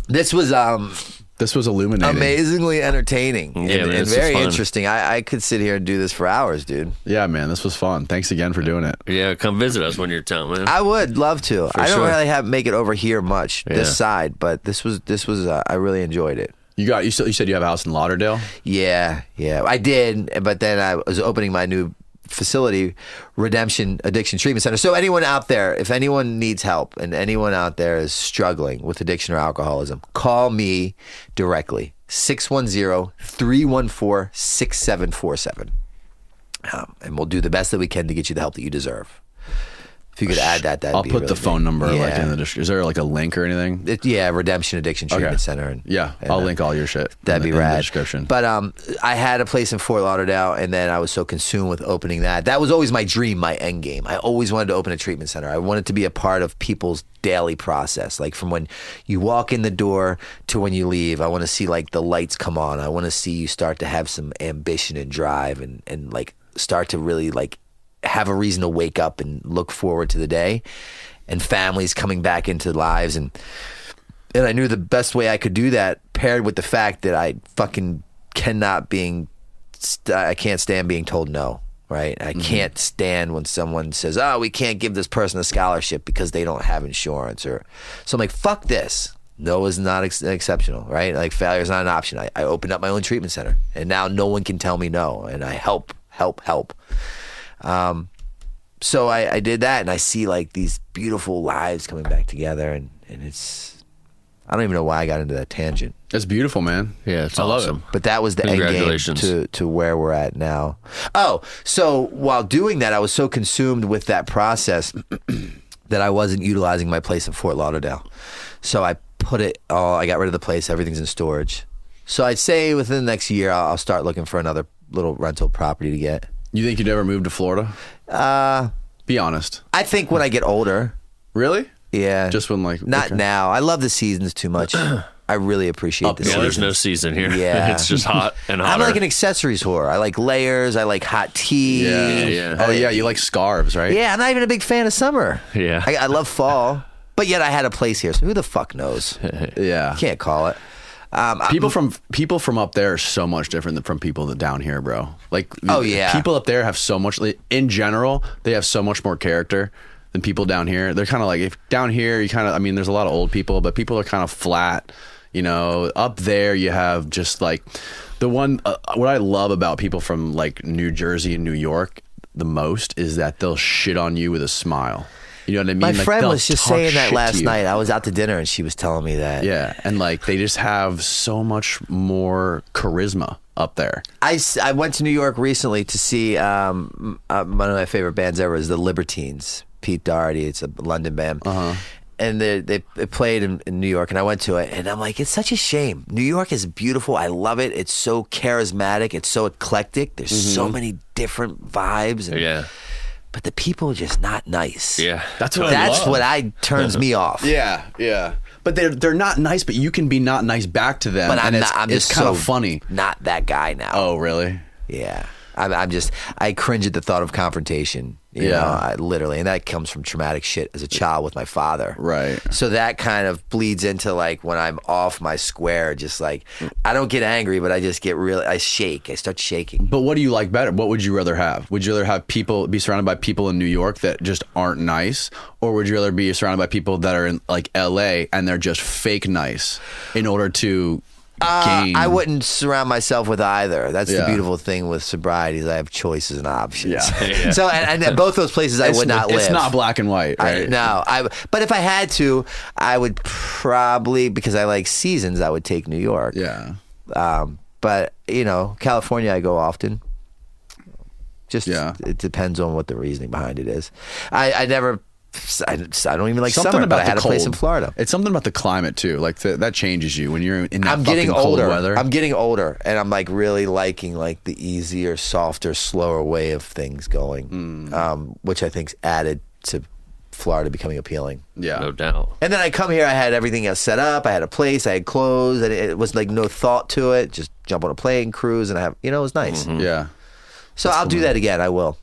This was, um... This was illuminating. Amazingly entertaining. Yeah, and, man, and very interesting. I, I could sit here and do this for hours, dude. Yeah, man, this was fun. Thanks again for doing it. Yeah, come visit us when you're in town, man. I would love to. For I sure. don't really have make it over here much, yeah. this side, but this was this was uh, I really enjoyed it. You got you, still, you said you have a house in Lauderdale? Yeah, yeah, I did, but then I was opening my new facility, Redemption Addiction Treatment Center. So anyone out there, if anyone needs help and anyone out there is struggling with addiction or alcoholism, call me directly, six one zero, three one four, six seven four seven. Um, and we'll do the best that we can to get you the help that you deserve. If you could add that, that'd I'll be put really the phone big. number yeah. like in the description. Is there like a link or anything? It, yeah, Redemption Addiction Treatment okay. Center. And, yeah, and, I'll uh, link all your shit. That'd in the, be rad. In the description. But um, I had a place in Fort Lauderdale, and then I was so consumed with opening that. That was always my dream, my end game. I always wanted to open a treatment center. I wanted to be a part of people's daily process, like from when you walk in the door to when you leave. I want to see like the lights come on. I want to see you start to have some ambition and drive, and and like start to really like have a reason to wake up and look forward to the day, and families coming back into lives. And and I knew the best way I could do that, paired with the fact that I fucking cannot being, st- I can't stand being told no, right? I mm-hmm. can't stand when someone says, oh, we can't give this person a scholarship because they don't have insurance. Or so I'm like, fuck this. No is not ex- exceptional, right? Like failure is not an option. I, I opened up my own treatment center, and now no one can tell me no. And I help, help, help. Um, so I, I did that, and I see like these beautiful lives coming back together, and, and it's, I don't even know why I got into that tangent. It's beautiful, man. Yeah, it's I awesome. Love it. But that was the end game to, to where we're at now. Oh, so while doing that, I was so consumed with that process that I wasn't utilizing my place in Fort Lauderdale. So I put it all, I got rid of the place, everything's in storage. So I'd say within the next year, I'll, I'll start looking for another little rental property to get. You think you'd ever move to Florida? Uh, Be honest. I think when I get older. Really? Yeah. Just when like... Not okay. now. I love the seasons too much. I really appreciate oh, the yeah, seasons. Yeah, there's no season here. Yeah. It's just hot and hotter. I'm like an accessories whore. I like layers. I like hot tea. Yeah, yeah. Oh, I, yeah. You like scarves, right? Yeah. I'm not even a big fan of summer. Yeah. I, I love fall. But yet I had a place here. So who the fuck knows? Yeah. You can't call it. Um, people I'm, from people from up there are so much different than from people that down here, bro. Like, oh yeah, people up there have so much. In general, they have so much more character than people down here. They're kind of like if down here, you kind of. I mean, there's a lot of old people, but people are kind of flat. You know, up there you have just like the one. Uh, what I love about people from like New Jersey and New York the most is that they'll shit on you with a smile. You know what I mean? My like friend was just saying that last night. I was out to dinner and she was telling me that. Yeah. And like they just have so much more charisma up there. I, I went to New York recently to see um, uh, one of my favorite bands ever is the Libertines. Pete Doherty. It's a London band. Uh-huh. And they, they played in, in New York, and I went to it, and I'm like, it's such a shame. New York is beautiful. I love it. It's so charismatic. It's so eclectic. There's mm-hmm. so many different vibes. And, yeah. But the people are just not nice. Yeah, that's what that's I love. what I turns me off. Yeah, yeah. But they're they're not nice. But you can be not nice back to them. But I'm and it's, not. I'm it's just kind so of funny. Not that guy now. Oh, really? Yeah. I'm, I'm just. I cringe at the thought of confrontation. You yeah. know, I, literally, and that comes from traumatic shit as a child with my father. Right. So that kind of bleeds into like when I'm off my square. Just like I don't get angry, but I just get really. I shake. I start shaking. But what do you like better? What would you rather have? Would you rather have people be surrounded by people in New York that just aren't nice, or would you rather be surrounded by people that are in like L A and they're just fake nice in order to? Uh, I wouldn't surround myself with either. That's yeah. the beautiful thing with sobriety is I have choices and options. Yeah. yeah. So and, and both those places I it's, would not it's live. It's not black and white, right? I, no. I, but if I had to, I would probably, because I like seasons, I would take New York. Yeah. Um, but, you know, California I go often. Just yeah. It depends on what the reasoning behind it is. I, I never I, I don't even like something summer, about but I had a cold. place in Florida. It's something about the climate too. Like th that changes you when you're in that I'm getting fucking older. cold weather. I'm getting older, and I'm like really liking like the easier, softer, slower way of things going, mm. um, which I think's added to Florida becoming appealing. Yeah, no doubt. And then I come here, I had everything else set up. I had a place, I had clothes, and it was like no thought to it. Just jump on a plane, cruise, and I have you know it was nice. Mm-hmm. Yeah. So That's I'll cool. do that again. I will.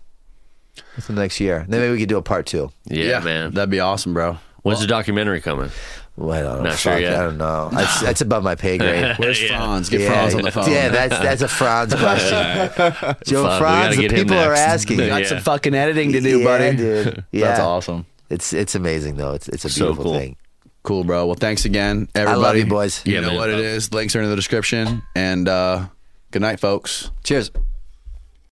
That's the next year. Then maybe we could do a part two. Yeah, yeah, man. That'd be awesome, bro. When's well, the documentary coming? Well, I don't know. Not sure yet. I don't know. No. That's, that's above my pay grade. Where's yeah. Franz? Get yeah. Franz on the phone. Yeah, that's that's a Franz question. Joe Fun. Franz, the people are asking. You got yeah. some fucking editing to do, yeah, buddy. Dude. Yeah. That's awesome. It's it's amazing, though. It's, it's a beautiful so cool. thing. Cool, bro. Well, thanks again, everybody. I love you, boys. You yeah, know man. what it is. Links are in the description. And uh, good night, folks. Cheers.